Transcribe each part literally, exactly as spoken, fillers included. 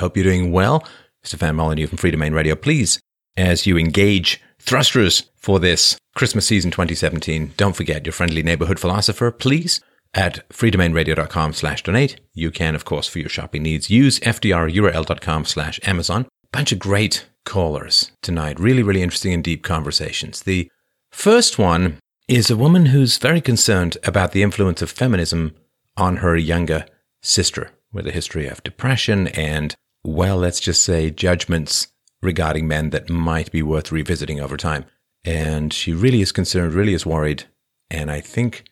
Hope you're doing well. Stefan Molyneux from Free Domain Radio. Please, as you engage thrusters for this Christmas season twenty seventeen, don't forget your friendly neighborhood philosopher, please, at freedomainradio.com slash donate. You can, of course, for your shopping needs, use FDRURL.com slash Amazon. Bunch of great callers tonight. Really, really interesting and deep conversations. The first one is a woman who's very concerned about the influence of feminism on her younger sister, with a history of depression and, well, let's just say judgments regarding men that might be worth revisiting over time. And she really is concerned, really is worried, and I think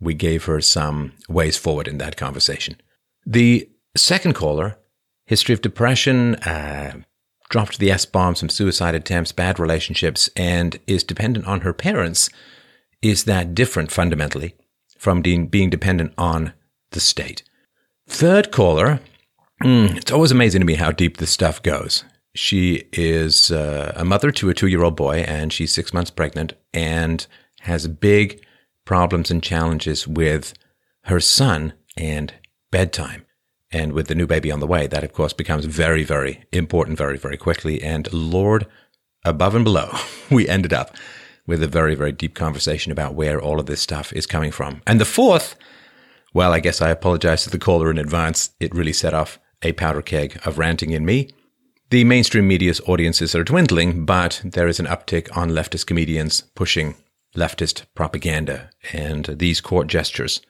we gave her some ways forward in that conversation. The second caller, history of depression, uh, dropped the S-bomb, some suicide attempts, bad relationships, and is dependent on her parents. Is that different fundamentally from being dependent on the state? Third caller, it's always amazing to me how deep this stuff goes. She is uh, a mother to a two-year-old boy, and she's six months pregnant and has big problems and challenges with her son and bedtime. And with the new baby on the way, that, of course, becomes very, very important very, very quickly. And Lord, above and below, we ended up with a very, very deep conversation about where all of this stuff is coming from. And the fourth, well, I guess I apologize to the caller in advance. It really set off a powder keg of ranting in me. The mainstream media's audiences are dwindling, but there is an uptick on leftist comedians pushing leftist propaganda and these court gestures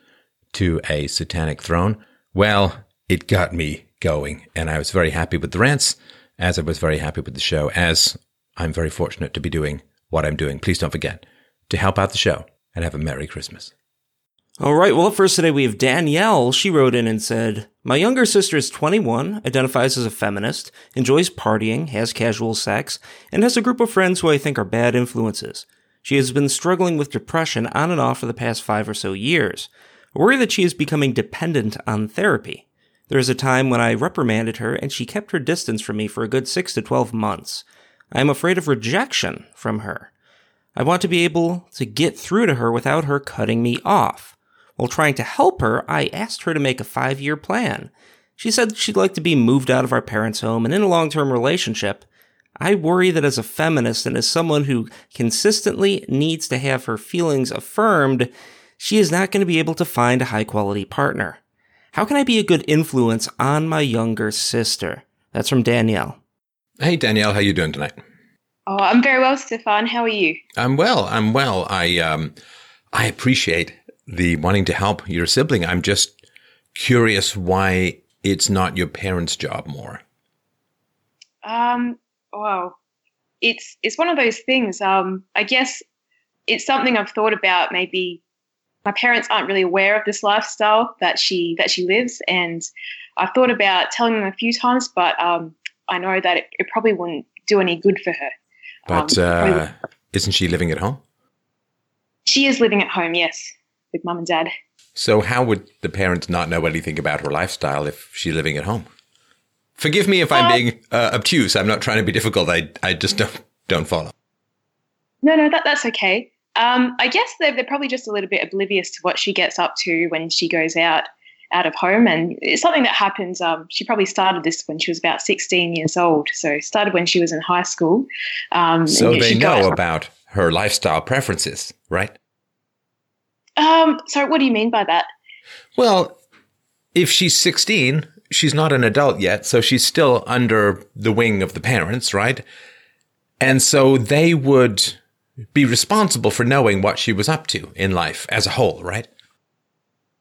to a satanic throne. Well, it got me going, and I was very happy with the rants, as I was very happy with the show, as I'm very fortunate to be doing what I'm doing. Please don't forget to help out the show and have a Merry Christmas. All right. Well, first today we have Danielle. She wrote in and said, my younger sister is twenty-one, identifies as a feminist, enjoys partying, has casual sex, and has a group of friends who I think are bad influences. She has been struggling with depression on and off for the past five or so years. I worry that she is becoming dependent on therapy. There was a time when I reprimanded her and she kept her distance from me for a good six to twelve months. I am afraid of rejection from her. I want to be able to get through to her without her cutting me off. While trying to help her, I asked her to make a five-year plan. She said she'd like to be moved out of our parents' home and in a long-term relationship. I worry that as a feminist and as someone who consistently needs to have her feelings affirmed, she is not going to be able to find a high-quality partner. How can I be a good influence on my younger sister? That's from Danielle. Hey, Danielle, how you doing tonight? Oh, I'm very well, Stefan. How are you? I'm well. I'm well. I um, I appreciate the wanting to help your sibling. I'm just curious why it's not your parents' job more. Um. Well, it's it's one of those things. Um. I guess it's something I've thought about. Maybe my parents aren't really aware of this lifestyle that she that she lives, and I've thought about telling them a few times, but um. I know that it, it probably wouldn't do any good for her. But um, uh, isn't she living at home? She is living at home, yes, with mum and dad. So how would the parents not know anything about her lifestyle if she's living at home? Forgive me if I'm uh, being uh, obtuse. I'm not trying to be difficult. I I just don't don't follow. No, no, that that's okay. Um, I guess they're, they're probably just a little bit oblivious to what she gets up to when she goes out. out of home, and it's something that happens. Um, she probably started this when she was about sixteen years old, so started when she was in high school. Um, so they know about her lifestyle preferences, right? Um, so what do you mean by that? Well, if she's sixteen, she's not an adult yet, so she's still under the wing of the parents, right? And so they would be responsible for knowing what she was up to in life as a whole, right?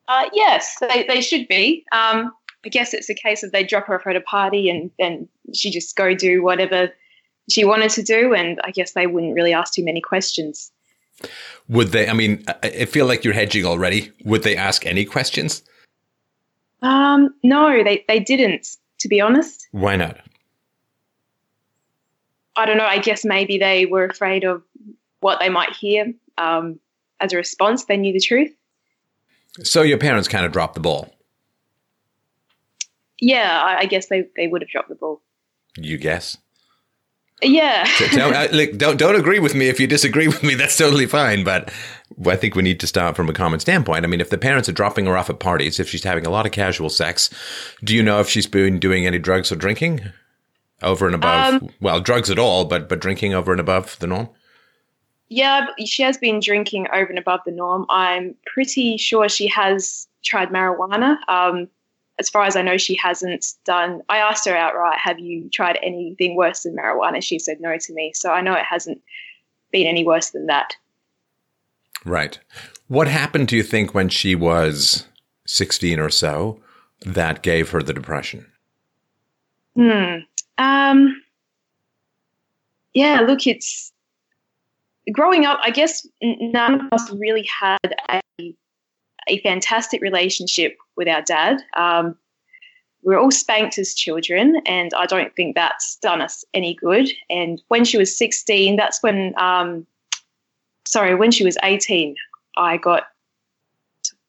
Uh, yes, they, they should be. Um, I guess it's a case of they drop her off at a party and then she just go do whatever she wanted to do, and I guess they wouldn't really ask too many questions. Would they? I mean, I feel like you're hedging already. Would they ask any questions? Um, no, they, they didn't, to be honest. Why not? I don't know. I guess maybe they were afraid of what they might hear. Um, as a response, they knew the truth. So your parents kind of dropped the ball. Yeah, I, I guess they, they would have dropped the ball. You guess? Yeah. don't, don't, don't agree with me if you disagree with me. That's totally fine. But I think we need to start from a common standpoint. I mean, if the parents are dropping her off at parties, if she's having a lot of casual sex, do you know if she's been doing any drugs or drinking over and above? Um, well, drugs at all, but but drinking over and above the norm? Yeah, she has been drinking over and above the norm. I'm pretty sure she has tried marijuana. Um, as far as I know, she hasn't done – I asked her outright, have you tried anything worse than marijuana? She said no to me. So I know it hasn't been any worse than that. Right. What happened, do you think, when she was sixteen or so that gave her the depression? Hmm. Um, yeah, look, it's – growing up, I guess none of us really had a a fantastic relationship with our dad. Um, we were all spanked as children, and I don't think that's done us any good. And when she was sixteen, that's when um, – Sorry, when she was eighteen, I got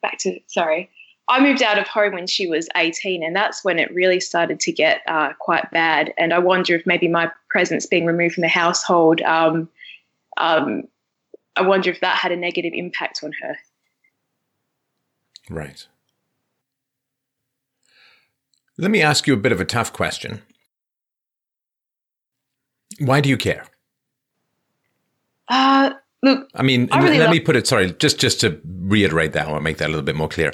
back to, sorry, I moved out of home when she was eighteen, and that's when it really started to get uh, quite bad. And I wonder if maybe my presence being removed from the household, um, um, I wonder if that had a negative impact on her. Right. Let me ask you a bit of a tough question. Why do you care? Uh. Look, I mean, I really let love- me put it, sorry, just, just to reiterate that or make that a little bit more clear.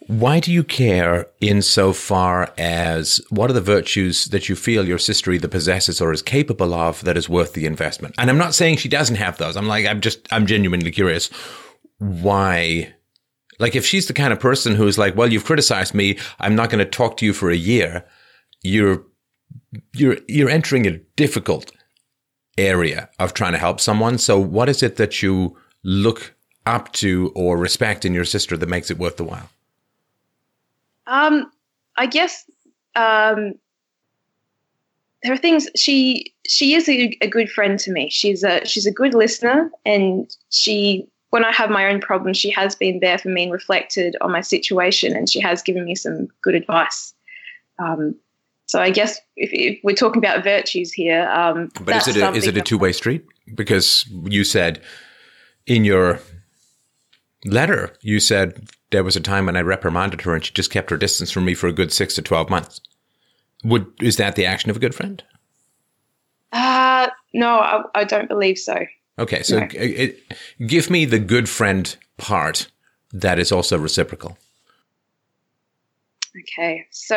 Why do you care insofar as what are the virtues that you feel your sister either possesses or is capable of that is worth the investment? And I'm not saying she doesn't have those. I'm like, I'm just, I'm genuinely curious why. Like, if she's the kind of person who's like, well, you've criticized me, I'm not going to talk to you for a year. You're, you're, you're entering a difficult area of trying to help someone. So what is it that you look up to or respect in your sister that makes it worth the while? Um, I guess um, there are things. She she is a, a good friend to me. She's a she's a good listener, and she when I have my own problems, she has been there for me and reflected on my situation, and she has given me some good advice. Um, So I guess if, if we're talking about virtues here, um, but that's is it a, is it a two-way street? Because you said in your letter, you said there was a time when I reprimanded her and she just kept her distance from me for a good six to twelve months. Would is that the action of a good friend? Uh, no, I, I don't believe so. Okay, so no. it, give me the good friend part that is also reciprocal. Okay, so.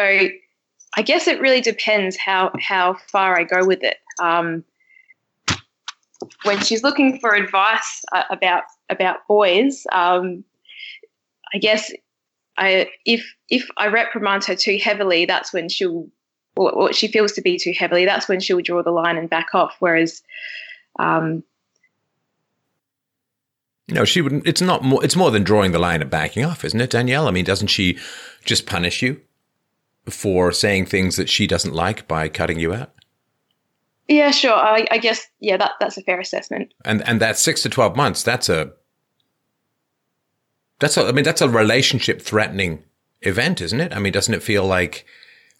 I guess it really depends how, how far I go with it. Um, when she's looking for advice uh, about about boys, um, I guess I if if I reprimand her too heavily, that's when she'll or, or she feels to be too heavily. That's when she'll draw the line and back off. Whereas, um, no, she wouldn't. It's not more. It's more than drawing the line and backing off, isn't it, Danielle? I mean, doesn't she just punish you for saying things that she doesn't like by cutting you out? Yeah, sure. I, I guess, yeah, that, that's a fair assessment. And and that's six to twelve months. That's a, that's a, I mean, that's a relationship threatening event, isn't it? I mean, doesn't it feel like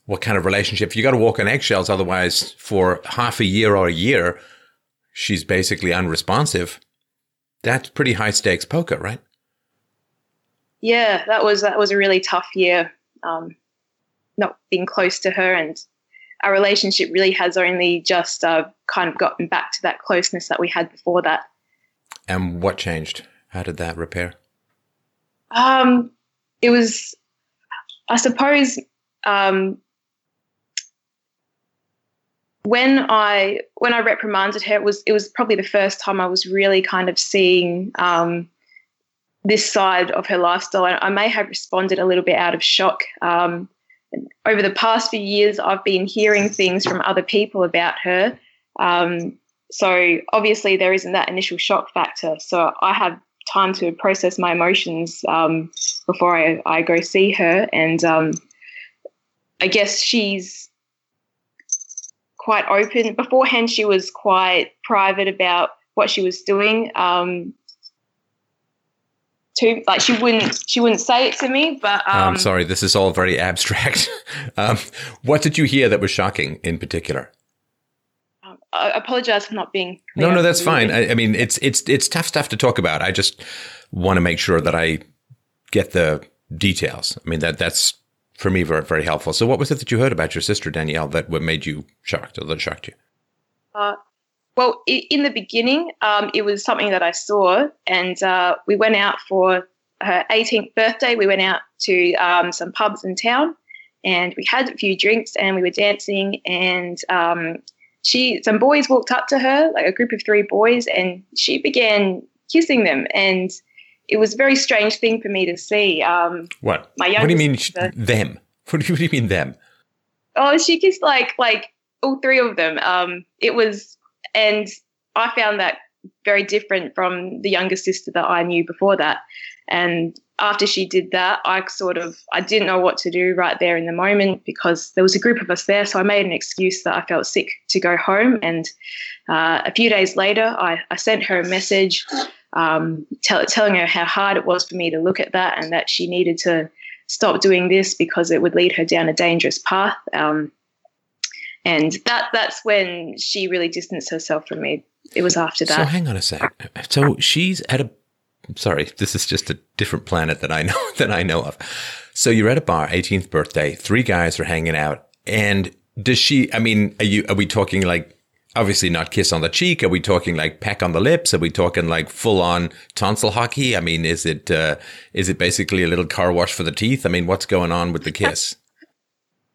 what kind of relationship? You got to walk on eggshells. Otherwise, for half a year or a year, she's basically unresponsive. That's pretty high stakes poker, right? Yeah, that was, that was a really tough year. Um, not being close to her, and our relationship really has only just uh, kind of gotten back to that closeness that we had before that. And what changed? How did that repair? Um, it was, I suppose, um, when I when I reprimanded her, it was it was probably the first time I was really kind of seeing um, this side of her lifestyle. I, I may have responded a little bit out of shock. Um, Over the past few years, I've been hearing things from other people about her. Um, so obviously there isn't that initial shock factor. So I have time to process my emotions um, before I, I go see her. And um, I guess she's quite open. Beforehand, she was quite private about what she was doing. Um, To, like she wouldn't, she wouldn't say it to me. But um, I'm sorry, this is all very abstract. um, what did you hear that was shocking in particular? Um, I apologize for not being clear. No, no, that's fine. I, I mean, it's it's it's tough stuff to talk about. I just want to make sure that I get the details. I mean, that that's, for me, very, very helpful. So what was it that you heard about your sister, Danielle, that what made you shocked or that shocked you? Uh, well, in the beginning, um, it was something that I saw, and uh, we went out for her eighteenth birthday. We went out to um, some pubs in town, and we had a few drinks, and we were dancing, and um, she, some boys walked up to her, like a group of three boys, and she began kissing them, and it was a very strange thing for me to see. Um, what? My youngest what do you mean sister, them? What do you, what do you mean them? Oh, she kissed like like all three of them. Um, it was, and I found that very different from the younger sister that I knew before that. And after she did that, I sort of, I didn't know what to do right there in the moment because there was a group of us there. So I made an excuse that I felt sick to go home. And uh, a few days later, I, I sent her a message Um, tell, telling her how hard it was for me to look at that and that she needed to stop doing this because it would lead her down a dangerous path. Um, and that that's when she really distanced herself from me. It was after that. So hang on a sec. So she's at a – sorry, this is just a different planet that I know that I know of. So you're at a bar, eighteenth birthday, three guys are hanging out. And does she – I mean, are you? Are we talking like – obviously not kiss on the cheek. Are we talking like peck on the lips? Are we talking like full on tonsil hockey? I mean, is it uh, is it basically a little car wash for the teeth? I mean, what's going on with the kiss?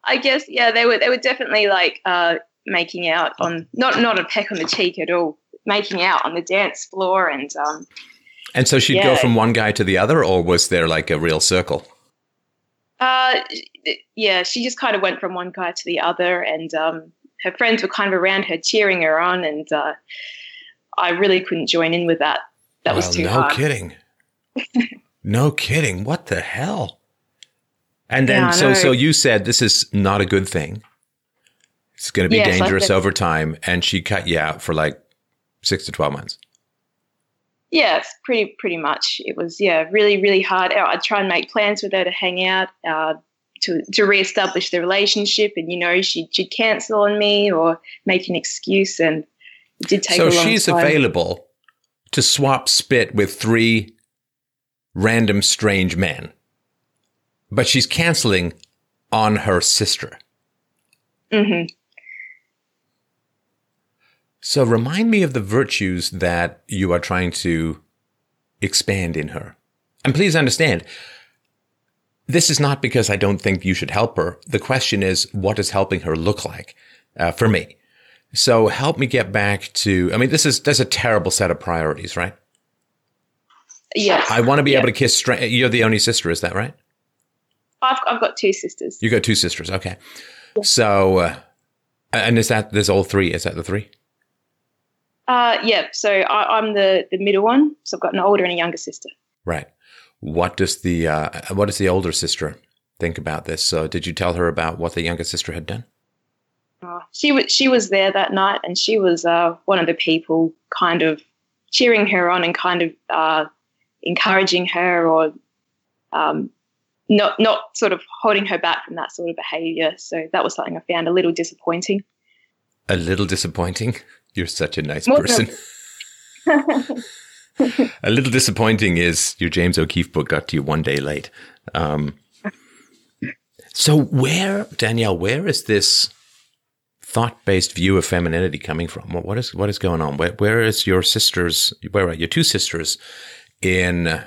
I guess, yeah, they were they were definitely like uh, making out on not not a peck on the cheek at all, making out on the dance floor, and um, and so she'd yeah. go from one guy to the other, or was there like a real circle? Uh, yeah, she just kind of went from one guy to the other, and um. Her friends were kind of around her, cheering her on, and uh, I really couldn't join in with that. That well, was too no hard. No kidding. No kidding. What the hell? And then, yeah, so so you said this is not a good thing. It's going to be yes, dangerous over time, and she cut you out for like six to twelve months. Yes, pretty pretty much. It was yeah, really really hard. I'd try and make plans with her to hang out. Uh, To, to reestablish the relationship, and you know she, she'd cancel on me or make an excuse, and it did take so a long time. So she's available to swap spit with three random strange men, but she's canceling on her sister. Mm-hmm. So remind me of the virtues that you are trying to expand in her. And please understand, this is not because I don't think you should help her. The question is, what does helping her look like uh, for me? So help me get back to, I mean, this is, that's a terrible set of priorities, right? Yes. I want to be yeah. able to kiss straight. You're the only sister, is that right? I've, I've got two sisters. You got two sisters. Okay. Yeah. So, uh, and is that, there's all three, is that the three? Uh, yeah. So I, I'm the, the middle one. So I've got an older and a younger sister. Right. What does the uh, what does the older sister think about this? So, did you tell her about what the younger sister had done? Uh, she was she was there that night, and she was uh, one of the people kind of cheering her on and kind of uh, encouraging her, or um, not not sort of holding her back from that sort of behaviour. So that was something I found a little disappointing. A little disappointing? You're such a nice More person. No. A little disappointing is your James O'Keefe book got to you one day late. Um, so where, Danielle, where is this thought-based view of femininity coming from? What, what is what is going on? Where, where is your sisters, where are your two sisters in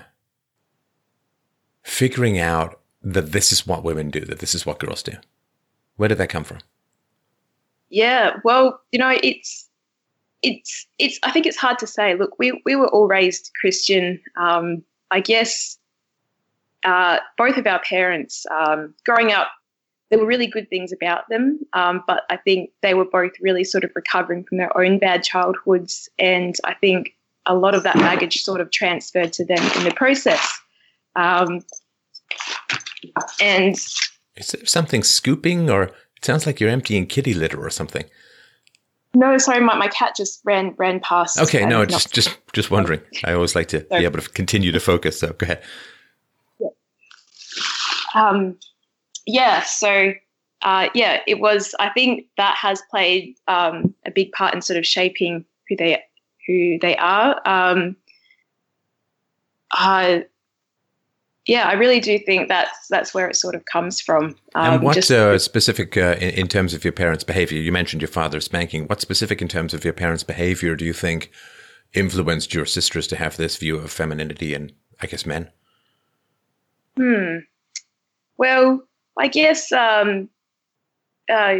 figuring out that this is what women do, that this is what girls do? Where did that come from? Yeah, well, you know, it's, It's, it's, I think it's hard to say. Look, we, we were all raised Christian. Um, I guess, uh, both of our parents, um, growing up, there were really good things about them. Um, but I think they were both really sort of recovering from their own bad childhoods. And I think a lot of that baggage sort of transferred to them in the process. Um, and is there something scooping, or it sounds like you're emptying kitty litter or something? No, sorry, my, my cat just ran ran past. Okay, no, just not- just just wondering. I always like to be able to continue to focus, so go ahead. Yeah, um, yeah so, uh, yeah, it was, I think that has played um, a big part in sort of shaping who they who they are. Um, uh, yeah, I really do think that's that's where it sort of comes from. Um, and what just, uh, specific uh, in, in terms of your parents' behavior? You mentioned your father spanking. What specific in terms of your parents' behavior do you think influenced your sisters to have this view of femininity and, I guess, men? Hmm. Well, I guess um, uh,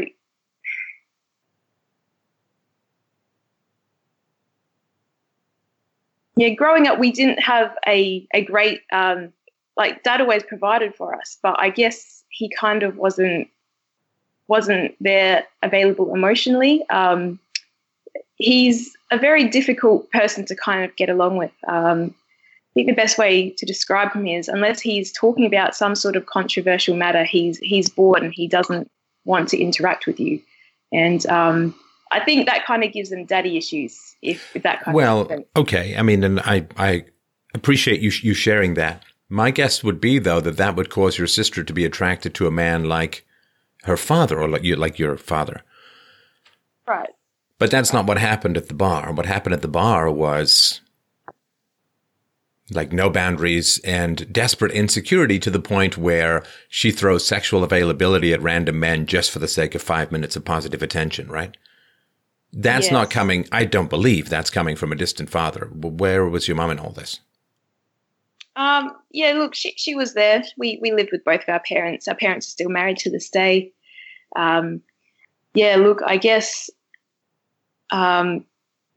yeah. Growing up, we didn't have a a great um, like Dad always provided for us, but I guess he kind of wasn't wasn't there available emotionally. Um, he's a very difficult person to kind of get along with. Um, I think the best way to describe him is, unless he's talking about some sort of controversial matter, he's he's bored and he doesn't want to interact with you. And um, I think that kind of gives them daddy issues, if, if that kind well, of Well, okay. I mean, and I, I appreciate you you sharing that. My guess would be, though, that that would cause your sister to be attracted to a man like her father or like, you, like your father. Right. But that's not what happened at the bar. What happened at the bar was like no boundaries and desperate insecurity to the point where she throws sexual availability at random men just for the sake of five minutes of positive attention, right? That's yes. not coming, I don't believe that's coming from a distant father. Where was your mom in all this? Um, yeah, look, she she was there. We, we lived with both of our parents. Our parents are still married to this day. Um, yeah, look, I guess... Um,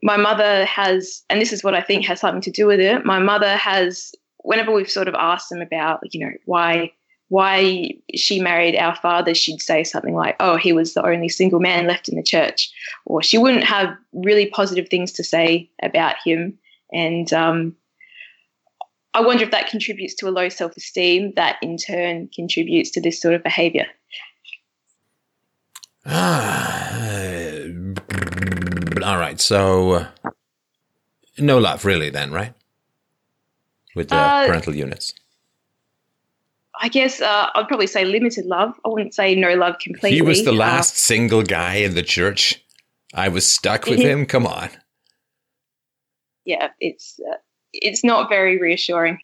my mother has, and this is what I think has something to do with it. My mother has, whenever we've sort of asked them about, you know, why, why she married our father, she'd say something like, "Oh, he was the only single man left in the church," or she wouldn't have really positive things to say about him. And um, I wonder if that contributes to a low self-esteem that in turn contributes to this sort of behavior. Ah. All right, so no love really then, right? With the uh, parental units. I guess uh, I'd probably say limited love. I wouldn't say no love completely. He was the last uh, single guy in the church. I was stuck with him. Come on. Yeah, it's uh, it's not very reassuring.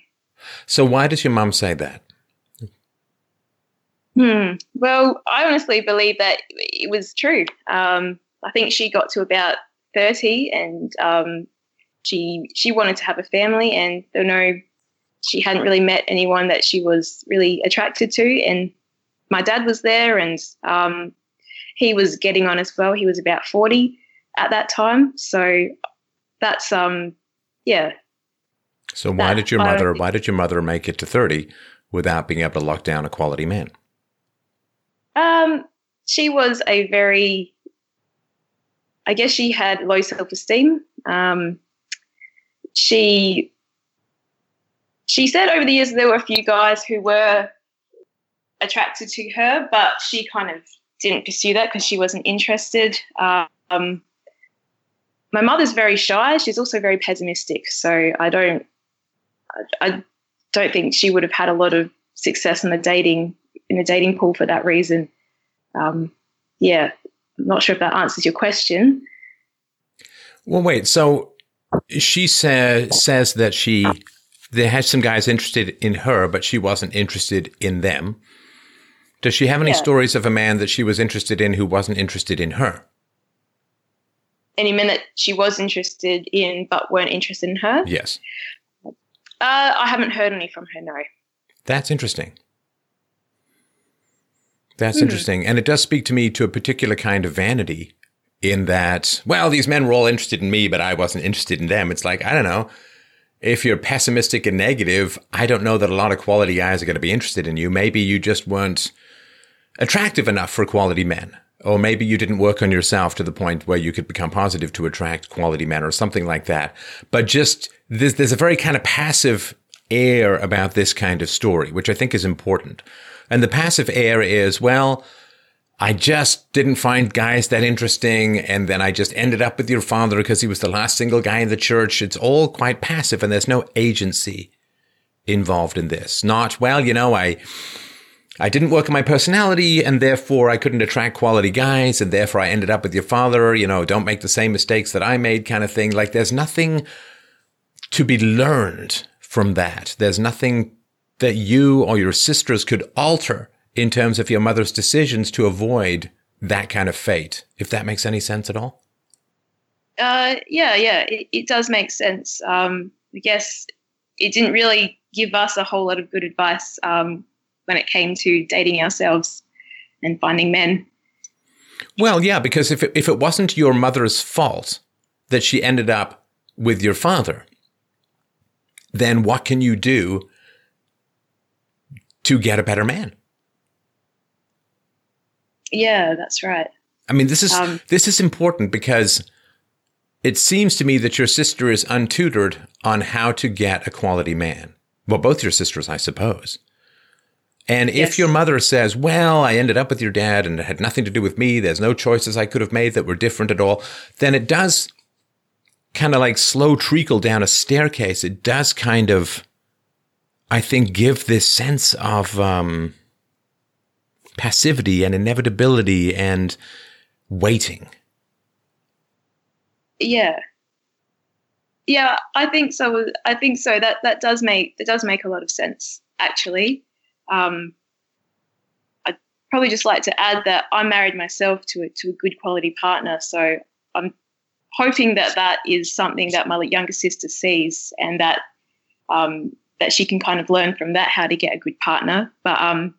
So why does your mom say that? Hmm. Well, I honestly believe that it was true. Um, I think she got to about thirty and um, she she wanted to have a family, and I don't know, she hadn't really met anyone that she was really attracted to. And my dad was there, and um, he was getting on as well. He was about forty at that time. So that's, um, yeah. So why that, did your mother, why did your mother make it to thirty without being able to lock down a quality man? Um, she was a very... I guess she had low self-esteem. Um, she she said over the years there were a few guys who were attracted to her, but she kind of didn't pursue that because she wasn't interested. Um, my mother's very shy. She's also very pessimistic, so I don't I, I don't think she would have had a lot of success in the dating in the dating pool for that reason. Um, yeah. Not sure if that answers your question. Well, wait. So she says says that she they had some guys interested in her, but she wasn't interested in them. Does she have any yeah. stories of a man that she was interested in who wasn't interested in her? Any men that she was interested in but weren't interested in her? Yes. Uh, I haven't heard any from her, no. That's interesting. That's mm-hmm. interesting. And it does speak to me to a particular kind of vanity in that, well, these men were all interested in me, but I wasn't interested in them. It's like, I don't know, if you're pessimistic and negative, I don't know that a lot of quality guys are going to be interested in you. Maybe you just weren't attractive enough for quality men. Or maybe you didn't work on yourself to the point where you could become positive to attract quality men or something like that. But just there's, there's a very kind of passive air about this kind of story, which I think is important. And the passive air is, well, I just didn't find guys that interesting, and then I just ended up with your father because he was the last single guy in the church. It's all quite passive, and there's no agency involved in this. Not, well, you know, I I didn't work on my personality, and therefore I couldn't attract quality guys, and therefore I ended up with your father. You know, don't make the same mistakes that I made kind of thing. Like, there's nothing to be learned from that. There's nothing that you or your sisters could alter in terms of your mother's decisions to avoid that kind of fate, if that makes any sense at all. Uh, yeah, yeah, it, it does make sense. Um, I guess it didn't really give us a whole lot of good advice um, when it came to dating ourselves and finding men. Well, yeah, because if it, if it wasn't your mother's fault that she ended up with your father, then what can you do to get a better man? Yeah, that's right. I mean, this is um, this is important because it seems to me that your sister is untutored on how to get a quality man. Well, both your sisters, I suppose. And yes. If your mother says, well, I ended up with your dad and it had nothing to do with me, there's no choices I could have made that were different at all, then it does kind of like slow treacle down a staircase. It does kind of, I think, give this sense of um, passivity and inevitability and waiting. Yeah. Yeah, I think so. I think so. That that does make that does make a lot of sense, actually. Um, I'd probably just like to add that I married myself to a, to a good quality partner, so I'm hoping that that is something that my younger sister sees and that um, that she can kind of learn from that how to get a good partner. But um,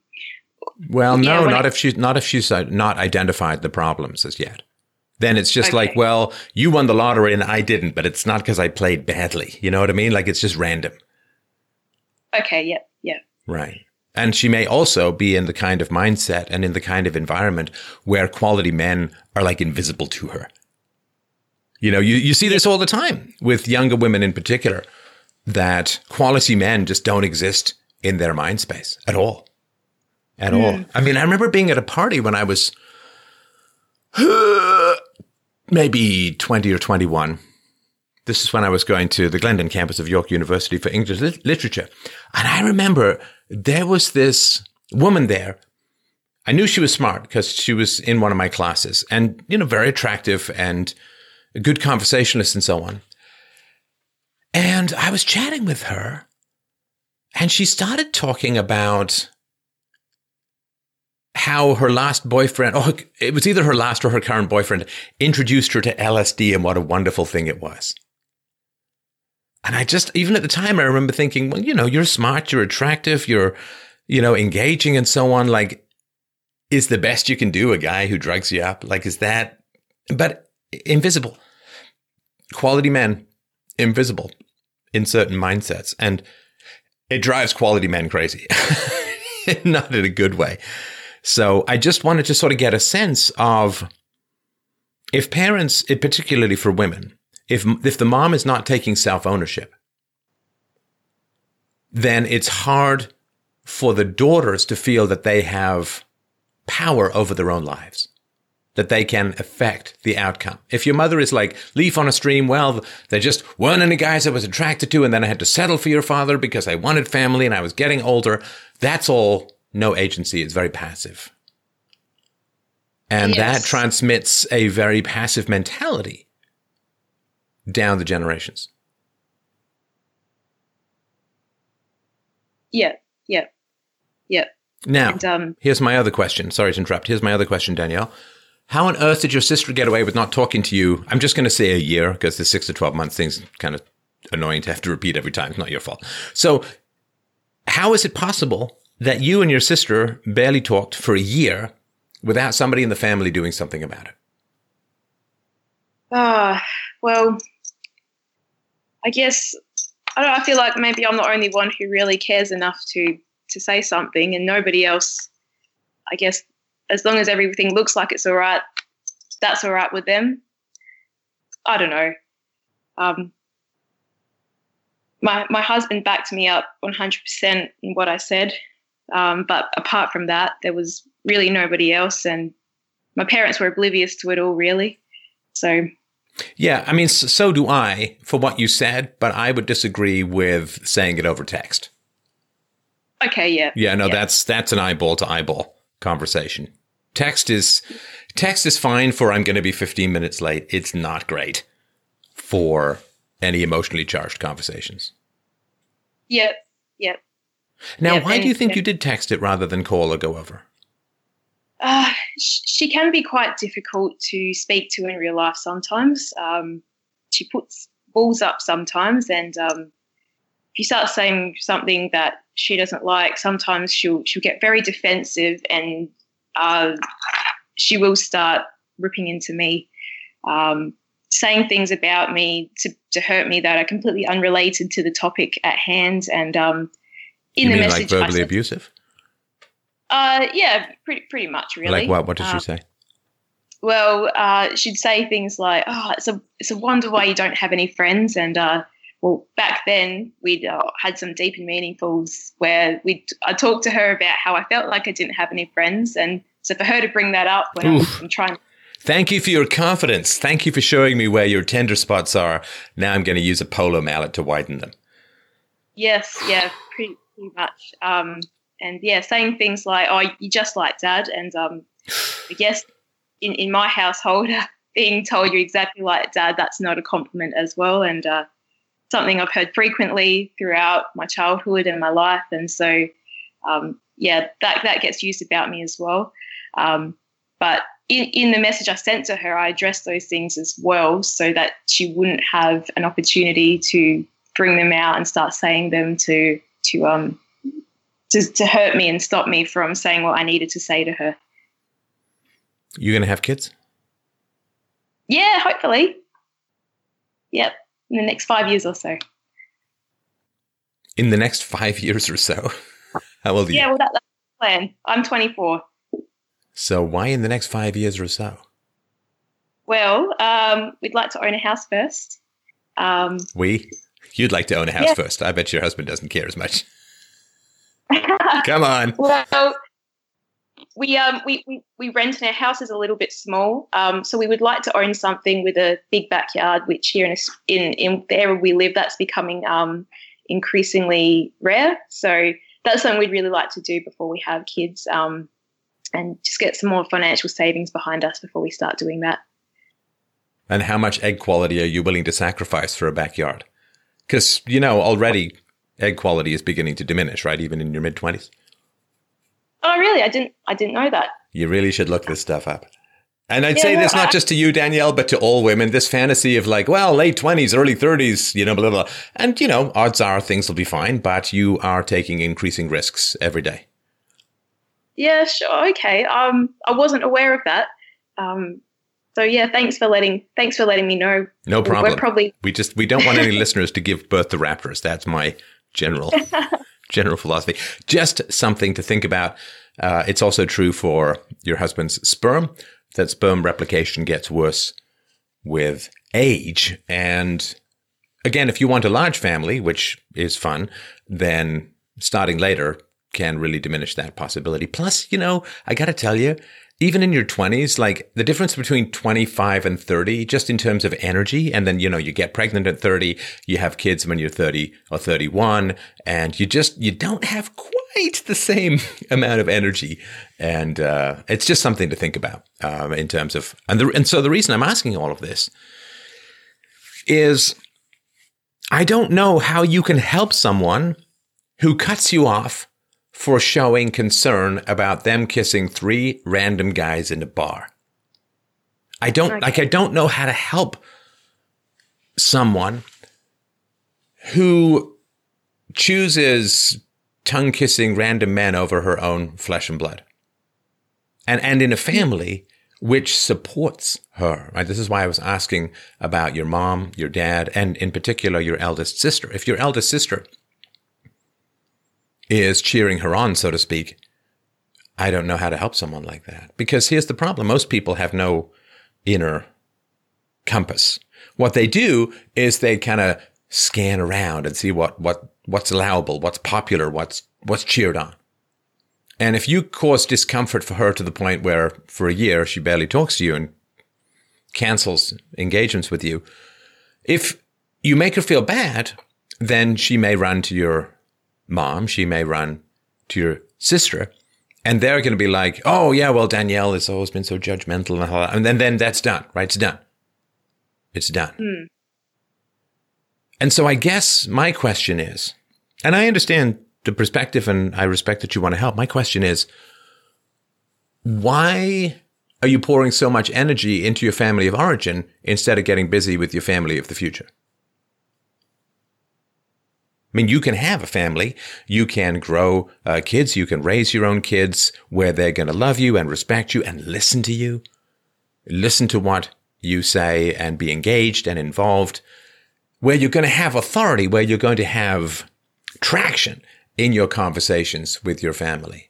well, no, yeah, not I- if she's not if she's not identified the problems as yet. Then it's just okay. Like, well, you won the lottery and I didn't, but it's not because I played badly. You know what I mean? Like, it's just random. Okay, yeah, yeah. Right. And she may also be in the kind of mindset and in the kind of environment where quality men are, like, invisible to her. You know, you, you see this all the time with younger women in particular, that quality men just don't exist in their mind space at all. At mm. all. I mean, I remember being at a party when I was maybe twenty or twenty-one. This is when I was going to the Glendon campus of York University for English lit- literature. And I remember there was this woman there. I knew she was smart because she was in one of my classes and, you know, very attractive and a good conversationalist and so on. And I was chatting with her and she started talking about how her last boyfriend, oh, it was either her last or her current boyfriend, introduced her to L S D and what a wonderful thing it was. And I just, even at the time, I remember thinking, well, you know, you're smart, you're attractive, you're, you know, engaging and so on. Like, is the best you can do a guy who drugs you up? Like, is that, but invisible. Quality men, invisible in certain mindsets. And it drives quality men crazy, not in a good way. So I just wanted to sort of get a sense of if parents, particularly for women, if if the mom is not taking self-ownership, then it's hard for the daughters to feel that they have power over their own lives, that they can affect the outcome. If your mother is like, leaf on a stream, well, there just weren't any guys I was attracted to, and then I had to settle for your father because I wanted family and I was getting older, that's all. No agency, it's very passive. And yes. That transmits a very passive mentality down the generations. Yeah, yeah, yeah. Now, and, um, here's my other question. Sorry to interrupt. Here's my other question, Danielle. How on earth did your sister get away with not talking to you? I'm just going to say a year because the six to twelve months thing's kind of annoying to have to repeat every time. It's not your fault. So how is it possible that you and your sister barely talked for a year without somebody in the family doing something about it? Uh, well, I guess, I don't know, I feel like maybe I'm the only one who really cares enough to, to say something, and nobody else, I guess, as long as everything looks like it's all right, that's all right with them. I don't know. Um, my, my husband backed me up one hundred percent in what I said. Um, but apart from that, there was really nobody else, and my parents were oblivious to it all, really. So, yeah, I mean, so, so do I for what you said, but I would disagree with saying it over text. Okay, yeah, yeah, no, yeah. that's that's an eyeball to eyeball conversation. Text is text is fine for I'm going to be fifteen minutes late. It's not great for any emotionally charged conversations. Yep, yep. Now, yep, why and, do you think yep. you did text it rather than call or go over? Uh, sh- she can be quite difficult to speak to in real life sometimes. Um, she puts walls up sometimes, and um, if you start saying something that she doesn't like, sometimes she'll she'll get very defensive, and uh, she will start ripping into me, um, saying things about me to, to hurt me that are completely unrelated to the topic at hand. And um, in you the mean message, like verbally I, abusive. Uh, yeah, pretty pretty much, really. Like what? What did she um, say? Well, uh, she'd say things like, "Oh, it's a it's a wonder why you don't have any friends." And uh, well, back then we'd uh, had some deep and meaningfuls where we I talked to her about how I felt like I didn't have any friends, and so for her to bring that up when I'm, I'm trying. Thank you for your confidence. Thank you for showing me where your tender spots are. Now I'm going to use a polo mallet to widen them. Yes, yeah, pretty, pretty much. Um, and yeah, saying things like, "Oh, you just like Dad," and um, I guess. In, in my household, being told you're exactly like Dad, that's not a compliment as well, and uh, something I've heard frequently throughout my childhood and my life. And so, um, yeah, that, that gets used about me as well. Um, but in, in the message I sent to her, I addressed those things as well so that she wouldn't have an opportunity to bring them out and start saying them to to um to, to hurt me and stop me from saying what I needed to say to her. You going to have kids? Yeah, hopefully. Yep, in the next five years or so. In the next five years or so? How old are yeah, you? Yeah, well, that, that's the plan. I'm twenty-four. So why in the next five years or so? Well, um, we'd like to own a house first. Um, we? You'd like to own a house yeah. first. I bet your husband doesn't care as much. Come on. Well, We um we, we, we rent, and our house is a little bit small, um so we would like to own something with a big backyard, which here in in, in the area we live, that's becoming um increasingly rare. So that's something we'd really like to do before we have kids, um and just get some more financial savings behind us before we start doing that. And how much egg quality are you willing to sacrifice for a backyard? Because, you know, already egg quality is beginning to diminish, right? Even in your mid-twenties. Oh, really? I didn't I didn't know that. You really should look this stuff up. And I'd yeah, say no, this I, not just to you, Danielle, but to all women, this fantasy of like, well, late twenties, early thirties, you know, blah, blah, blah. And, you know, odds are things will be fine, but you are taking increasing risks every day. Yeah, sure. Okay. Um, I wasn't aware of that. Um, so, yeah, thanks for letting thanks for letting me know. No problem. We're probably- we just we don't want any listeners to give birth to raptors. That's my general... General philosophy. Just something to think about. Uh, it's also true for your husband's sperm, that sperm replication gets worse with age. And again, if you want a large family, which is fun, then starting later can really diminish that possibility. Plus, you know, I got to tell you, even in your twenties, like the difference between twenty-five and thirty, just in terms of energy, and then, you know, you get pregnant at thirty, you have kids when you're thirty or thirty-one, and you just, you don't have quite the same amount of energy. And uh, it's just something to think about um, in terms of, and, the, and so the reason I'm asking all of this is I don't know how you can help someone who cuts you off for showing concern about them kissing three random guys in a bar. I don't okay. like I don't know how to help someone who chooses tongue kissing random men over her own flesh and blood. And and in a family which supports her, right? This is why I was asking about your mom, your dad, and in particular your eldest sister. If your eldest sister is cheering her on, so to speak, I don't know how to help someone like that. Because here's the problem. Most people have no inner compass. What they do is they kind of scan around and see what what what's allowable, what's popular, what's what's cheered on. And if you cause discomfort for her to the point where for a year she barely talks to you and cancels engagements with you, if you make her feel bad, then she may run to your mom, she may run to your sister, and they're going to be like, oh, yeah, well, Danielle has always been so judgmental. And then, then that's done, right? It's done. It's done. Mm. And so I guess my question is, And I understand the perspective, and I respect that you want to help. My question is, why are you pouring so much energy into your family of origin instead of getting busy with your family of the future? I mean, you can have a family, you can grow uh, kids, you can raise your own kids where they're going to love you and respect you and listen to you, listen to what you say and be engaged and involved, where you're going to have authority, where you're going to have traction in your conversations with your family.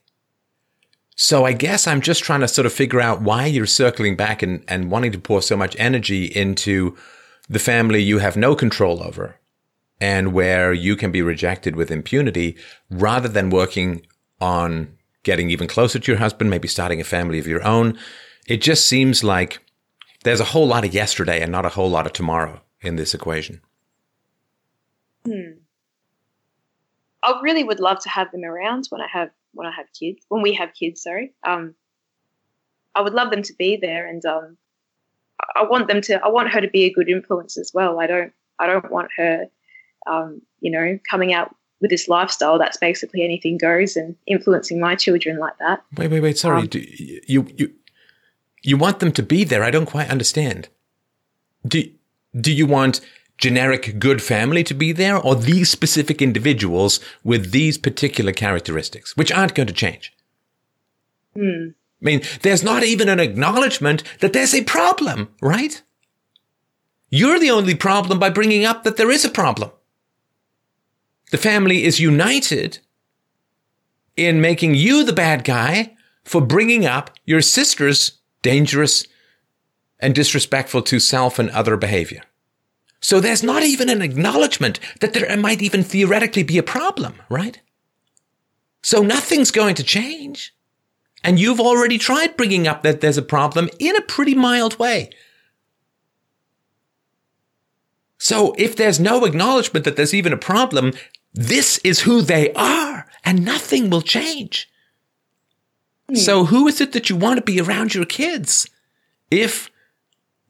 So I guess I'm just trying to sort of figure out why you're circling back and, and wanting to pour so much energy into the family you have no control over, and where you can be rejected with impunity, rather than working on getting even closer to your husband, maybe starting a family of your own. It just seems like there's a whole lot of yesterday and not a whole lot of tomorrow in this equation. Hmm. I really would love to have them around when I have when I have kids, when we have kids, sorry. Um, I would love them to be there, and um, I want them to. I want her to be a good influence as well. I don't. I don't want her. Um, you know, coming out with this lifestyle that's basically anything goes and influencing my children like that. Wait, wait, wait. Sorry. Um, do you, you you want them to be there? I don't quite understand. Do, do you want generic good family to be there, or these specific individuals with these particular characteristics, which aren't going to change? Hmm. I mean, there's not even an acknowledgement that there's a problem, right? You're the only problem by bringing up that there is a problem. The family is united in making you the bad guy for bringing up your sister's dangerous and disrespectful to self and other behavior. So there's not even an acknowledgement that there might even theoretically be a problem, right? So nothing's going to change. And you've already tried bringing up that there's a problem in a pretty mild way. So if there's no acknowledgement that there's even a problem, this is who they are and nothing will change. Mm. So who is it that you want to be around your kids if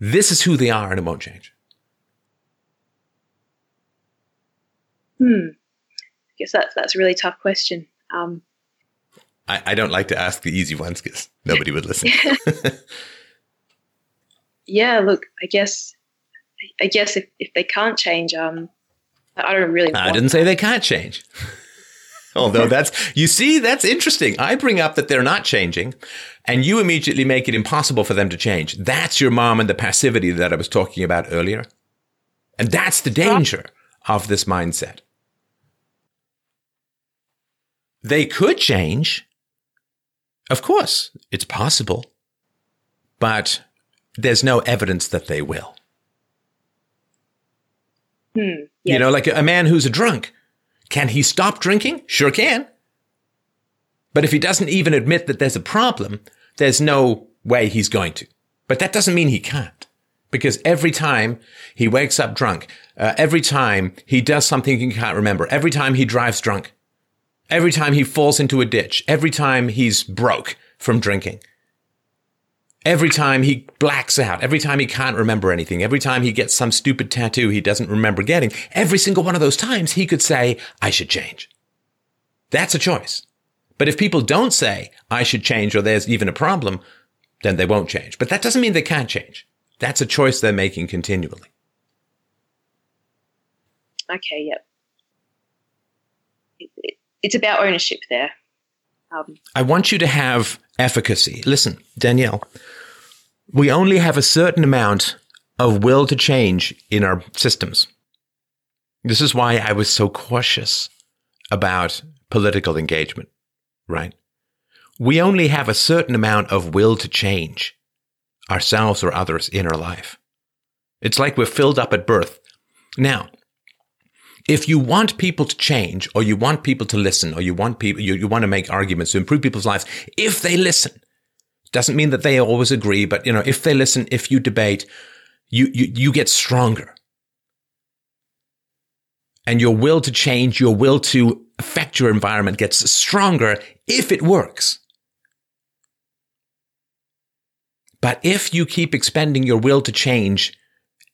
this is who they are and it won't change? Hmm. I guess that's, that's a really tough question. Um, I, I don't like to ask the easy ones because nobody would listen. Yeah, look, I guess... I guess if, if they can't change, um, I don't really want I didn't say they can't change. Although that's, you see, that's interesting. I bring up that they're not changing and you immediately make it impossible for them to change. That's your mom and the passivity that I was talking about earlier. And that's the danger of this mindset. They could change. Of course, it's possible, but there's no evidence that they will. Hmm, yes. You know, like a man who's a drunk, can he stop drinking? Sure can. But if he doesn't even admit that there's a problem, there's no way he's going to. But that doesn't mean he can't, because every time he wakes up drunk, uh, every time he does something he can't remember, every time he drives drunk, every time he falls into a ditch, every time he's broke from drinking, every time he blacks out, every time he can't remember anything, every time he gets some stupid tattoo he doesn't remember getting, every single one of those times he could say, I should change. That's a choice. But if people don't say, I should change, or there's even a problem, then they won't change. But that doesn't mean they can't change. That's a choice they're making continually. Okay, yep. It, it, it's about ownership there. Um, I want you to have... efficacy. Listen, Danielle, we only have a certain amount of will to change in our systems. This is why I was so cautious about political engagement, right? We only have a certain amount of will to change ourselves or others in our life. It's like we're filled up at birth. Now, if you want people to change, or you want people to listen, or you want people, you, you want to make arguments to improve people's lives, if they listen, doesn't mean that they always agree, but you know, if they listen, if you debate, you, you, you get stronger. And your will to change, your will to affect your environment gets stronger if it works. But if you keep expending your will to change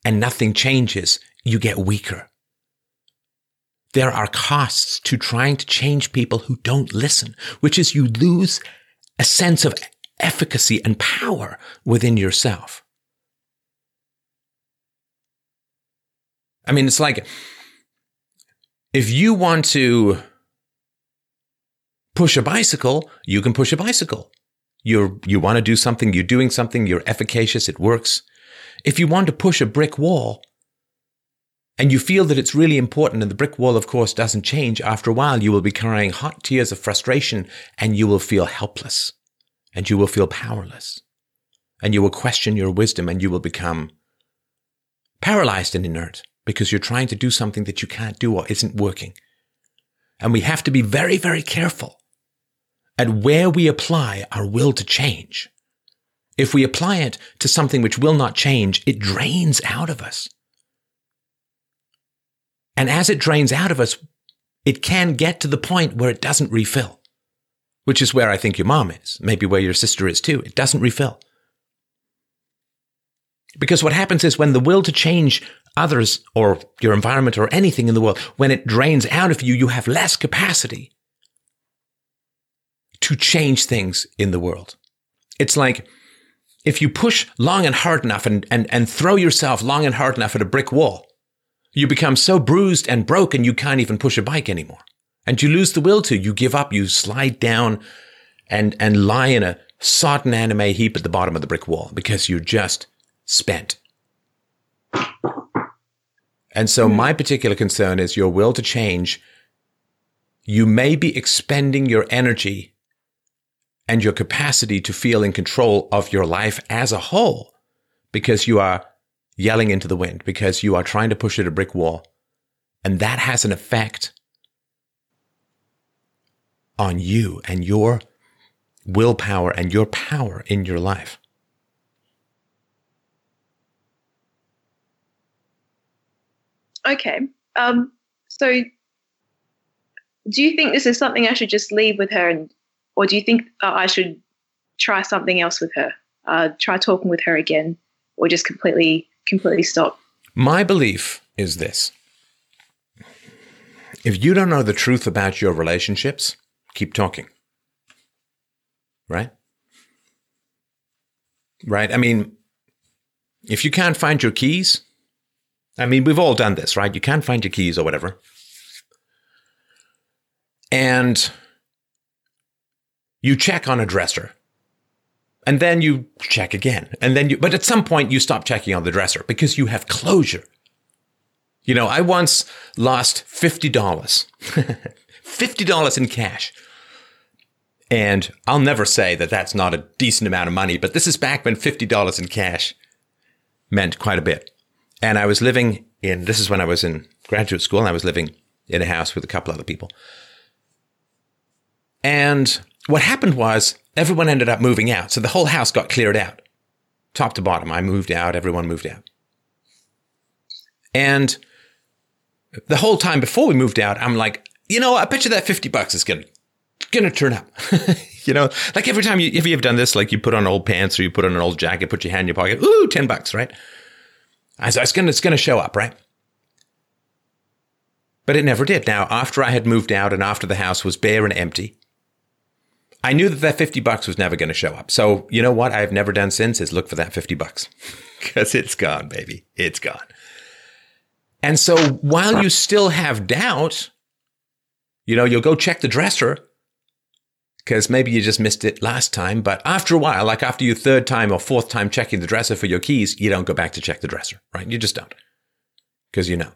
and nothing changes, you get weaker. there are costs to trying to change people who don't listen, which is you lose a sense of efficacy and power within yourself. I mean, it's like if you want to push a bicycle, you can push a bicycle. You're, you want to do something, you're doing something, you're efficacious, it works. If you want to push a brick wall and you feel that it's really important and the brick wall, of course, doesn't change, after a while you will be crying hot tears of frustration and you will feel helpless and you will feel powerless and you will question your wisdom and you will become paralyzed and inert because you're trying to do something that you can't do or isn't working. And we have to be very, very careful at where we apply our will to change. If we apply it to something which will not change, it drains out of us. And as it drains out of us, it can get to the point where it doesn't refill, which is where I think your mom is, maybe where your sister is too. It doesn't refill. Because what happens is when the will to change others or your environment or anything in the world, when it drains out of you, you have less capacity to change things in the world. It's like if you push long and hard enough and, and, and throw yourself long and hard enough at a brick wall, you become so bruised and broken you can't even push a bike anymore. And you lose the will to, you give up, you slide down and, and lie in a sodden anime heap at the bottom of the brick wall because you're just spent. And so my particular concern is your will to change. You may be expending your energy and your capacity to feel in control of your life as a whole because you are yelling into the wind, because you are trying to push at a brick wall. And that has an effect on you and your willpower and your power in your life. Okay. Um, so do you think this is something I should just leave with her, and, or do you think uh, I should try something else with her, uh, try talking with her again, or just completely, completely stop? My belief is this. If you don't know the truth about your relationships, keep talking. Right? Right? I mean, if you can't find your keys, I mean, we've all done this, right? You can't find your keys or whatever. And you check on a dresser. And then you check again. And then you, but at some point you stop checking on the dresser because you have closure. You know, I once lost fifty dollars, fifty dollars in cash. And I'll never say that that's not a decent amount of money, but this is back when fifty dollars in cash meant quite a bit. And I was living in, this is when I was in graduate school, and I was living in a house with a couple other people. And what happened was everyone ended up moving out. So the whole house got cleared out, top to bottom. I moved out. Everyone moved out. And the whole time before we moved out, I'm like, you know, I bet you that fifty bucks is going to turn up. You know, like every time you, if you've done this, like you put on old pants or you put on an old jacket, put your hand in your pocket, ooh, ten bucks, right? I was, it's going to show up, right? But it never did. Now, after I had moved out and after the house was bare and empty, I knew that that fifty bucks was never going to show up. So you know what I've never done since is look for that fifty bucks because it's gone, baby. It's gone. And so while you still have doubt, you know, you'll go check the dresser because maybe you just missed it last time. But after a while, like after your third time or fourth time checking the dresser for your keys, you don't go back to check the dresser, right? You just don't because you know.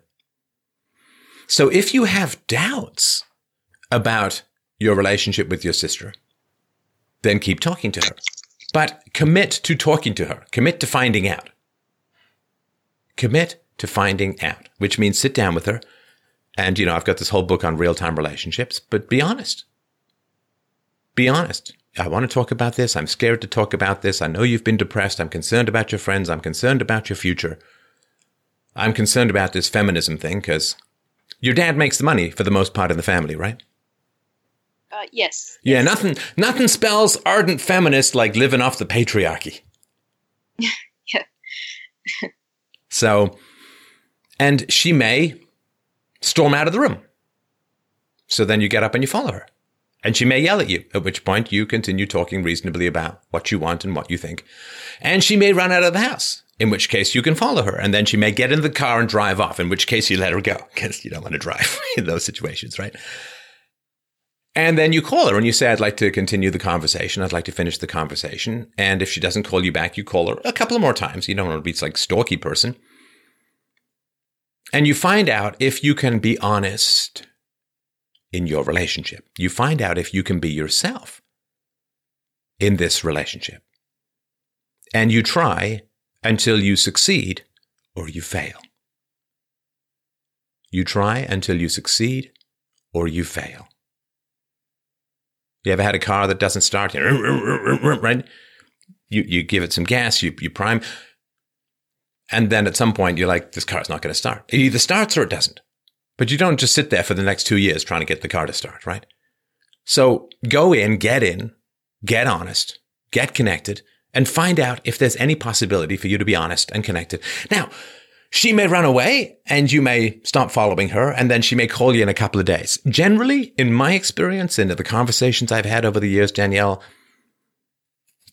So if you have doubts about your relationship with your sister, then keep talking to her. But commit to talking to her. Commit to finding out. Commit to finding out, which means sit down with her. And, you know, I've got this whole book on real-time relationships, but be honest. Be honest. I want to talk about this. I'm scared to talk about this. I know you've been depressed. I'm concerned about your friends. I'm concerned about your future. I'm concerned about this feminism thing because your dad makes the money for the most part in the family, right? Uh, yes. Yeah, yes. nothing nothing spells ardent feminist like living off the patriarchy. Yeah. So, and she may storm out of the room So then you get up and you follow her. And she may yell at you, at which point you continue talking reasonably about what you want and what you think. And she may run out of the house, in which case you can follow her. And then she may get in the car and drive off, in which case you let her go, because you don't want to drive in those situations, right? And then you call her and you say, I'd like to continue the conversation. I'd like to finish the conversation. And if she doesn't call you back, you call her a couple of more times. You don't want to be like stalky person. And you find out if you can be honest in your relationship. You find out if you can be yourself in this relationship. And you try until you succeed or you fail. You try until you succeed or you fail. You ever had a car that doesn't start? Right? You you give it some gas, you, you prime. And then at some point, you're like, this car's not going to start. It either starts or it doesn't. But you don't just sit there for the next two years trying to get the car to start, right? So go in, get in, get honest, get connected, and find out if there's any possibility for you to be honest and connected. Now, she may run away and you may stop following her, and then she may call you in a couple of days. Generally, in my experience and the conversations I've had over the years, Danielle,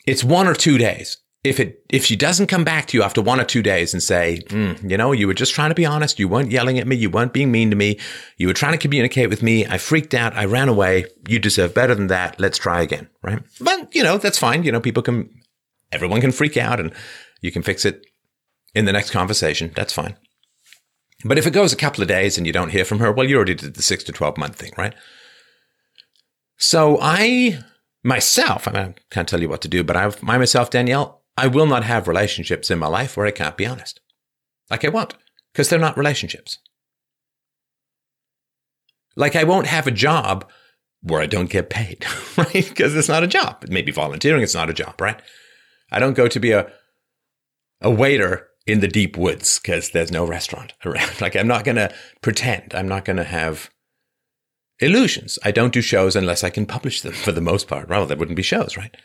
it's one or two days. If it if she doesn't come back to you after one or two days and say, mm, you know, you were just trying to be honest. You weren't yelling at me. You weren't being mean to me. You were trying to communicate with me. I freaked out. I ran away. You deserve better than that. Let's try again, right? But, you know, that's fine. You know, people can, everyone can freak out and you can fix it in the next conversation. That's fine. But if it goes a couple of days and you don't hear from her, well, you already did the six to twelve month thing, right? So I myself, I mean, I can't tell you what to do, but I I myself, Danielle, I will not have relationships in my life where I can't be honest. Like I won't, because they're not relationships. Like I won't have a job where I don't get paid, right? Because it's not a job. Maybe volunteering, it's not a job, right? I don't go to be a a waiter in the deep woods because there's no restaurant around. Like I'm not going to pretend. I'm not going to have illusions. I don't do shows unless I can publish them for the most part. Well, there wouldn't be shows, right?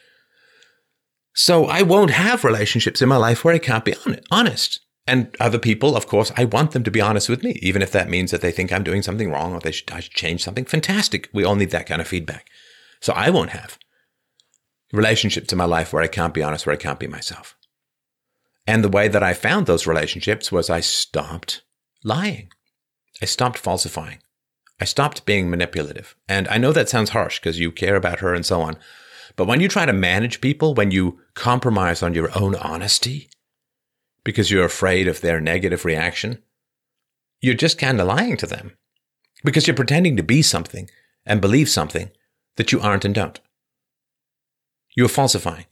So I won't have relationships in my life where I can't be honest. And other people, of course, I want them to be honest with me, even if that means that they think I'm doing something wrong or they should, I should change something. Fantastic. We all need that kind of feedback. So I won't have relationships in my life where I can't be honest, where I can't be myself. And the way that I found those relationships was I stopped lying. I stopped falsifying. I stopped being manipulative. And I know that sounds harsh because you care about her and so on. But when you try to manage people, when you compromise on your own honesty because you're afraid of their negative reaction, you're just kind of lying to them because you're pretending to be something and believe something that you aren't and don't. You're falsifying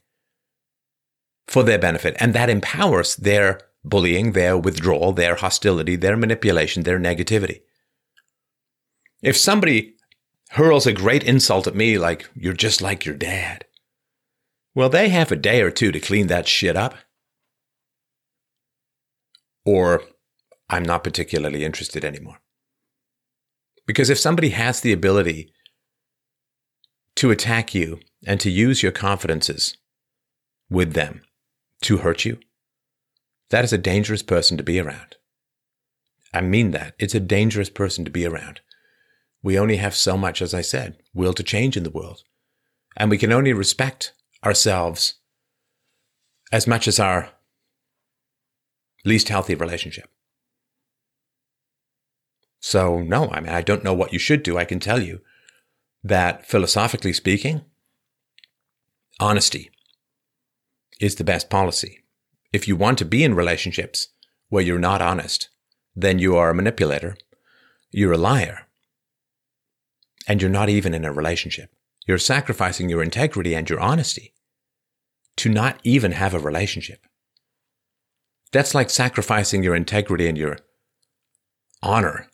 for their benefit, and that empowers their bullying, their withdrawal, their hostility, their manipulation, their negativity. If somebody hurls a great insult at me like, you're just like your dad. Well, they have a day or two to clean that shit up. Or, I'm not particularly interested anymore. Because if somebody has the ability to attack you and to use your confidences with them to hurt you, that is a dangerous person to be around. I mean that. It's a dangerous person to be around. We only have so much, as I said, will to change in the world. And we can only respect ourselves as much as our least healthy relationship. So, no, I mean, I don't know what you should do. I can tell you that philosophically speaking, honesty is the best policy. If you want to be in relationships where you're not honest, then you are a manipulator, you're a liar. And you're not even in a relationship. You're sacrificing your integrity and your honesty to not even have a relationship. That's like sacrificing your integrity and your honor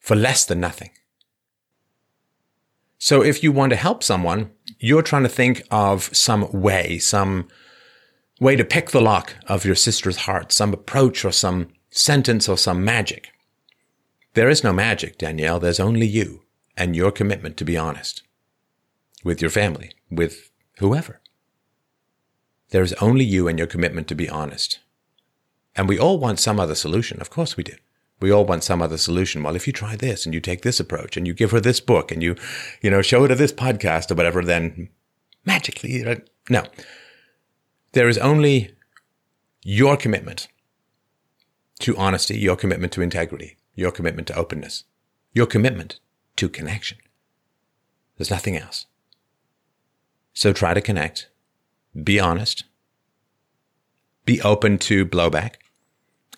for less than nothing. So if you want to help someone, you're trying to think of some way, some way to pick the lock of your sister's heart, some approach or some sentence or some magic. There is no magic, Danielle. There's only you. And your commitment to be honest with your family, with whoever. There is only you and your commitment to be honest. And we all want some other solution. Of course we do. We all want some other solution. Well, if you try this and you take this approach and you give her this book and you, you know, show her to this podcast or whatever, then magically, no. There is only your commitment to honesty, your commitment to integrity, your commitment to openness, your commitment to connection. There's nothing else. So try to connect. Be honest. Be open to blowback.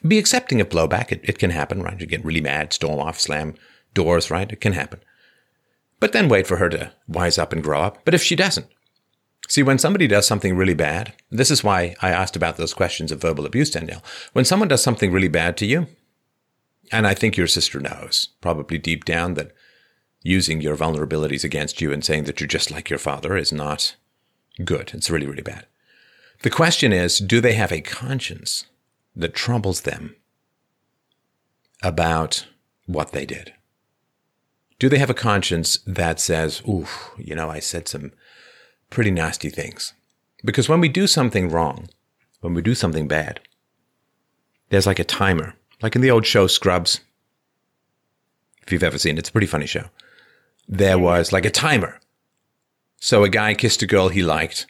Be accepting of blowback. It, it can happen, right? You get really mad, storm off, slam doors, right? It can happen. But then wait for her to wise up and grow up. But if she doesn't, see, when somebody does something really bad, this is why I asked about those questions of verbal abuse, Danielle. When someone does something really bad to you, and I think your sister knows, probably deep down, that using your vulnerabilities against you and saying that you're just like your father is not good. It's really, really bad. The question is, do they have a conscience that troubles them about what they did? Do they have a conscience that says, oof, you know, I said some pretty nasty things? Because when we do something wrong, when we do something bad, there's like a timer. Like in the old show Scrubs, if you've ever seen it, it's a pretty funny show. There was like a timer. So a guy kissed a girl he liked,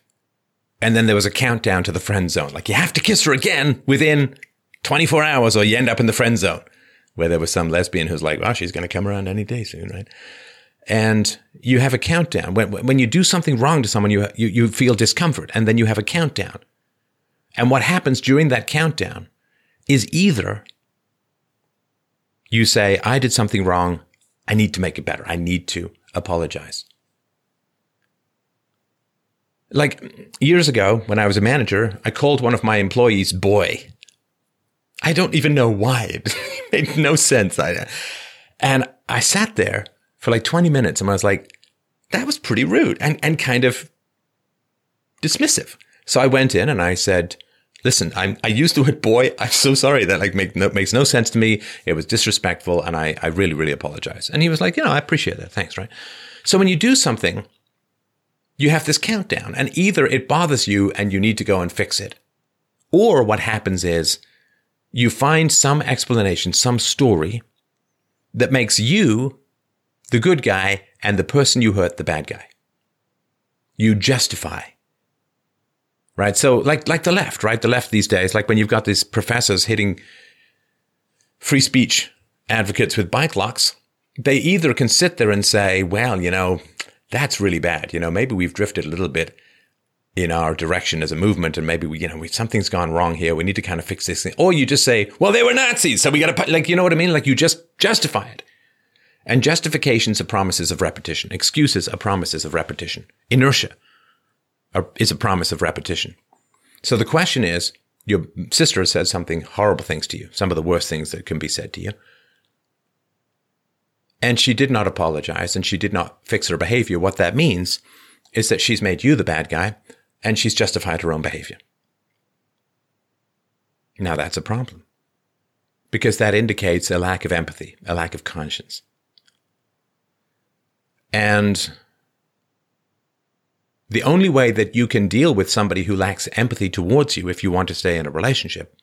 and then there was a countdown to the friend zone. Like, you have to kiss her again within twenty-four hours or you end up in the friend zone, where there was some lesbian who's like, well, she's going to come around any day soon, right? And you have a countdown. When when you do something wrong to someone, you, you, you feel discomfort, and then you have a countdown. And what happens during that countdown is either you say, I did something wrong, I need to make it better, I need to apologize. Like years ago, when I was a manager, I called one of my employees boy. I don't even know why. It made no sense. I, and I sat there for like twenty minutes and I was like, that was pretty rude and, and kind of dismissive. So I went in and I said, listen, I'm, I used the word boy. I'm so sorry. That like make no, makes no sense to me. It was disrespectful and I, I really, really apologize. And he was like, you know, I appreciate that. Thanks, right? So when you do something, you have this countdown, and either it bothers you and you need to go and fix it, or what happens is you find some explanation, some story that makes you the good guy and the person you hurt the bad guy. You justify, right? So like like the left, right? The left these days, like when you've got these professors hitting free speech advocates with bike locks, they either can sit there and say, well, you know, that's really bad. You know, maybe we've drifted a little bit in our direction as a movement, and maybe we, you know, we, something's gone wrong here. We need to kind of fix this thing. Or you just say, well, they were Nazis, so we got to, like, you know what I mean? Like, you just justify it. And justifications are promises of repetition. Excuses are promises of repetition. Inertia are, is a promise of repetition. So the question is, your sister has said something horrible things to you, some of the worst things that can be said to you. And she did not apologize, and she did not fix her behavior. What that means is that she's made you the bad guy, and she's justified her own behavior. Now that's a problem, because that indicates a lack of empathy, a lack of conscience. And the only way that you can deal with somebody who lacks empathy towards you, if you want to stay in a relationship,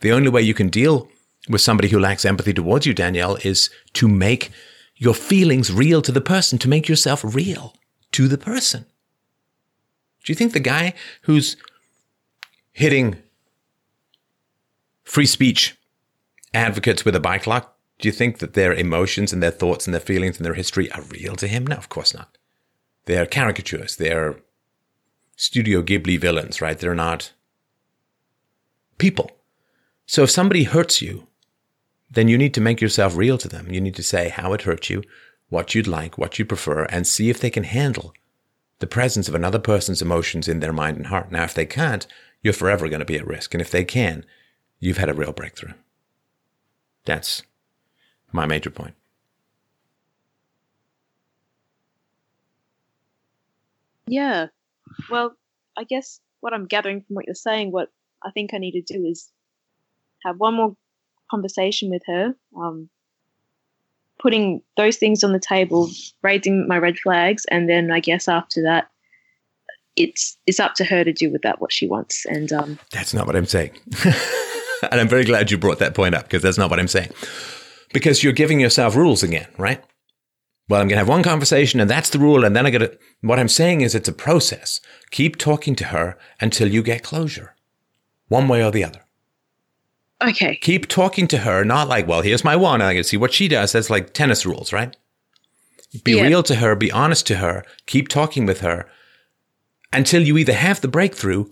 the only way you can deal with somebody who lacks empathy towards you, Danielle, is to make your feelings real to the person, to make yourself real to the person. Do you think the guy who's hitting free speech advocates with a bike lock, do you think that their emotions and their thoughts and their feelings and their history are real to him? No, of course not. They're caricatures. They're Studio Ghibli villains, right? They're not people. So if somebody hurts you, then you need to make yourself real to them. You need to say how it hurt you, what you'd like, what you prefer, and see if they can handle the presence of another person's emotions in their mind and heart. Now, if they can't, you're forever going to be at risk. And if they can, you've had a real breakthrough. That's my major point. Yeah. Well, I guess what I'm gathering from what you're saying, what I think I need to do is have one more conversation with her, um, putting those things on the table, raising my red flags, and then I guess after that, it's it's up to her to do with that what she wants. And um, that's not what I'm saying. And I'm very glad you brought that point up, because that's not what I'm saying. Because you're giving yourself rules again, right? Well, I'm going to have one conversation and that's the rule. And then I got to, what I'm saying is it's a process. Keep talking to her until you get closure, one way or the other. Okay. Keep talking to her, not like, well, here's my one. I can see what she does. That's like tennis rules, right? Be yeah. real to her. Be honest to her. Keep talking with her until you either have the breakthrough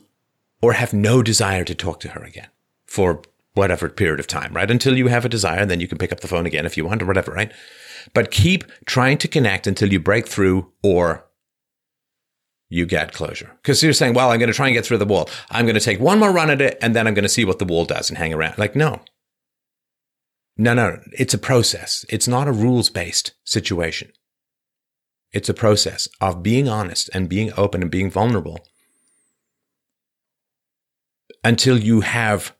or have no desire to talk to her again for whatever period of time, right? Until you have a desire, and then you can pick up the phone again if you want or whatever, right? But keep trying to connect until you break through or you get closure. Because you're saying, well, I'm going to try and get through the wall. I'm going to take one more run at it, and then I'm going to see what the wall does and hang around. Like, no. No, no. It's a process. It's not a rules-based situation. It's a process of being honest and being open and being vulnerable until you have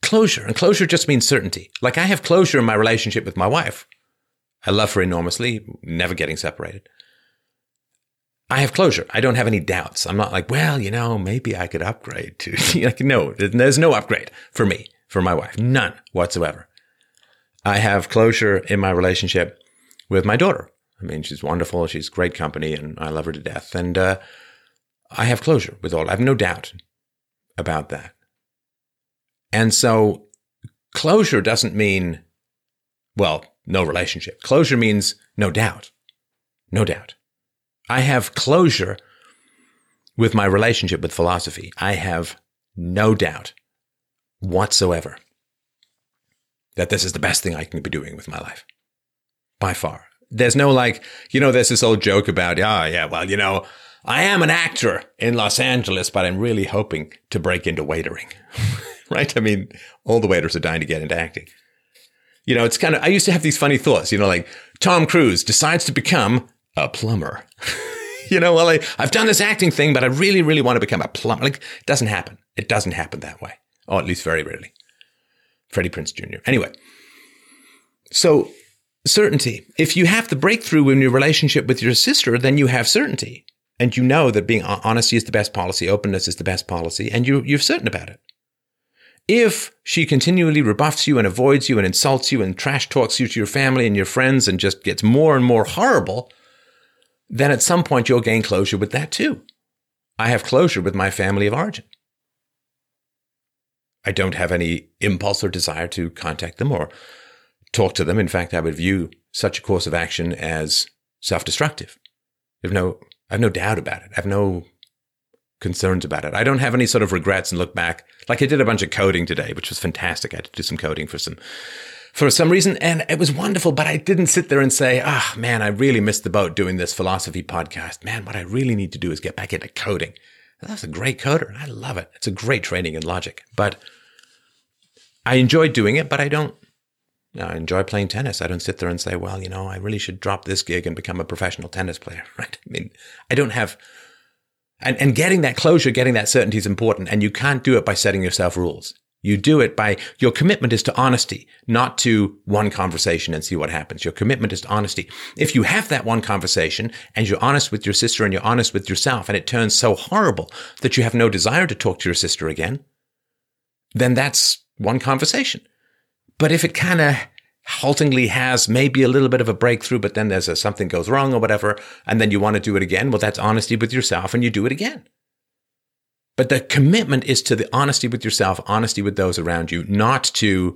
closure. And closure just means certainty. Like, I have closure in my relationship with my wife. I love her enormously, never getting separated. I have closure. I don't have any doubts. I'm not like, well, you know, maybe I could upgrade to, like, no, there's no upgrade for me, for my wife, none whatsoever. I have closure in my relationship with my daughter. I mean, she's wonderful. She's great company and I love her to death. And uh, I have closure with all, I have no doubt about that. And so closure doesn't mean, well, no relationship. Closure means no doubt. No doubt. I have closure with my relationship with philosophy. I have no doubt whatsoever that this is the best thing I can be doing with my life. By far. There's no like, you know, there's this old joke about, ah, oh, yeah, well, you know, I am an actor in Los Angeles, but I'm really hoping to break into waitering. Right? I mean, all the waiters are dying to get into acting. You know, it's kind of, I used to have these funny thoughts, you know, like Tom Cruise decides to become a plumber. You know, well, I, I've done this acting thing, but I really, really want to become a plumber. Like, it doesn't happen. It doesn't happen that way. Or at least very rarely. Freddie Prince Junior Anyway, so certainty. If you have the breakthrough in your relationship with your sister, then you have certainty. And you know that being honesty is the best policy, openness is the best policy, and you, you're certain about it. If she continually rebuffs you and avoids you and insults you and trash talks you to your family and your friends and just gets more and more horrible, then at some point you'll gain closure with that too. I have closure with my family of origin. I don't have any impulse or desire to contact them or talk to them. In fact, I would view such a course of action as self-destructive. I have no, I have no doubt about it. I have no concerns about it. I don't have any sort of regrets and look back. Like, I did a bunch of coding today, which was fantastic. I had to do some coding for some for some reason, and it was wonderful, but I didn't sit there and say, ah, oh, man, I really missed the boat doing this philosophy podcast. Man, what I really need to do is get back into coding. That's a great coder, and I love it. It's a great training in logic, but I enjoy doing it, but I don't I enjoy playing tennis. I don't sit there and say, well, you know, I really should drop this gig and become a professional tennis player, right? I mean, I don't have... And, and getting that closure, getting that certainty is important. And you can't do it by setting yourself rules. You do it by, your commitment is to honesty, not to one conversation and see what happens. Your commitment is to honesty. If you have that one conversation and you're honest with your sister and you're honest with yourself and it turns so horrible that you have no desire to talk to your sister again, then that's one conversation. But if it kind of haltingly has maybe a little bit of a breakthrough, but then there's a, something goes wrong or whatever, and then you want to do it again. Well, that's honesty with yourself, and you do it again. But the commitment is to the honesty with yourself, honesty with those around you, not to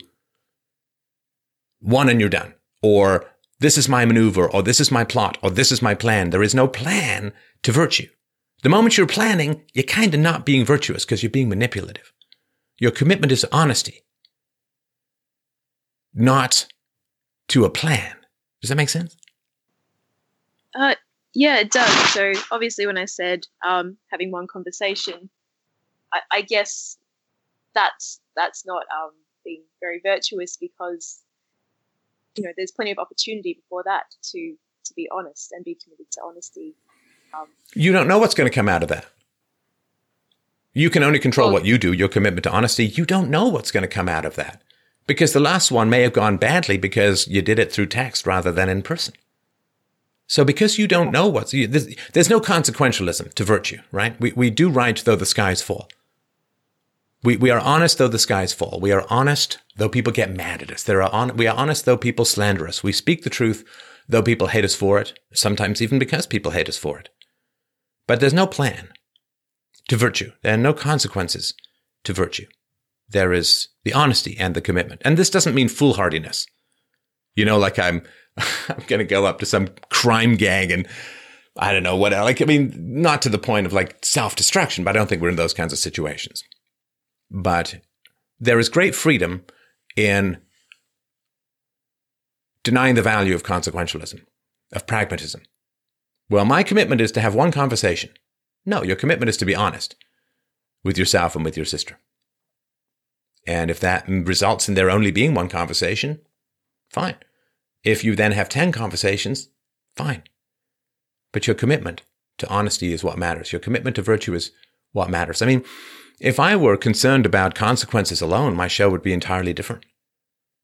one and you're done, or this is my maneuver, or this is my plot, or this is my plan. There is no plan to virtue. The moment you're planning, you're kind of not being virtuous because you're being manipulative. Your commitment is honesty, not to a plan. Does that make sense? Uh, yeah, it does. So obviously when I said um, having one conversation, I, I guess that's that's not um, being very virtuous because, you know, there's plenty of opportunity before that to, to be honest and be committed to honesty. Um, you don't know what's going to come out of that. You can only control well, what you do, your commitment to honesty. You don't know what's going to come out of that. Because the last one may have gone badly because you did it through text rather than in person. So because you don't know what's... You, there's, there's no consequentialism to virtue, right? We we do right though the skies fall. We we are honest though the skies fall. We are honest though people get mad at us. There are on, we are honest though people slander us. We speak the truth though people hate us for it, sometimes even because people hate us for it. But there's no plan to virtue. There are no consequences to virtue. There is the honesty and the commitment. And this doesn't mean foolhardiness. You know, like I'm I'm going to go up to some crime gang and I don't know what else. Like, I mean, not to the point of like self-destruction, but I don't think we're in those kinds of situations. But there is great freedom in denying the value of consequentialism, of pragmatism. Well, my commitment is to have one conversation. No, your commitment is to be honest with yourself and with your sister. And if that results in there only being one conversation, fine. If you then have ten conversations, fine. But your commitment to honesty is what matters. Your commitment to virtue is what matters. I mean, if I were concerned about consequences alone, my show would be entirely different.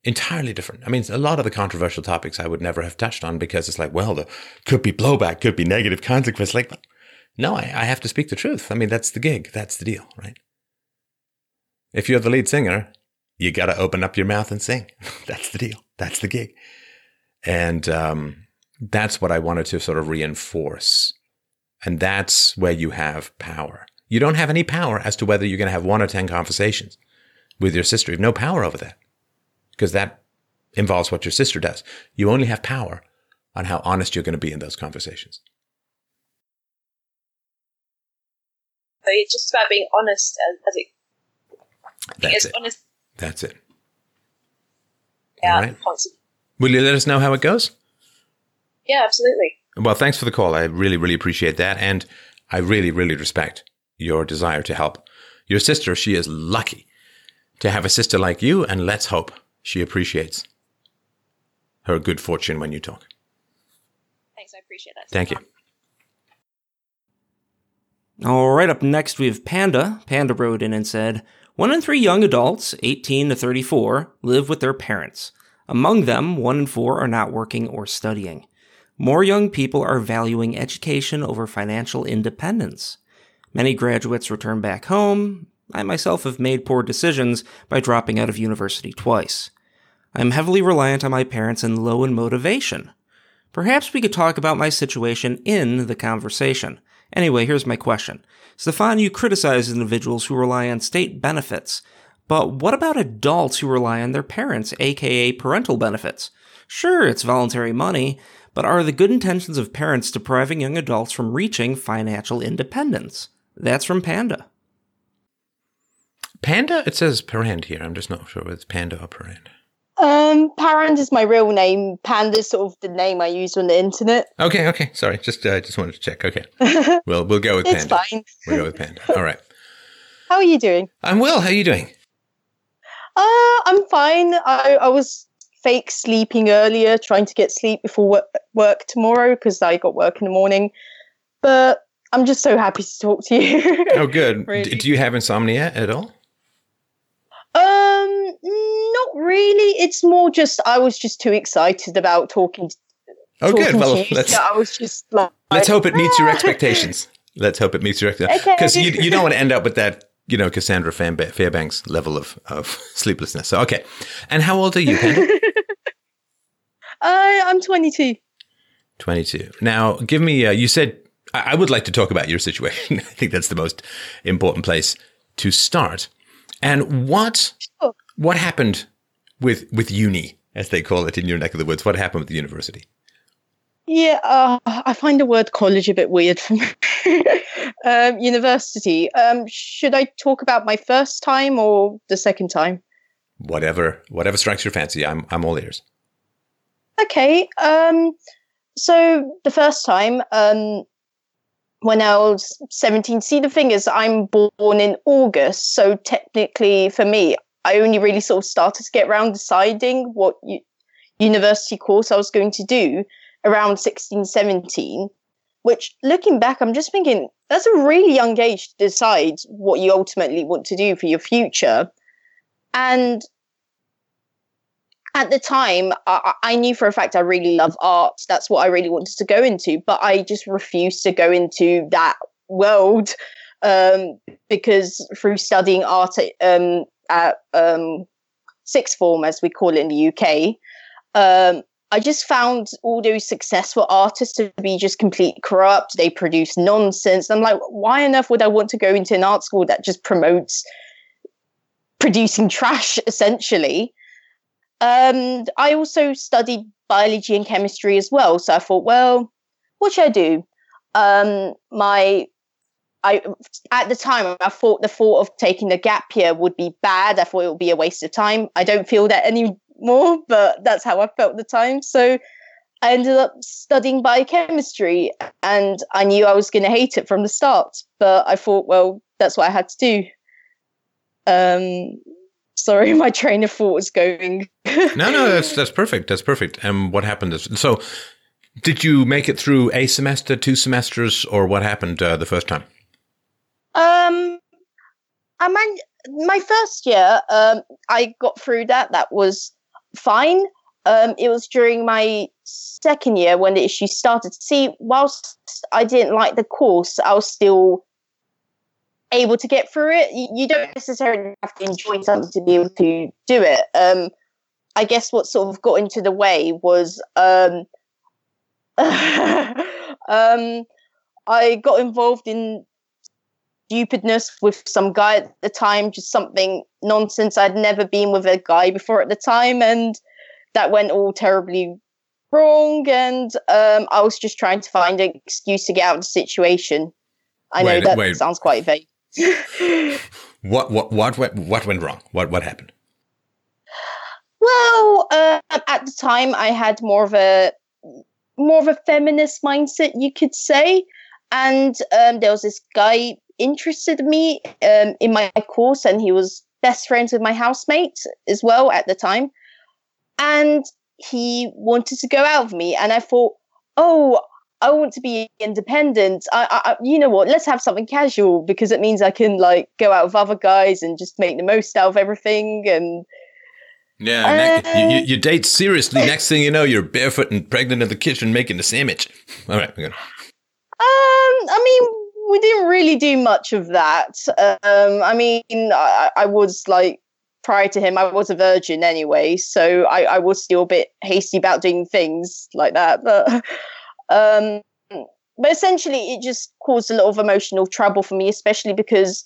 Entirely different. I mean, a lot of the controversial topics I would never have touched on because it's like, well, there could be blowback, could be negative consequence. Like, no, I, I have to speak the truth. I mean, that's the gig. That's the deal, right? If you're the lead singer, you got to open up your mouth and sing. That's the deal. That's the gig. And um, that's what I wanted to sort of reinforce. And that's where you have power. You don't have any power as to whether you're going to have one or ten conversations with your sister. You have no power over that because that involves what your sister does. You only have power on how honest you're going to be in those conversations. So it's just about being honest as, as it That's it. Honest. That's it. Yeah. Right. Will you let us know how it goes? Yeah, absolutely. Well, thanks for the call. I really, really appreciate that. And I really, really respect your desire to help your sister. She is lucky to have a sister like you. And let's hope she appreciates her good fortune when you talk. Thanks. I appreciate that. Thank you. All right. Up next, we have Panda. Panda wrote in and said, One in three young adults, eighteen to thirty-four, live with their parents. Among them, one in four are not working or studying. More young people are valuing education over financial independence. Many graduates return back home. I myself have made poor decisions by dropping out of university twice. I'm heavily reliant on my parents and low in motivation. Perhaps we could talk about my situation in the conversation. Anyway, here's my question. Stefan, you criticize individuals who rely on state benefits, but what about adults who rely on their parents, aka parental benefits? Sure, it's voluntary money, but are the good intentions of parents depriving young adults from reaching financial independence? That's from Panda. Panda? It says parent here. I'm just not sure whether it's Panda or parent. Um, Parand is my real name. Panda is sort of the name I use on the internet. Okay, okay. Sorry, just I uh, just wanted to check. Okay, we'll we'll go with Panda. It's fine. We'll go with Panda. All right. How are you doing? I'm well. How are you doing? Uh, I'm fine. I, I was fake sleeping earlier, trying to get sleep before work, work tomorrow because I got work in the morning. But I'm just so happy to talk to you. Oh, good. Really. Do you have insomnia at all? Um, not really. It's more just I was just too excited about talking. To, oh, talking good. Well, to you, let's. So I was just like, let's hope it meets your expectations. Let's hope it meets your expectations because okay. you you don't want to end up with that, you know, Cassandra Fairbanks level of, of sleeplessness. So okay. And how old are you, Panda? uh, I'm twenty-two. Twenty-two. Now, give me. Uh, you said I-, I would like to talk about your situation. I think that's the most important place to start. And what sure. what happened with with uni, as they call it in your neck of the woods? What happened with the university? Yeah, uh, I find the word college a bit weird for me. um, university. Um, should I talk about my first time or the second time? Whatever, whatever strikes your fancy. I'm I'm all ears. Okay. Um, so the first time. Um, When I was seventeen, see the thing is I'm born in August, so technically for me, I only really sort of started to get around deciding what u- university course I was going to do around sixteen, seventeen, which looking back, I'm just thinking that's a really young age to decide what you ultimately want to do for your future. And at the time, I, I knew for a fact I really love art. That's what I really wanted to go into, but I just refused to go into that world um, because through studying art um, at um, sixth form, as we call it in the U K, um, I just found all those successful artists to be just complete corrupt. They produce nonsense. I'm like, why on earth would I want to go into an art school that just promotes producing trash, essentially? Um, I also studied biology and chemistry as well. So I thought, well, what should I do? Um, my, I at the time I thought the thought of taking a gap year would be bad. I thought it would be a waste of time. I don't feel that anymore, but that's how I felt at the time. So I ended up studying biochemistry, and I knew I was going to hate it from the start. But I thought, well, that's what I had to do. Um, sorry, my train of thought was going. no, no, that's that's perfect. That's perfect. And um, what happened is so. Did you make it through a semester, two semesters, or what happened uh, the first time? Um, I man- my first year, um, I got through that. That was fine. Um, it was during my second year when the issue started. See, whilst I didn't like the course, I was still able to get through it. You, you don't necessarily have to enjoy something to be able to do it. Um, I guess what sort of got into the way was... Um, um, I got involved in stupidness with some guy at the time, just something nonsense. I'd never been with a guy before at the time, and that went all terribly wrong, and um, I was just trying to find an excuse to get out of the situation. I wait, know that wait. sounds quite vague. what, what, what, what, what went wrong? What, what happened? Well, uh, at the time I had more of a more of a feminist mindset, you could say. And um, there was this guy interested in me um, in my course, and he was best friends with my housemate as well at the time. And he wanted to go out with me. And I thought, oh, I want to be independent. I, I, you know what, let's have something casual, because it means I can like go out with other guys and just make the most out of everything. And Yeah, uh, ne- you, you date seriously. Next thing you know, you're barefoot and pregnant in the kitchen making a sandwich. All right, we're good. Um, I mean, we didn't really do much of that. Um, I mean, I, I was like, prior to him, I was a virgin anyway, so I, I was still a bit hasty about doing things like that. But, um, but essentially, it just caused a lot of emotional trouble for me, especially because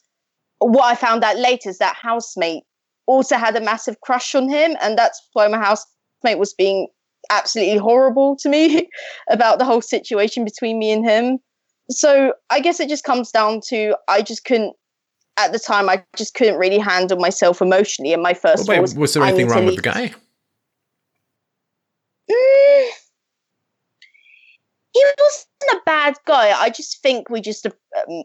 what I found out later is that housemate also had a massive crush on him, and that's why my housemate was being absolutely horrible to me about the whole situation between me and him. So I guess it just comes down to I just couldn't, at the time, I just couldn't really handle myself emotionally. And my first well, wait, was, was there anything wrong with the guy? Mm, he wasn't a bad guy. I just think we just um,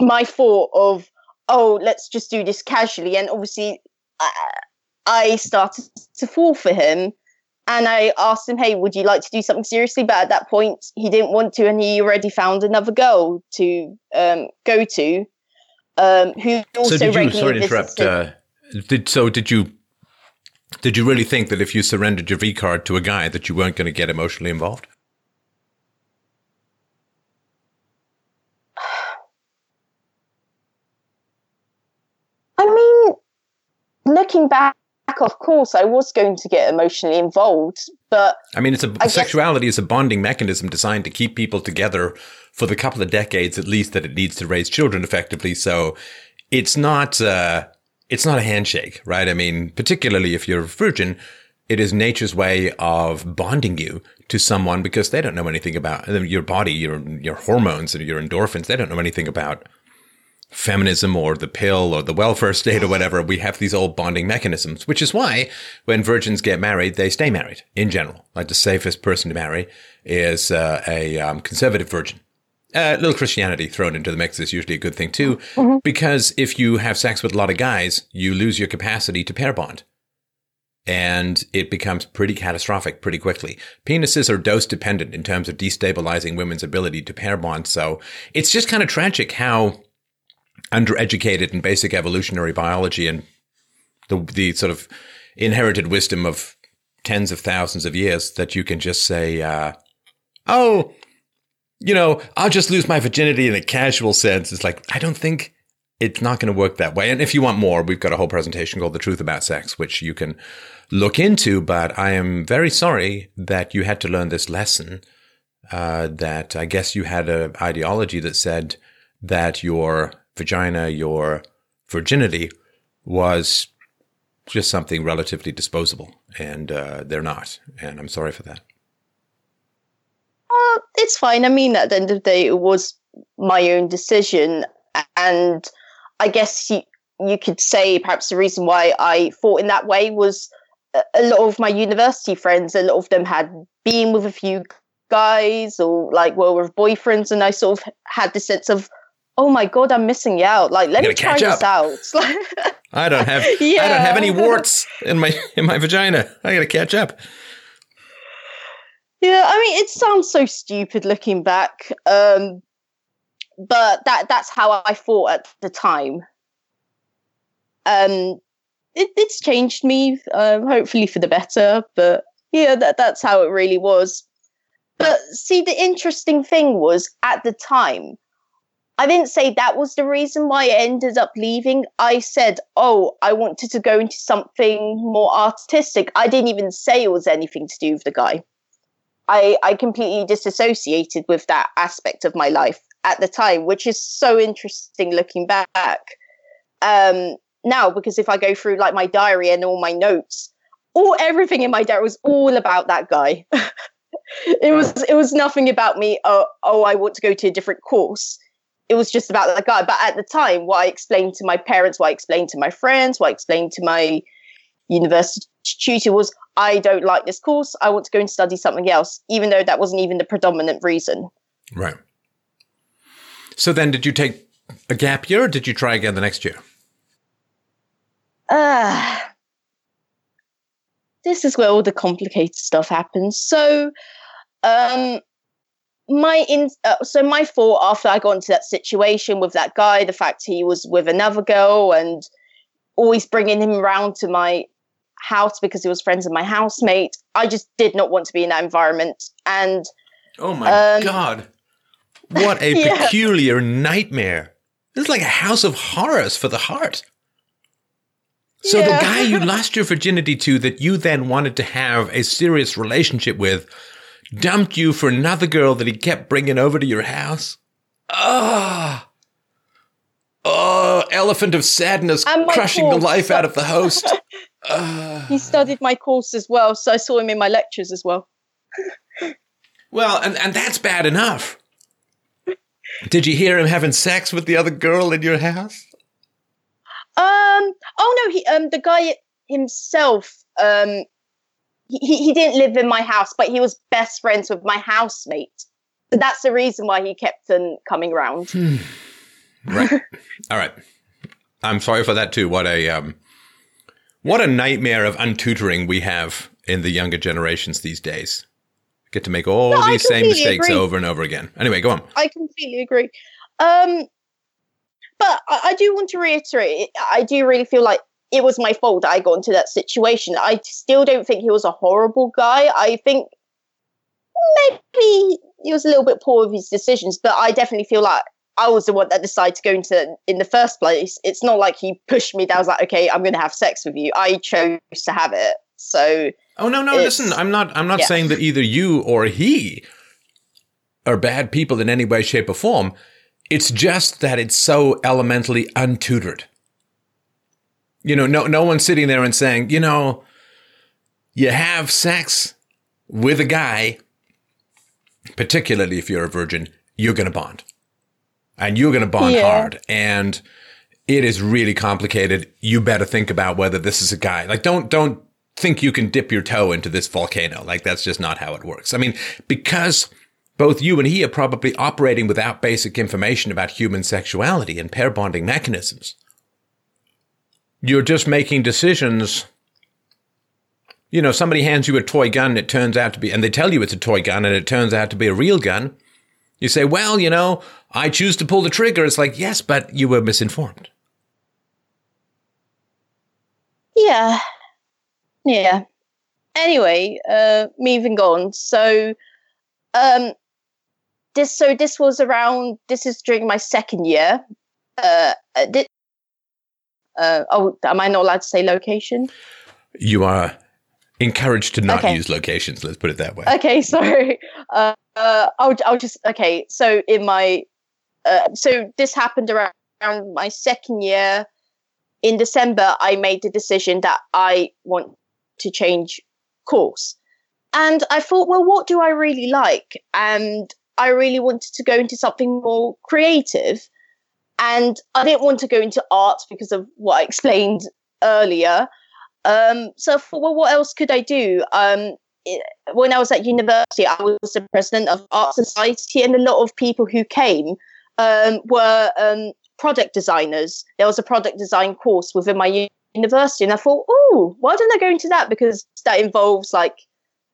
my thought of, oh, let's just do this casually. And obviously I, I started to fall for him, and I asked him, hey, would you like to do something seriously? But at that point he didn't want to, and he already found another girl to um, go to um, who also so regularly sorry to interrupt. Uh, did, so did you, did you really think that if you surrendered your V card to a guy that you weren't going to get emotionally involved? Looking back, of course, I was going to get emotionally involved, but I mean, it's a I sexuality guess, is a bonding mechanism designed to keep people together for the couple of decades at least that it needs to raise children effectively. So it's not uh, it's not a handshake, right? I mean, particularly if you're a virgin, it is nature's way of bonding you to someone because they don't know anything about your body, your your hormones, and your endorphins. They don't know anything about feminism or the pill or the welfare state or whatever. We have these old bonding mechanisms, which is why when virgins get married, they stay married in general. Like the safest person to marry is uh, a um, conservative virgin. A uh, little Christianity thrown into the mix is usually a good thing too, mm-hmm. because if you have sex with a lot of guys, you lose your capacity to pair bond. And it becomes pretty catastrophic pretty quickly. Penises are dose dependent in terms of destabilizing women's ability to pair bond. So it's just kind of tragic how undereducated in basic evolutionary biology and the the sort of inherited wisdom of tens of thousands of years that you can just say, uh, oh, you know, I'll just lose my virginity in a casual sense. It's like, I don't think it's not going to work that way. And if you want more, we've got a whole presentation called The Truth About Sex, which you can look into. But I am very sorry that you had to learn this lesson, uh, that I guess you had an ideology that said that your vagina, your virginity was just something relatively disposable. And uh, they're not. And I'm sorry for that. Uh, it's fine. I mean, at the end of the day, it was my own decision. And I guess you, you could say perhaps the reason why I thought in that way was a lot of my university friends, a lot of them had been with a few guys or like were with boyfriends. And I sort of had this sense of, oh my God, I'm missing out. Like, let me try this out. I don't have yeah. I don't have any warts in my in my vagina. I got to catch up. Yeah, I mean, it sounds so stupid looking back, um, but that that's how I thought at the time. Um, it, it's changed me, um, hopefully for the better, but yeah, that that's how it really was. But see, the interesting thing was, at the time, I didn't say that was the reason why I ended up leaving. I said, oh, I wanted to go into something more artistic. I didn't even say it was anything to do with the guy. I, I completely disassociated with that aspect of my life at the time, which is so interesting looking back um, now, because if I go through like my diary and all my notes, all everything in my diary was all about that guy. it was it was nothing about me. Oh, oh, I want to go to a different course. It was just about that guy. But at the time, what I explained to my parents, what I explained to my friends, what I explained to my university tutor was, I don't like this course. I want to go and study something else, even though that wasn't even the predominant reason. Right. So then did you take a gap year or did you try again the next year? Uh, this is where all the complicated stuff happens. So um, my in, uh, so my thought after I got into that situation with that guy, the fact he was with another girl and always bringing him around to my house because he was friends with my housemate. I just did not want to be in that environment. And oh my um, God, what a yeah. peculiar nightmare. This is like a house of horrors for the heart. So yeah. the guy you lost your virginity to that you then wanted to have a serious relationship with dumped you for another girl that he kept bringing over to your house. Ah, oh. oh, elephant of sadness crushing course. the life out of the host. Uh, he studied my course as well, so I saw him in my lectures as well. Well, and, and that's bad enough. Did you hear him having sex with the other girl in your house? Um. Oh no. He um. The guy himself. Um. He he didn't live in my house, but he was best friends with my housemate. So that's the reason why he kept on coming round. Hmm. Right. All right. I'm sorry for that too. What a um. What a nightmare of untutoring we have in the younger generations these days. Get to make all no, these same mistakes agree. over and over again. Anyway, go on. I completely agree. Um, but I, I do want to reiterate, I do really feel like it was my fault that I got into that situation. I still don't think he was a horrible guy. I think maybe he was a little bit poor with his decisions, but I definitely feel like I was the one that decided to go into in the first place. It's not like he pushed me down. I was like, okay, I'm going to have sex with you. I chose to have it. So, oh no, no, listen, I'm not, I'm not yeah. saying that either you or he are bad people in any way, shape, or form. It's just that it's so elementally untutored. You know, no, no one's sitting there and saying, you know, you have sex with a guy, particularly if you're a virgin, you're going to bond. And you're going to bond yeah. hard. And it is really complicated. You better think about whether this is a guy. Like, don't don't think you can dip your toe into this volcano. Like, that's just not how it works. I mean, because both you and he are probably operating without basic information about human sexuality and pair bonding mechanisms. You're just making decisions. You know, somebody hands you a toy gun, and it turns out to be, and they tell you it's a toy gun, and it turns out to be a real gun. You say, well, you know, I choose to pull the trigger. It's like, yes, but you were misinformed. Yeah. Yeah. Anyway, uh, moving on. So um, this, so this was around, this is during my second year. Uh, this, uh, oh, am I not allowed to say location? You are encouraged to not okay. use locations, let's put it that way. Okay, sorry. Uh, uh, I'll, I'll just, okay, so in my, uh, so this happened around, around my second year. In December, I made the decision that I want to change course. And I thought, well, what do I really like? And I really wanted to go into something more creative. And I didn't want to go into art because of what I explained earlier. Um, so I thought, well, what else could I do? Um, it, when I was at university, I was the president of Art Society, and a lot of people who came um, were um, product designers. There was a product design course within my university, and I thought, oh, why don't I go into that? Because that involves like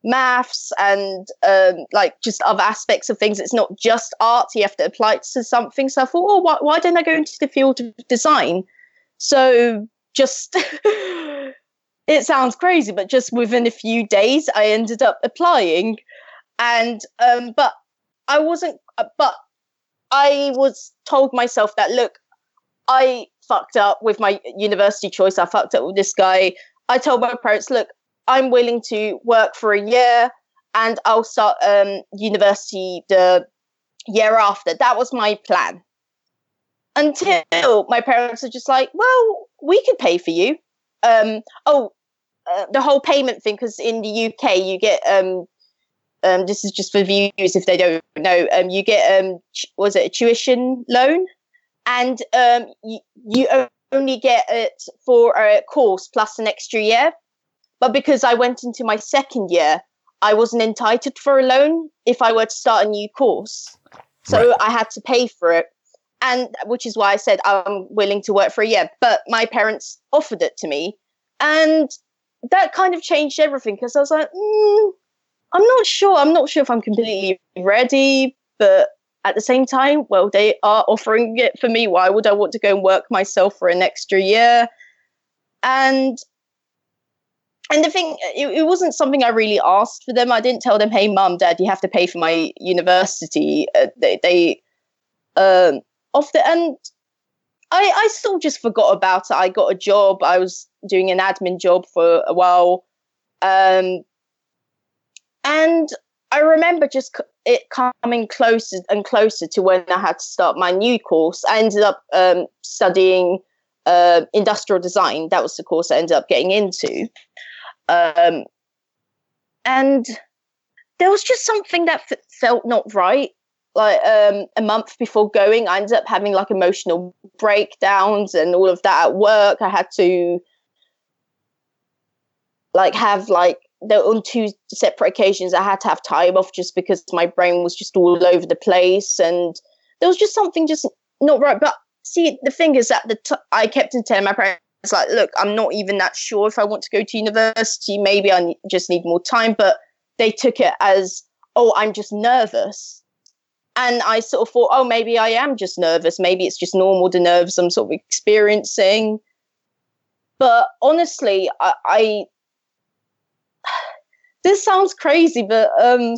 maths and um, like just other aspects of things. It's not just art. You have to apply it to something. So I thought, oh, why, why don't I go into the field of design? So just... It sounds crazy, but just within a few days, I ended up applying, and um, but I wasn't. But I was told myself that, look, I fucked up with my university choice. I fucked up with this guy. I told my parents, look, I'm willing to work for a year, and I'll start um, university the year after. That was my plan. Until my parents are just like, well, we could pay for you. Um, oh. Uh, the whole payment thing, because in the U K you get um, um, this is just for viewers if they don't know, um, you get um, ch- was it a tuition loan, and um, you, you only get it for a course plus an extra year. But because I went into my second year, I wasn't entitled for a loan if I were to start a new course, so right. I had to pay for it. And which is why I said I'm willing to work for a year. But my parents offered it to me. And that kind of changed everything, because I was like, mm, I'm not sure. I'm not sure if I'm completely ready. But at the same time, well, they are offering it for me. Why would I want to go and work myself for an extra year? And and the thing, it, it wasn't something I really asked for them. I didn't tell them, hey, mum, dad, you have to pay for my university. Uh, they... they um, Off the and I, I still just forgot about it. I got a job. I was doing an admin job for a while, um, and I remember just it coming closer and closer to when I had to start my new course. I ended up um, studying uh, industrial design. That was the course I ended up getting into, um, and there was just something that f- felt not right. Like um, a month before going, I ended up having like emotional breakdowns and all of that at work. I had to like have like the, on two separate occasions, I had to have time off just because my brain was just all over the place, and there was just something just not right. But see, the thing is that the t- I kept in telling my parents, like, look, I'm not even that sure if I want to go to university. Maybe I ne- just need more time. But they took it as, oh, I'm just nervous. And I sort of thought, oh, maybe I am just nervous. Maybe it's just normal, the nerves I'm sort of experiencing. But honestly, I, I this sounds crazy, but um,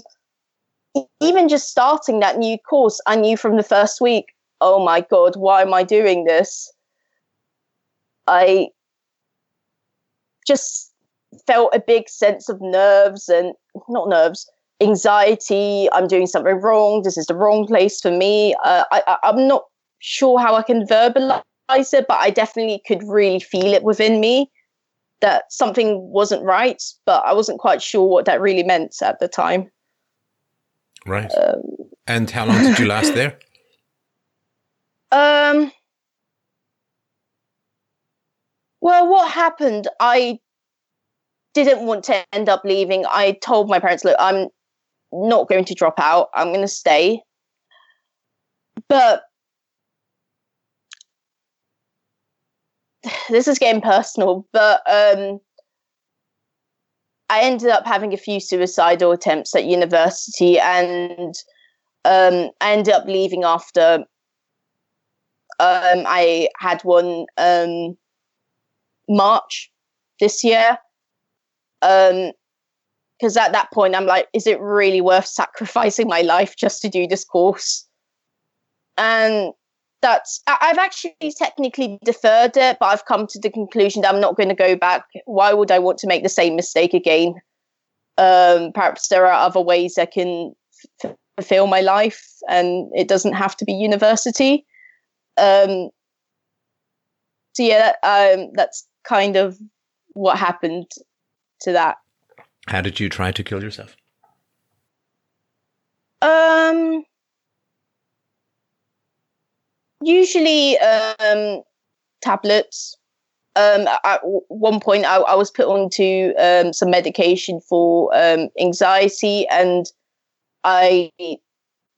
even just starting that new course, I knew from the first week, oh my God, why am I doing this? I just felt a big sense of nerves and not nerves. anxiety. I'm doing something wrong. This is the wrong place for me. Uh, I, I, I'm not sure how I can verbalize it, but I definitely could really feel it within me that something wasn't right, but I wasn't quite sure what that really meant at the time. Right. Um, and how long did you last there? Um. Well, what happened? I didn't want to end up leaving. I told my parents, look, I'm not going to drop out. I'm going to stay. But this is getting personal, but um, I ended up having a few suicidal attempts at university, and um, I ended up leaving after um, I had one um, March this year. Um, Because at that point, I'm like, is it really worth sacrificing my life just to do this course? And that's, I've actually technically deferred it, but I've come to the conclusion that I'm not going to go back. Why would I want to make the same mistake again? Um, perhaps there are other ways I can f- fulfill my life, and it doesn't have to be university. Um, so yeah, that, um, that's kind of what happened to that. How did you try to kill yourself? Um, usually um, tablets. Um, at one point, I, I was put onto um, some medication for um, anxiety, and I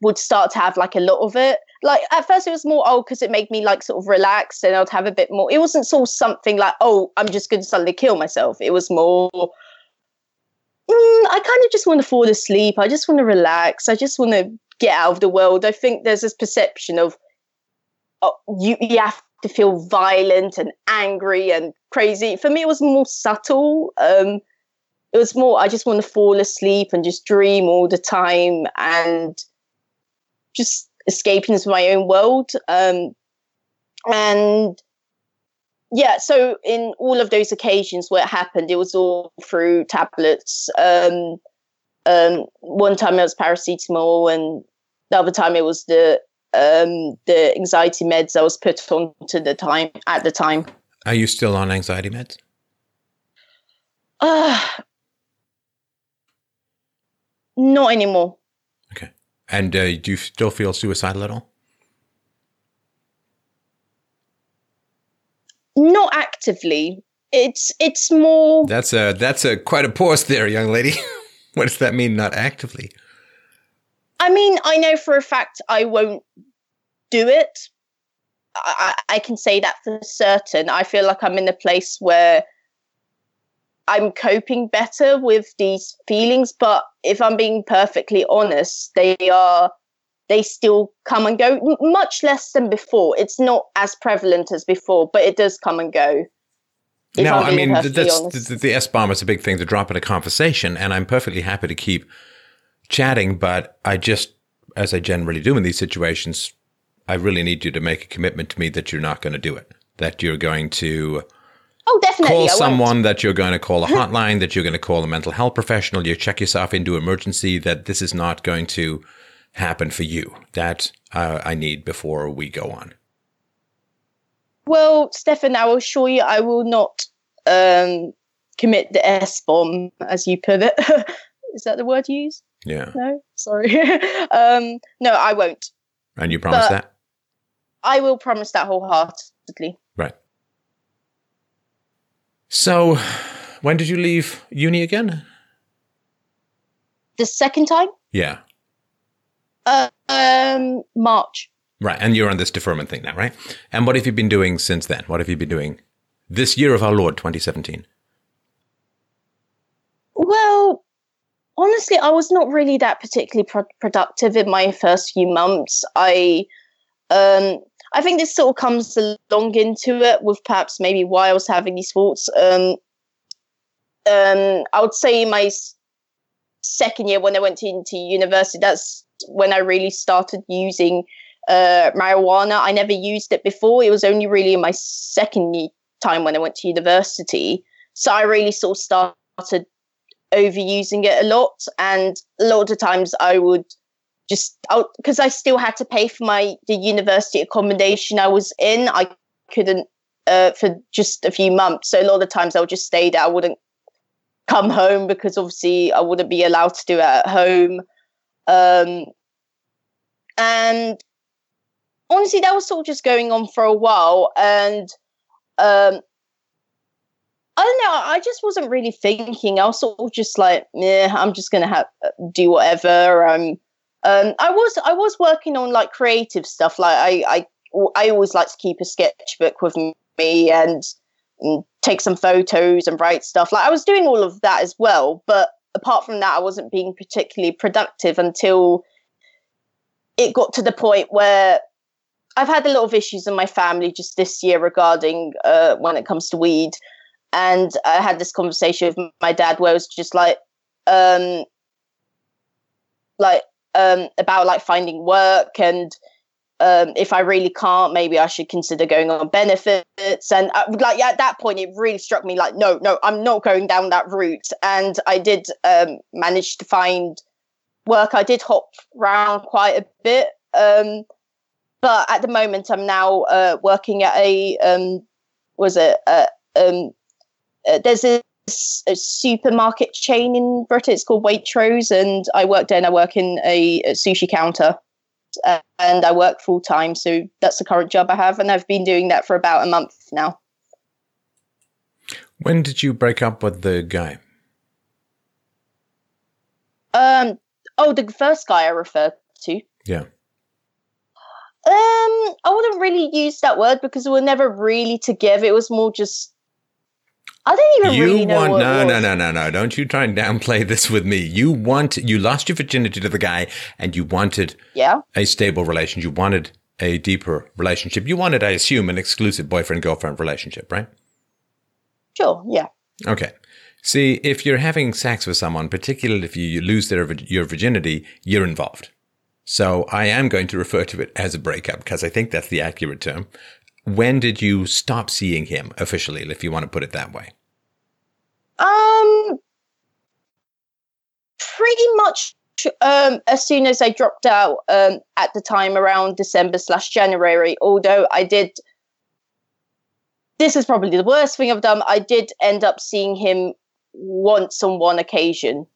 would start to have like a lot of it. Like at first, it was more oh, because it made me like sort of relaxed, and I'd have a bit more. It wasn't sort of something like oh, I'm just going to suddenly kill myself. It was more. I kind of just want to fall asleep. I just want to relax. I just want to get out of the world. I think there's this perception of oh, you, you have to feel violent and angry and crazy. For me, it was more subtle. Um, it was more, I just want to fall asleep and just dream all the time and just escape into my own world. Um, and Yeah, so in all of those occasions where it happened, it was all through tablets. Um, um, one time it was paracetamol, and the other time it was the um, the anxiety meds I was put on to the time at the time. Are you still on anxiety meds? Uh, not anymore. Okay, and uh, do you still feel suicidal at all? Not actively. It's it's more. That's a that's a quite a pause there, young lady. What does that mean? Not actively. I mean, I know for a fact I won't do it. I, I can say that for certain. I feel like I'm in a place where I'm coping better with these feelings. But if I'm being perfectly honest, they are. They still come and go, much less than before. It's not as prevalent as before, but it does come and go. No, I mean, that's, the, the S-bomb is a big thing to drop in a conversation, and I'm perfectly happy to keep chatting, but I just, as I generally do in these situations, I really need you to make a commitment to me that you're not going to do it, that you're going to oh, definitely, call someone, that you're going to call a hotline, that you're going to call a mental health professional, you check yourself into emergency, that this is not going to happen for you. That uh, I need before we go on. Well, Stefan, I will assure you I will not um, commit the S-bomb, as you put it. Is that the word you use? Yeah. No? Sorry. um, no, I won't. And you promise but that? I will promise that wholeheartedly. Right. So, when did you leave uni again? The second time? Yeah. Uh, um, March. Right. And you're on this deferment thing now, right? And what have you been doing since then? What have you been doing this year of our Lord, twenty seventeen? Well, honestly, I was not really that particularly pro- productive in my first few months. I, um, I think this sort of comes along into it with perhaps maybe why I was having these thoughts. Um, um, I would say my second year when I went into university, that's when I really started using uh, marijuana. I never used it before. It was only really my second time when I went to university. So I really sort of started overusing it a lot. And a lot of the times I would just, because I, I still had to pay for my the university accommodation I was in. I couldn't uh, for just a few months. So a lot of the times I would just stay there. I wouldn't come home because obviously I wouldn't be allowed to do it at home. Um, and honestly, that was sort of just going on for a while. And um, I don't know, I just wasn't really thinking. I was sort of just like, yeah, I'm just going to have do whatever. Um, um, I was I was working on like creative stuff. Like I, I, I always like to keep a sketchbook with me and, and take some photos and write stuff. Like I was doing all of that as well, but apart from that, I wasn't being particularly productive until it got to the point where I've had a lot of issues in my family just this year regarding uh, when it comes to weed. And I had this conversation with my dad where it was just like, um, like um, about like finding work, and um, if I really can't, maybe I should consider going on benefits. And I, like yeah, at that point, it really struck me like, no, no, I'm not going down that route. And I did um, manage to find work. I did hop around quite a bit, um, but at the moment, I'm now uh, working at a um, was it uh, um, uh, there's a a supermarket chain in Britain. It's called Waitrose, and I work there, and I work in a, a sushi counter, uh, and I work full time. So that's the current job I have, and I've been doing that for about a month now. When did you break up with the guy? Um. Oh, the first guy I referred to. Yeah. Um. I wouldn't really use that word because we were never really together. It was more just. I don't even you really know want, what no, it was. No, no, no, no. Don't you try and downplay this with me. You want, you lost your virginity to the guy, and you wanted yeah. a stable relationship. You wanted a deeper relationship. You wanted, I assume, an exclusive boyfriend-girlfriend relationship, right? Sure, yeah. Okay. See, if you're having sex with someone, particularly if you lose their your virginity, you're involved. So I am going to refer to it as a breakup because I think that's the accurate term. When did you stop seeing him officially, if you want to put it that way? Um, pretty much um, as soon as I dropped out um, at the time around December slash January, although I did, this is probably the worst thing I've done, I did end up seeing him once on one occasion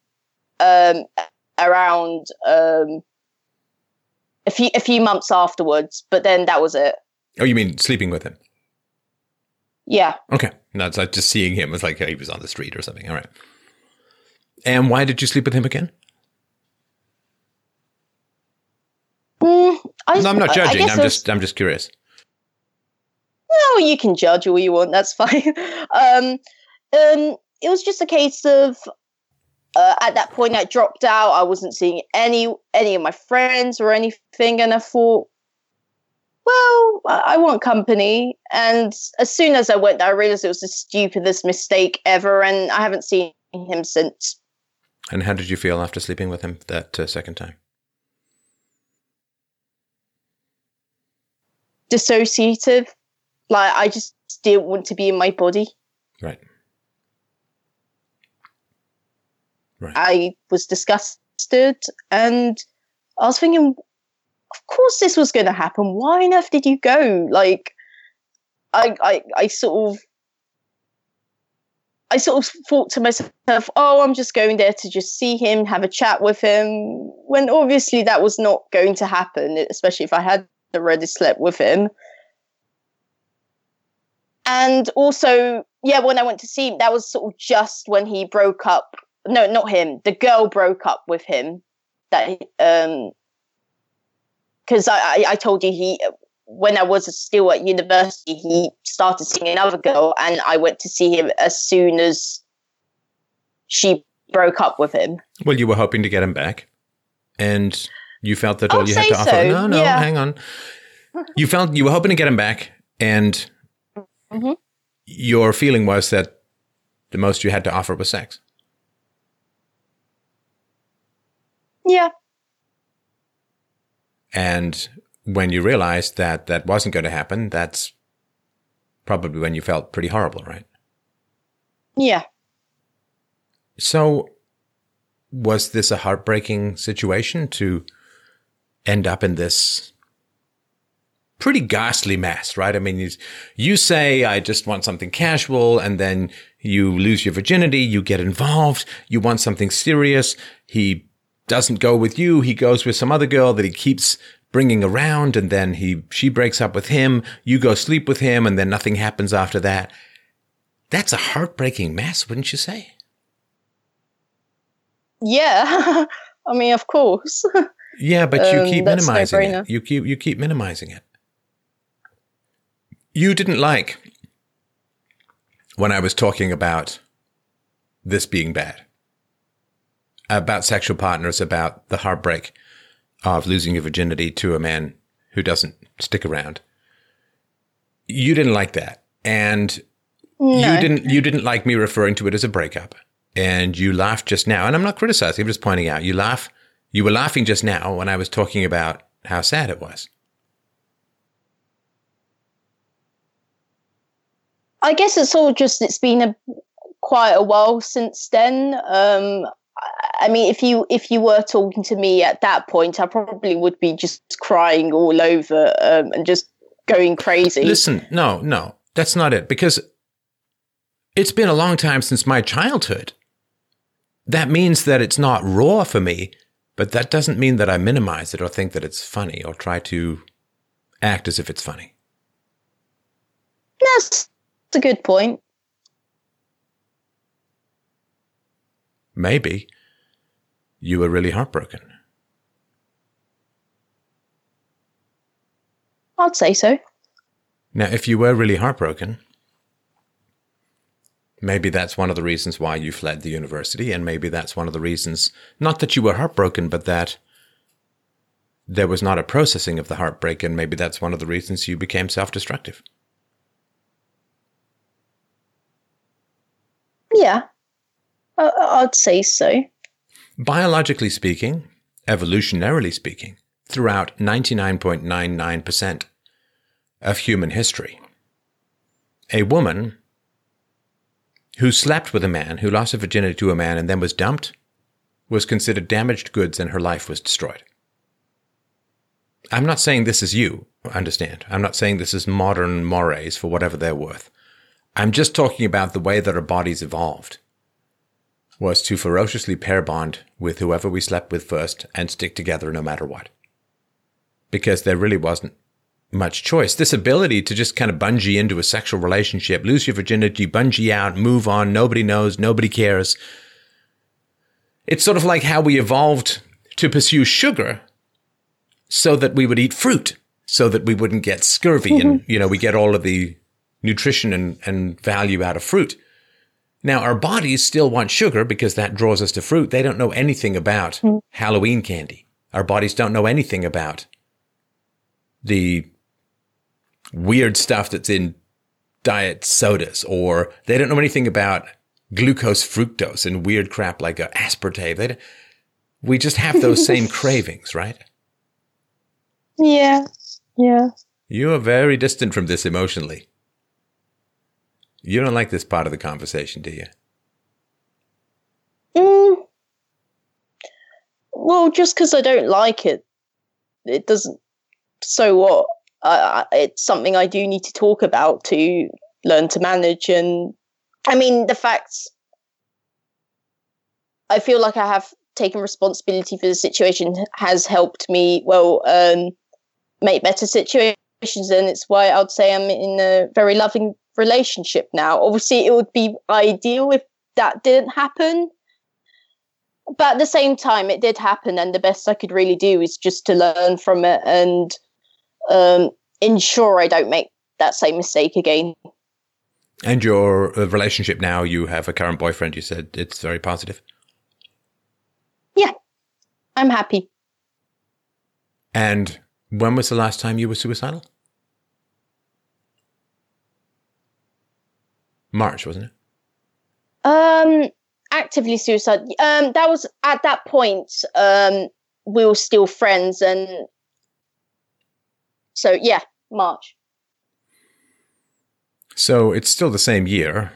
um, around um, a few, a few months afterwards, but then that was it. Oh, you mean sleeping with him? Yeah. Okay. No, it's like just seeing him. It's like he was on the street or something. All right. And why did you sleep with him again? Mm, I, no, I'm not judging. I'm was, just I'm just curious. No, you can judge all you want. That's fine. um, um, it was just a case of uh, at that point I dropped out. I wasn't seeing any any of my friends or anything, and I thought, well, I want company. And as soon as I went there, I realized it was the stupidest mistake ever, and I haven't seen him since. And how did you feel after sleeping with him that uh, second time? Dissociative. Like, I just didn't want to be in my body. Right. Right. I was disgusted, and I was thinking, of course this was going to happen. Why on earth did you go? Like, I, I, I sort of, I sort of thought to myself, oh, I'm just going there to just see him, have a chat with him. When obviously that was not going to happen, especially if I had already slept with him. And also, yeah, when I went to see him, that was sort of just when he broke up. No, not him. The girl broke up with him. That, um, Because I, I told you, he when I was still at university, he started seeing another girl, and I went to see him as soon as she broke up with him. Well, you were hoping to get him back, and you felt that all you had to offer. No, no, hang on. You felt you were hoping to get him back, and mm-hmm. your feeling was that the most you had to offer was sex. Yeah. And when you realized that that wasn't going to happen, that's probably when you felt pretty horrible, right? Yeah. So was this a heartbreaking situation to end up in this pretty ghastly mess, right? I mean, you, you say, I just want something casual, and then you lose your virginity, you get involved, you want something serious, he doesn't go with you. He goes with some other girl that he keeps bringing around, and then he she breaks up with him. You go sleep with him, and then nothing happens after that. That's a heartbreaking mess, wouldn't you say? Yeah, I mean, of course. Yeah, but you um, keep minimizing it. You keep you keep minimizing it. You didn't like when I was talking about this being bad. About sexual partners, about the heartbreak of losing your virginity to a man who doesn't stick around. You didn't like that. And no. you didn't you didn't like me referring to it as a breakup. and you laughed just now. And I'm not criticizing, I'm just pointing out. You laugh. You were laughing just now when I was talking about how sad it was. I guess it's all just, it's been a, quite a while since then. Um, I mean, if you if you were talking to me at that point, I probably would be just crying all over um, and just going crazy. Listen, no, no, that's not it. Because it's been a long time since my childhood. That means that it's not raw for me, but that doesn't mean that I minimize it or think that it's funny or try to act as if it's funny. That's a good point. Maybe you were really heartbroken. I'd say so. Now, if you were really heartbroken, maybe that's one of the reasons why you fled the university, and maybe that's one of the reasons, not that you were heartbroken, but that there was not a processing of the heartbreak, and maybe that's one of the reasons you became self-destructive. Yeah. I'd say so. Biologically speaking, evolutionarily speaking, throughout ninety-nine point nine nine percent of human history, a woman who slept with a man, who lost her virginity to a man and then was dumped, was considered damaged goods and her life was destroyed. I'm not saying this is you, understand. I'm not saying this is modern mores for whatever they're worth. I'm just talking about the way that our bodies evolved. Was to ferociously pair bond with whoever we slept with first and stick together no matter what. Because there really wasn't much choice. This ability to just kind of bungee into a sexual relationship, lose your virginity, bungee out, move on, nobody knows, nobody cares. It's sort of like how we evolved to pursue sugar so that we would eat fruit, so that we wouldn't get scurvy. Mm-hmm. And, you know, we get all of the nutrition and, and value out of fruit. Now, our bodies still want sugar because that draws us to fruit. They don't know anything about mm. Halloween candy. Our bodies don't know anything about the weird stuff that's in diet sodas, or they don't know anything about glucose fructose and weird crap like aspartame. They we just have those same cravings, right? Yeah, yeah. You are very distant from this emotionally. You don't like this part of the conversation, do you? Mm. Well, just because I don't like it, it doesn't. So what? Uh, it's something I do need to talk about to learn to manage. And I mean, the facts. I feel like I have taken responsibility for the situation has helped me, well, um, make better situations. And it's why I'd say I'm in a very loving relationship now. Obviously, it would be ideal if that didn't happen, but at the same time, it did happen, and the best I could really do is just to learn from it and um, ensure I don't make that same mistake again. And your relationship now, you have a current boyfriend, you said it's very positive. Yeah, I'm happy. And when was the last time you were suicidal? March, wasn't it? Um, actively suicide. Um, that was at that point. Um, we were still friends, and so yeah, March. So it's still the same year.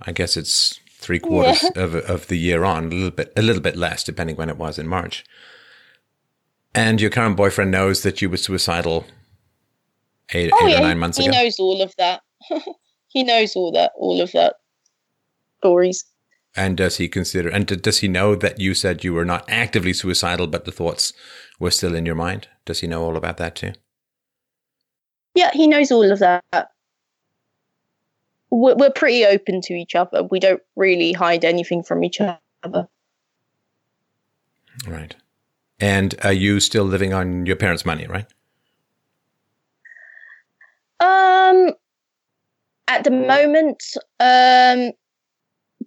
I guess it's three quarters yeah. of of the year on, a little bit, a little bit less, depending when it was in March. And your current boyfriend knows that you were suicidal eight, oh, eight yeah. or nine months he ago. He knows all of that. He knows all that, all of that stories. And does he consider, and does he know that you said you were not actively suicidal, but the thoughts were still in your mind? Does he know all about that too? Yeah, he knows all of that. We're, we're pretty open to each other. We don't really hide anything from each other. Right. And are you still living on your parents' money, right? Um... At the moment, um,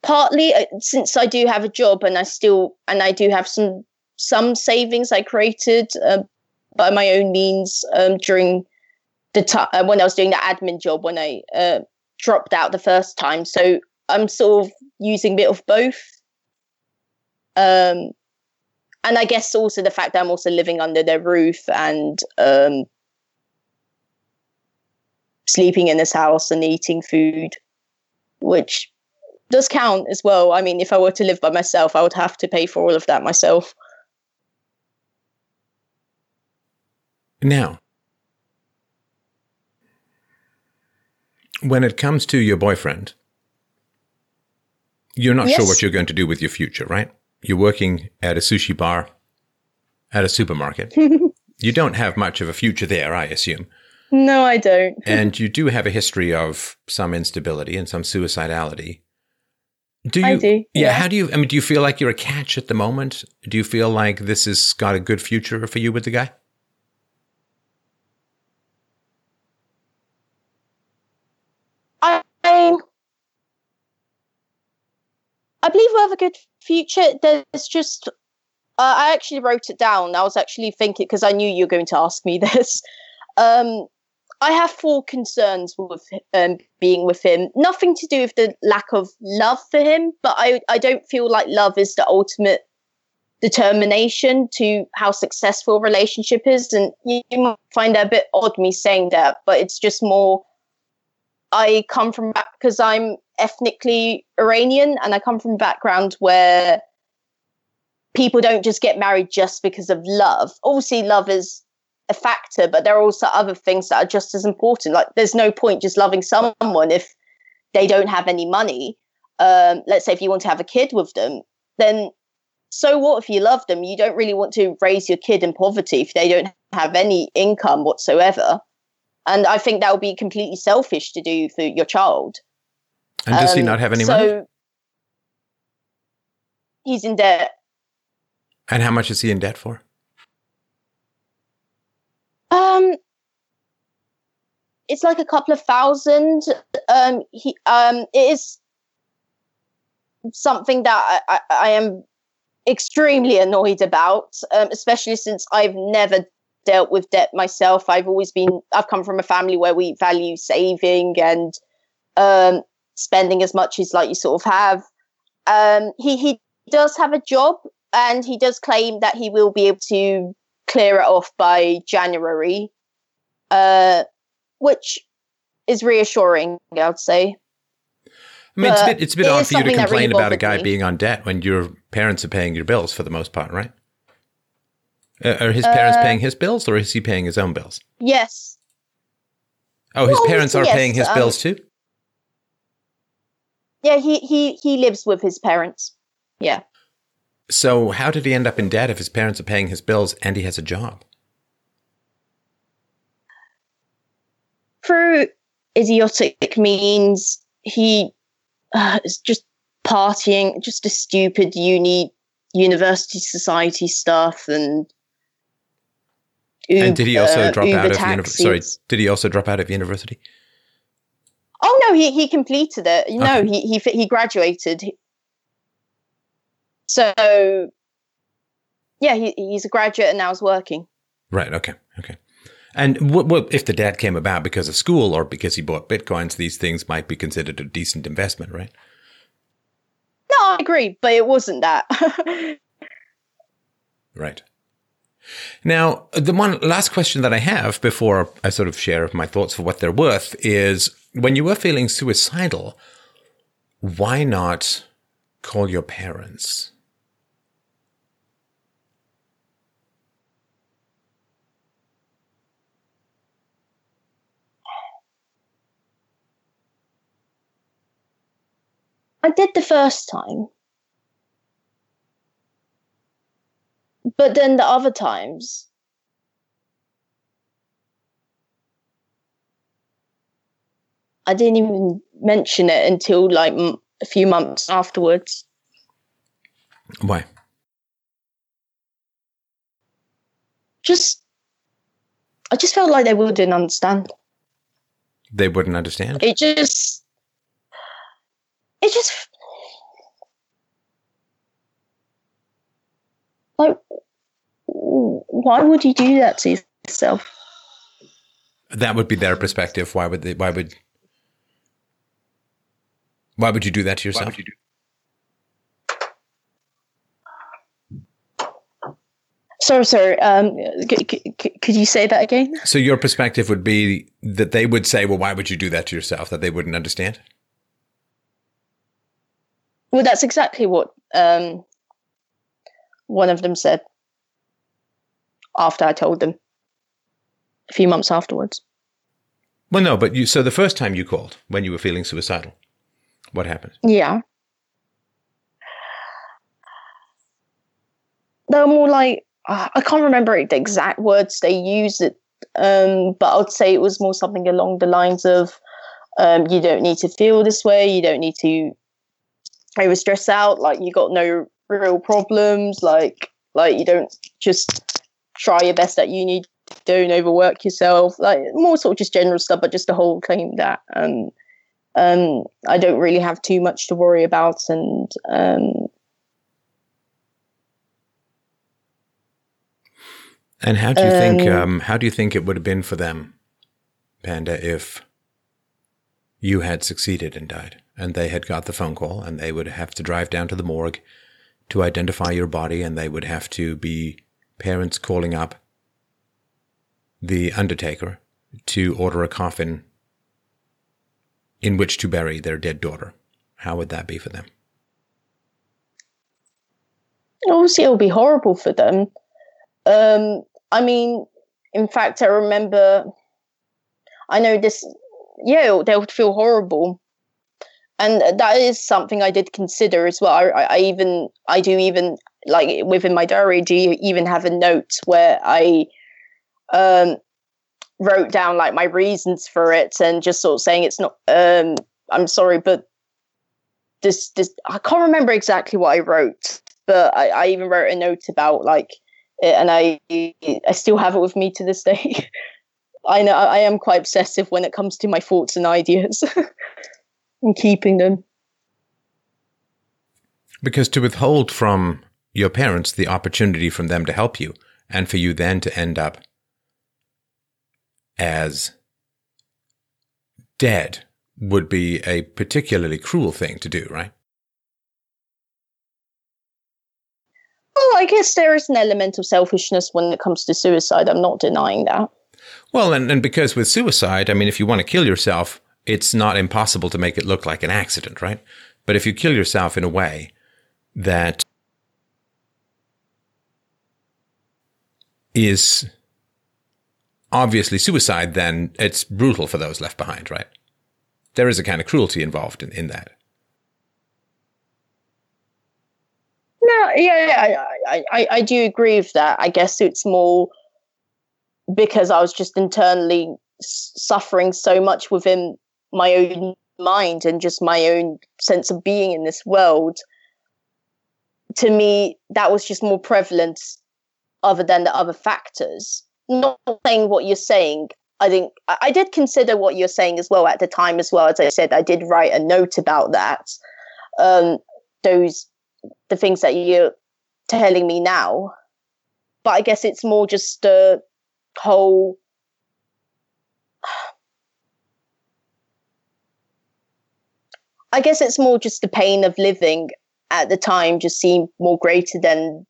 partly uh, since I do have a job and I still and I do have some some savings I created uh, by my own means um, during the time uh, when I was doing the admin job when I uh, dropped out the first time. So I'm sort of using a bit of both Um, and I guess also the fact that I'm also living under their roof and um, sleeping in his house and eating food, which does count as well. I mean, if I were to live by myself, I would have to pay for all of that myself. Now, when it comes to your boyfriend, you're not yes. sure what you're going to do with your future, right? You're working at a sushi bar, at a supermarket. You don't have much of a future there, I assume. No, I don't. And you do have a history of some instability and some suicidality. Do you, I do. Yeah, yeah. How do you, I mean, do you feel like you're a catch at the moment? Do you feel like this has got a good future for you with the guy? I, I believe we have a good future. There's just, uh, I actually wrote it down. I was actually thinking, because I knew you were going to ask me this. Um, I have four concerns with um, being with him. Nothing to do with the lack of love for him, but I, I don't feel like love is the ultimate determination to how successful a relationship is. And you, you might find that a bit odd, me saying that, but it's just more, I come from back because I'm ethnically Iranian, and I come from a background where people don't just get married just because of love. Obviously, love is a factor, but there are also other things that are just as important. Like, there's no point just loving someone if they don't have any money. Um, let's say if you want to have a kid with them, then so what if you love them? You don't really want to raise your kid in poverty if they don't have any income whatsoever. And I think that would be completely selfish to do for your child. And does um, he not have any so money? He's in debt. And how much is he in debt for? Um, it's like a couple of thousand. Um, he um, it is something that I, I, I am extremely annoyed about, um, especially since I've never dealt with debt myself. I've always been, I've come from a family where we value saving and um, spending as much as like you sort of have. Um, he, he does have a job, and he does claim that he will be able to clear it off by January, uh, which is reassuring, I would say. I mean, but it's a bit, it's a bit odd for you to complain really about a guy me. being on debt when your parents are paying your bills for the most part, right? Uh, are his parents uh, paying his bills, or is he paying his own bills? Yes. Oh, his well, parents are yes, paying his um, bills too? Yeah, he, he, he lives with his parents. Yeah. So how did he end up in debt if his parents are paying his bills and he has a job? Through idiotic means, he uh, is just partying, just a stupid uni, university society stuff, and Uber, and did he also drop Uber out of university? Sorry, did he also drop out of university? Oh no, he he completed it. No, okay. he he he graduated. So, yeah, he he's a graduate and now is working. Right. Okay. Okay. And what, what if the debt came about because of school or because he bought bitcoins? These things might be considered a decent investment, right? No, I agree, but it wasn't that. Right. Now, the one last question that I have before I sort of share my thoughts for what they're worth is, when you were feeling suicidal, why not call your parents? I did the first time. But then the other times, I didn't even mention it until like m- a few months afterwards. Why? Just, I just felt like they wouldn't understand. They wouldn't understand? It just... It just, like, why would you do that to yourself? That would be their perspective. Why would they, why would, why would you do that to yourself? Why would you do- Sorry, sir. Um, c- c- could you say that again? So your perspective would be that they would say, well, why would you do that to yourself? That they wouldn't understand? Well, that's exactly what um, one of them said after I told them, a few months afterwards. Well, no, but you. So the first time you called when you were feeling suicidal, what happened? Yeah. They were more like, I can't remember the exact words they used, it, um, but I would say it was more something along the lines of, um, you don't need to feel this way, you don't need to over stress out, like you got no real problems, like like you don't just try your best at uni, don't overwork yourself, like more sort of just general stuff, but just the whole claim that um, um, I don't really have too much to worry about, and um, And how do you um, think? Um, how do you think it would have been for them, Panda, if you had succeeded and died, and they had got the phone call, and they would have to drive down to the morgue to identify your body, and they would have to be parents calling up the undertaker to order a coffin in which to bury their dead daughter? How would that be for them? Obviously, it would be horrible for them. Um, I mean, in fact, I remember, I know this, yeah, they would feel horrible. And that is something I did consider as well. I, I even, I do even, like within my diary, do you even have a note where I um, wrote down like my reasons for it and just sort of saying it's not, um, I'm sorry, but this, this, I can't remember exactly what I wrote, but I, I even wrote a note about like, and I I still have it with me to this day. I know I am quite obsessive when it comes to my thoughts and ideas and keeping them. Because to withhold from your parents the opportunity from them to help you, and for you then to end up as dead would be a particularly cruel thing to do, right? Well, I guess there is an element of selfishness when it comes to suicide. I'm not denying that. Well, and, and because with suicide, I mean, if you want to kill yourself, it's not impossible to make it look like an accident, right? But if you kill yourself in a way that is obviously suicide, then it's brutal for those left behind, right? There is a kind of cruelty involved in, in that. No, yeah, I, I, I do agree with that. I guess it's more because I was just internally suffering so much within my own mind and just my own sense of being in this world. To me, that was just more prevalent other than the other factors. Not saying what you're saying. I think I did consider what you're saying as well at the time as well. As I said, I did write a note about that. Um, those the things that you're telling me now, but I guess it's more just the whole I guess it's more just the pain of living at the time just seemed more greater than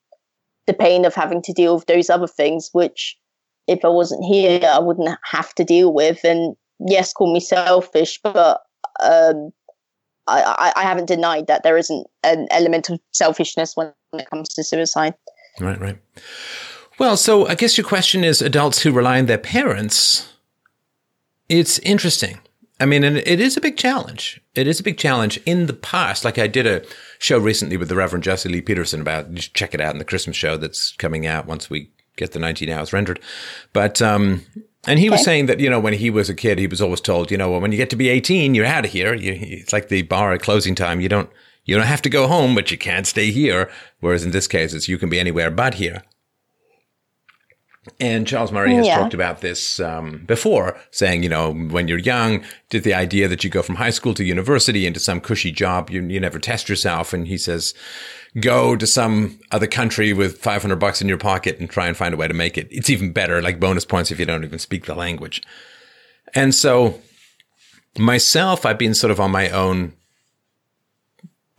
the pain of having to deal with those other things, which if I wasn't here I wouldn't have to deal with. And yes, call me selfish, but um I, I haven't denied that there isn't an element of selfishness when it comes to suicide. Right, right. Well, so I guess your question is adults who rely on their parents. It's interesting. I mean, and it is a big challenge. It is a big challenge in the past. Like I did a show recently with the Reverend Jesse Lee Peterson about, just check it out in the Christmas show that's coming out once we get the nineteen hours rendered. But, um, And he okay. was saying that, you know, when he was a kid, he was always told, you know, well, when you get to be eighteen, you're out of here. You, it's like the bar at closing time. You don't you don't have to go home, but you can't stay here. Whereas in this case, it's you can be anywhere but here. And Charles Murray has yeah. talked about this um, before, saying, you know, when you're young, did the idea that you go from high school to university into some cushy job, you, you never test yourself. And he says, go to some other country with five hundred bucks in your pocket and try and find a way to make it. It's even better, like bonus points if you don't even speak the language. And so myself, I've been sort of on my own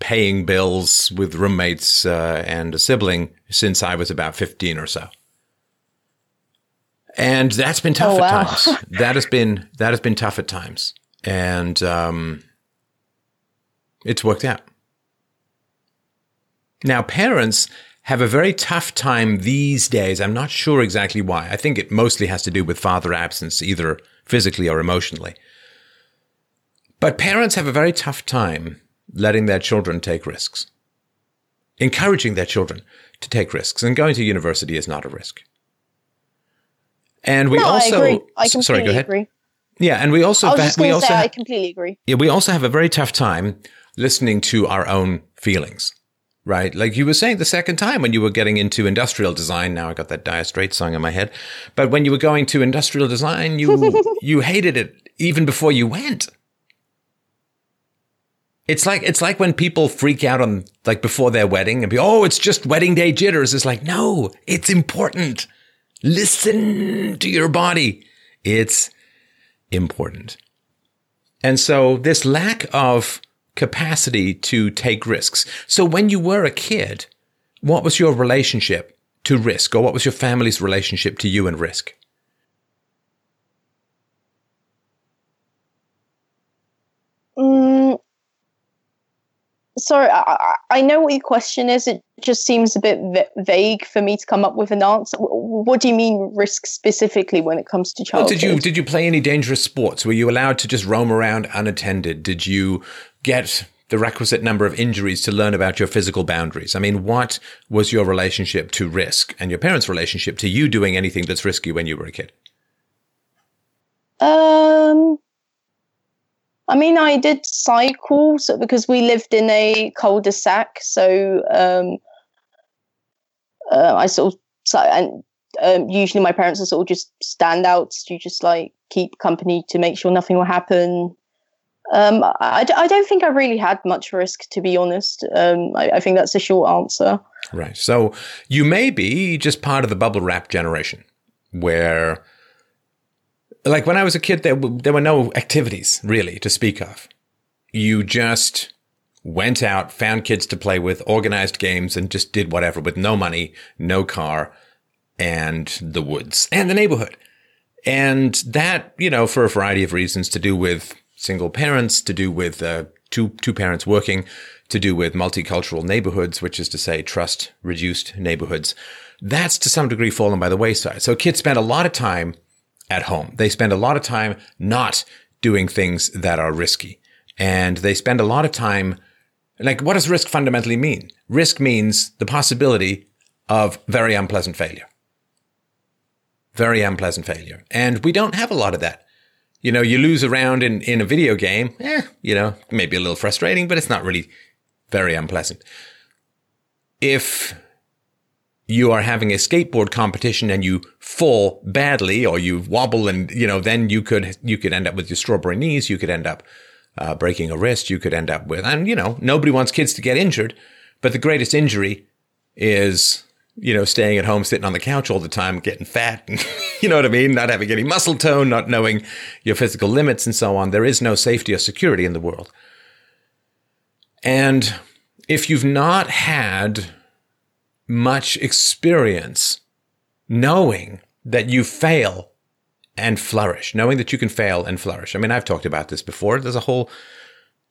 paying bills with roommates uh, and a sibling since I was about fifteen or so. And that's been tough oh, wow. at times. That has been that has been tough at times. And um, it's worked out. Now, parents have a very tough time these days. I'm not sure exactly why. I think it mostly has to do with father absence, either physically or emotionally. But parents have a very tough time letting their children take risks, encouraging their children to take risks. And going to university is not a risk. And we no, also, I agree. I sorry, go ahead. Agree. Yeah, and we also, I was just we also, say, ha- I completely agree. Yeah, we also have a very tough time listening to our own feelings, right? Like you were saying the second time when you were getting into industrial design. Now I got that Dire Straits song in my head, but when you were going to industrial design, you you hated it even before you went. It's like it's like when people freak out on like before their wedding and be oh, it's just wedding day jitters. It's like no, it's important. Listen to your body. It's important. And so this lack of capacity to take risks. So when you were a kid, what was your relationship to risk, or what was your family's relationship to you and risk? Mm, sorry, I, I know what your question is. It just seems a bit vague for me to come up with an answer. What do you mean risk specifically when it comes to childhood? Well, did you did you play any dangerous sports? Were you allowed to just roam around unattended? Did you get the requisite number of injuries to learn about your physical boundaries? I mean, what was your relationship to risk and your parents' relationship to you doing anything that's risky when you were a kid? Um... I mean, I did cycle so, because we lived in a cul-de-sac. So um, uh, I sort of, so, and um, usually my parents are sort of just standouts to just like keep company to make sure nothing will happen. Um, I, I don't think I really had much risk, to be honest. Um, I, I think that's a short answer. Right. So you may be just part of the bubble wrap generation where... Like when I was a kid, there, w- there were no activities really to speak of. You just went out, found kids to play with, organized games, and just did whatever with no money, no car, and the woods and the neighborhood. And that, you know, for a variety of reasons, to do with single parents, to do with uh, two two parents working, to do with multicultural neighborhoods, which is to say trust reduced neighborhoods, that's to some degree fallen by the wayside. So kids spend a lot of time at home. They spend a lot of time not doing things that are risky. And they spend a lot of time, like, what does risk fundamentally mean? Risk means the possibility of very unpleasant failure. Very unpleasant failure. And we don't have a lot of that. You know, you lose a round in, in a video game, eh, you know, maybe a little frustrating, but it's not really very unpleasant. If you are having a skateboard competition and you fall badly or you wobble and, you know, then you could, you could end up with your strawberry knees. You could end up uh, breaking a wrist. You could end up with, and you know, nobody wants kids to get injured, but the greatest injury is, you know, staying at home, sitting on the couch all the time, getting fat and you know what I mean? Not having any muscle tone, not knowing your physical limits and so on. There is no safety or security in the world. And if you've not had much experience knowing that you fail and flourish, knowing that you can fail and flourish. I mean, I've talked about this before. There's a whole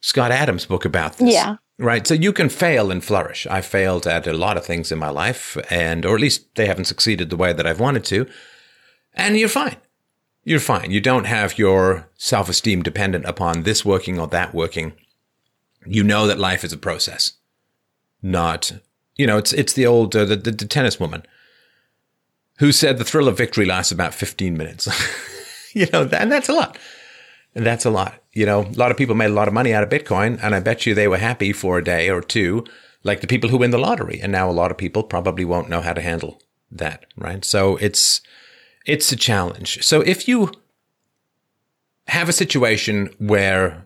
Scott Adams book about this. Yeah. Right? So you can fail and flourish. I failed at a lot of things in my life, and or at least they haven't succeeded the way that I've wanted to. And you're fine. You're fine. You don't have your self-esteem dependent upon this working or that working. You know that life is a process, not You know, it's it's the old, uh, the, the, the tennis woman who said the thrill of victory lasts about fifteen minutes. You know, and that's a lot. And that's a lot. You know, a lot of people made a lot of money out of Bitcoin, and I bet you they were happy for a day or two, like the people who win the lottery. And now a lot of people probably won't know how to handle that, right? So it's it's a challenge. So if you have a situation where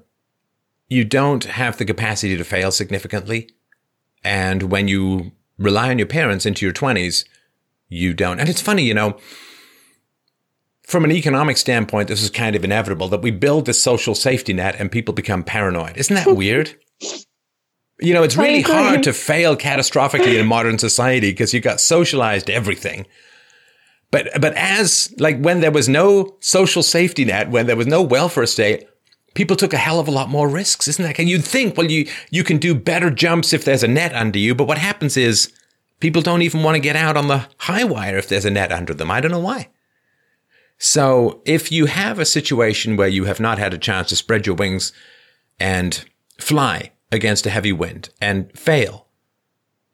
you don't have the capacity to fail significantly, and when you rely on your parents into your twenties, you don't. And it's funny, you know, from an economic standpoint, this is kind of inevitable that we build this social safety net and people become paranoid. Isn't that weird? You know, it's really hard to fail catastrophically in modern society because you got socialized everything. But but as like when there was no social safety net, when there was no welfare state, people took a hell of a lot more risks, isn't that? And you'd think, well, you you can do better jumps if there's a net under you. But what happens is people don't even want to get out on the high wire if there's a net under them. I don't know why. So if you have a situation where you have not had a chance to spread your wings and fly against a heavy wind and fail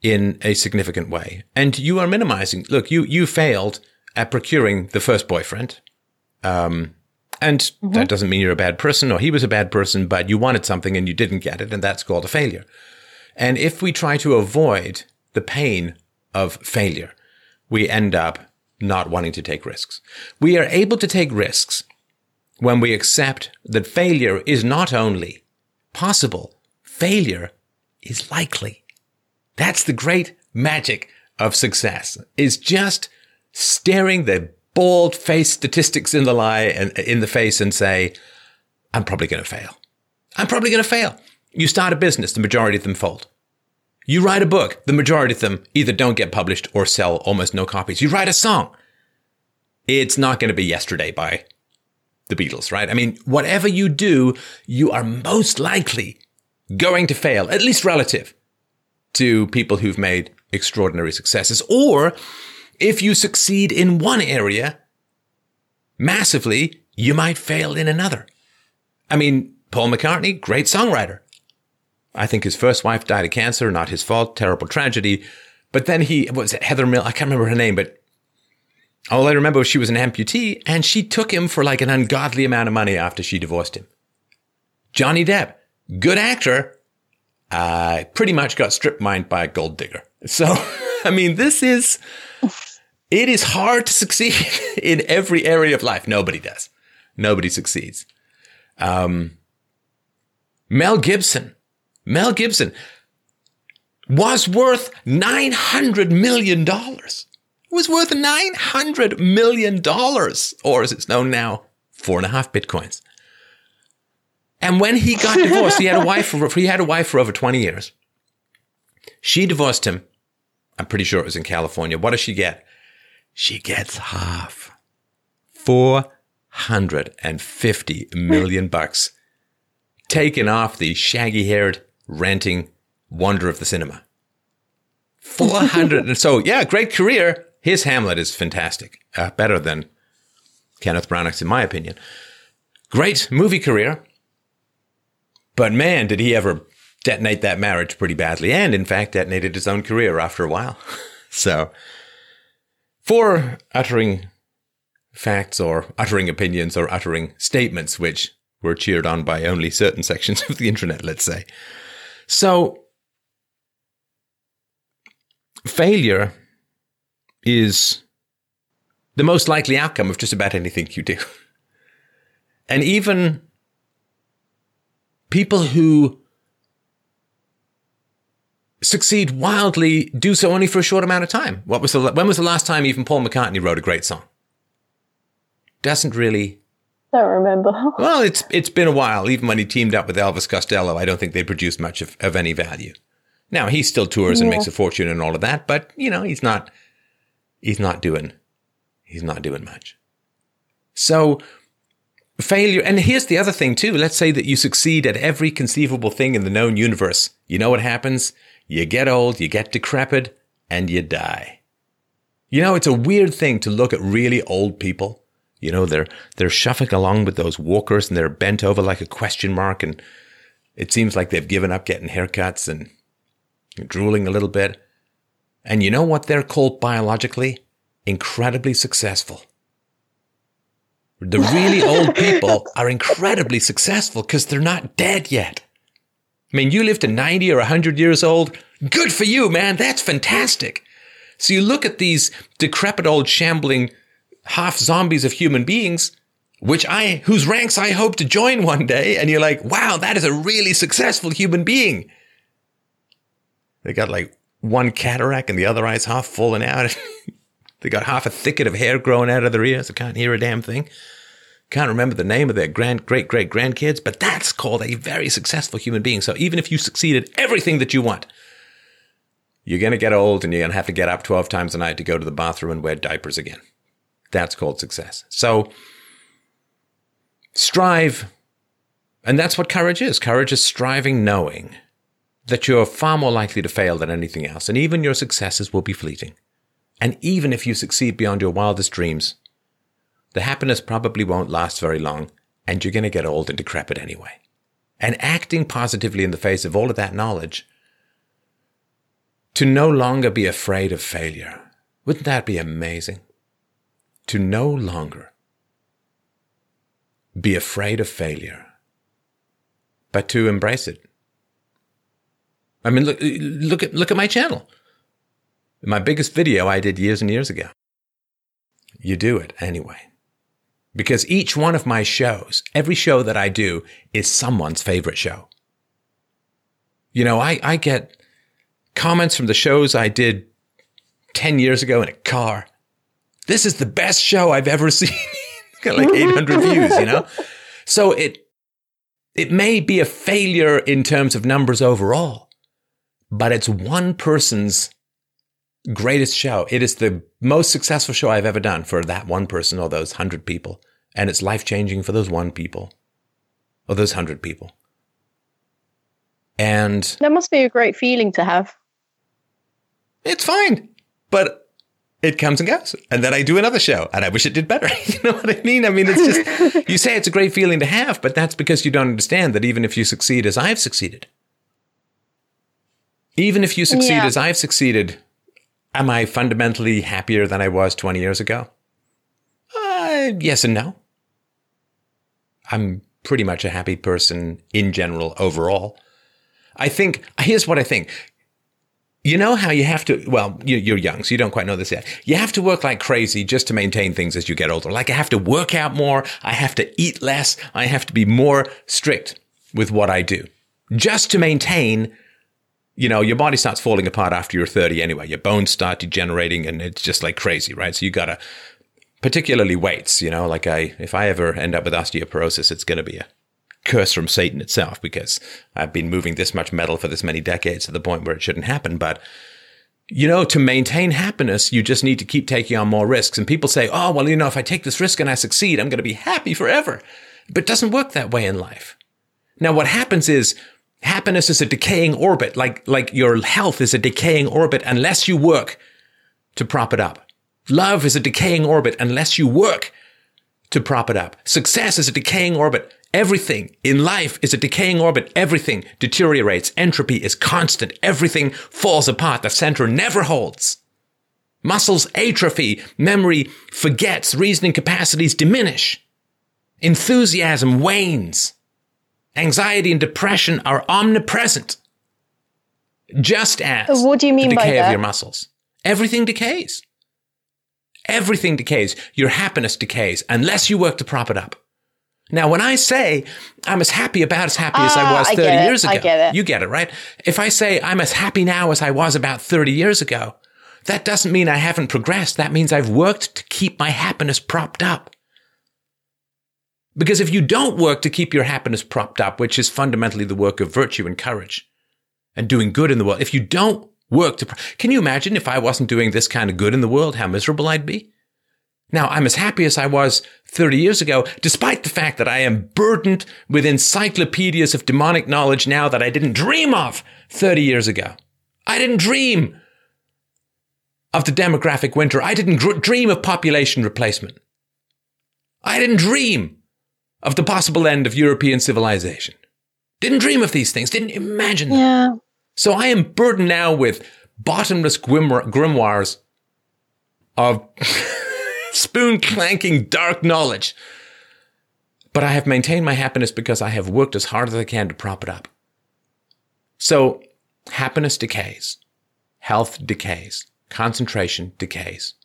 in a significant way, and you are minimizing, look, you you failed at procuring the first boyfriend. Um, and mm-hmm. that doesn't mean you're a bad person or he was a bad person, but you wanted something and you didn't get it, and that's called a failure. And if we try to avoid the pain of failure, we end up not wanting to take risks. We are able to take risks when we accept that failure is not only possible, failure is likely. That's the great magic of success, is just staring the bald-faced statistics in the lie and in the face and say, I'm probably going to fail. I'm probably going to fail. You start a business, the majority of them fold. You write a book, the majority of them either don't get published or sell almost no copies. You write a song. It's not going to be Yesterday by the Beatles, right? I mean, whatever you do, you are most likely going to fail, at least relative to people who've made extraordinary successes. Or if you succeed in one area massively, you might fail in another. I mean, Paul McCartney, great songwriter. I think his first wife died of cancer, not his fault, terrible tragedy. But then he, what was it, Heather Mills, I can't remember her name, but all I remember was she was an amputee, and she took him for like an ungodly amount of money after she divorced him. Johnny Depp, good actor, uh, pretty much got strip-mined by a gold digger. So, I mean, this is, it is hard to succeed in every area of life. Nobody does. Nobody succeeds. Um, Mel Gibson. Mel Gibson was worth nine hundred million dollars. It was worth nine hundred million dollars, or as it's known now, four and a half bitcoins. And when he got divorced, he had a wife for, he had a wife for over twenty years. She divorced him. I'm pretty sure it was in California. What does she get? She gets half. four hundred fifty million bucks taken off the shaggy-haired, ranting wonder of the cinema. four hundred. And so, yeah, great career. His Hamlet is fantastic. Uh, better than Kenneth Branagh's, in my opinion. Great movie career. But man, did he ever detonate that marriage pretty badly. And, in fact, detonated his own career after a while. So, for uttering facts or uttering opinions or uttering statements which were cheered on by only certain sections of the internet, let's say. So, failure is the most likely outcome of just about anything you do. And even people who succeed wildly do so only for a short amount of time. What was the, when was the last time even Paul McCartney wrote a great song? Doesn't really... don't remember. Well, it's it's been a while. Even when he teamed up with Elvis Costello, I don't think they produced much of, of any value. Now, he still tours yeah. and makes a fortune and all of that, but, you know, he's not he's not doing he's not doing much. So, failure, and here's the other thing too. Let's say that you succeed at every conceivable thing in the known universe. You know what happens? You get old, you get decrepit, and you die. You know, it's a weird thing to look at really old people. You know, they're they're shuffling along with those walkers and they're bent over like a question mark, and it seems like they've given up getting haircuts and drooling a little bit. And you know what they're called biologically? Incredibly successful. The really old people are incredibly successful because they're not dead yet. I mean, you live to ninety or one hundred years old. Good for you, man. That's fantastic. So you look at these decrepit old shambling half zombies of human beings, which I, whose ranks I hope to join one day. And you're like, wow, that is a really successful human being. They got like one cataract and the other eye's half fallen out. They got half a thicket of hair growing out of their ears. I can't hear a damn thing. Can't remember the name of their grand, great, great grandkids, but that's called a very successful human being. So even if you succeed at everything that you want, you're going to get old and you're going to have to get up twelve times a night to go to the bathroom and wear diapers again. That's called success. So strive. And that's what courage is. Courage is striving, knowing that you're far more likely to fail than anything else. And even your successes will be fleeting. And even if you succeed beyond your wildest dreams, the happiness probably won't last very long. And you're going to get old and decrepit anyway. And acting positively in the face of all of that knowledge, to no longer be afraid of failure. Wouldn't that be amazing? To no longer be afraid of failure, but to embrace it. I mean, look, look at, look at my channel. My biggest video I did years and years ago. You do it anyway. Because each one of my shows, every show that I do, is someone's favorite show. You know, I, I get comments from the shows I did ten years ago in a car. This is the best show I've ever seen. Got like eight hundred views, you know? So it it may be a failure in terms of numbers overall, but it's one person's greatest show. It is the most successful show I've ever done for that one person or those hundred people. And it's life-changing for those one people or those hundred people. And that must be a great feeling to have. It's fine, but it comes and goes. And then I do another show and I wish it did better. You know what I mean? I mean, it's just, you say it's a great feeling to have, but that's because you don't understand that even if you succeed as I've succeeded, even if you succeed yeah. as I've succeeded, am I fundamentally happier than I was twenty years ago? Uh, yes and no. I'm pretty much a happy person in general overall. I think, here's what I think. You know how you have to, well, you're young, so you don't quite know this yet. You have to work like crazy just to maintain things as you get older. Like I have to work out more. I have to eat less. I have to be more strict with what I do just to maintain. You know, your body starts falling apart after you're thirty anyway. Your bones start degenerating and it's just like crazy, right? So you got to, particularly weights, you know, like I, if I ever end up with osteoporosis, it's going to be a curse from Satan itself because I've been moving this much metal for this many decades to the point where it shouldn't happen. But, you know, to maintain happiness, you just need to keep taking on more risks. And people say, oh, well, you know, if I take this risk and I succeed, I'm going to be happy forever. But it doesn't work that way in life. Now, what happens is, happiness is a decaying orbit, like like your health is a decaying orbit unless you work to prop it up. Love is a decaying orbit unless you work to prop it up. Success is a decaying orbit. Everything in life is a decaying orbit. Everything deteriorates. Entropy is constant. Everything falls apart. The center never holds. Muscles atrophy. Memory forgets. Reasoning capacities diminish. Enthusiasm wanes. Anxiety and depression are omnipresent. Just as what do you mean the decay by that? Of your muscles. Everything decays. Everything decays. Your happiness decays unless you work to prop it up. Now, when I say I'm as happy about as happy ah, as I was thirty I years ago, I get it. You get it, right? If I say I'm as happy now as I was about thirty years ago, that doesn't mean I haven't progressed. That means I've worked to keep my happiness propped up. Because if you don't work to keep your happiness propped up, which is fundamentally the work of virtue and courage and doing good in the world, if you don't work to... Pro- Can you imagine if I wasn't doing this kind of good in the world, how miserable I'd be? Now, I'm as happy as I was thirty years ago, despite the fact that I am burdened with encyclopedias of demonic knowledge now that I didn't dream of thirty years ago. I didn't dream of the demographic winter. I didn't gr- dream of population replacement. I didn't dream... of the possible end of European civilization. Didn't dream of these things. Didn't imagine them. Yeah. So I am burdened now with bottomless grimoire, grimoires of spoon-clanking dark knowledge. But I have maintained my happiness because I have worked as hard as I can to prop it up. So happiness decays. Health decays. Concentration decays.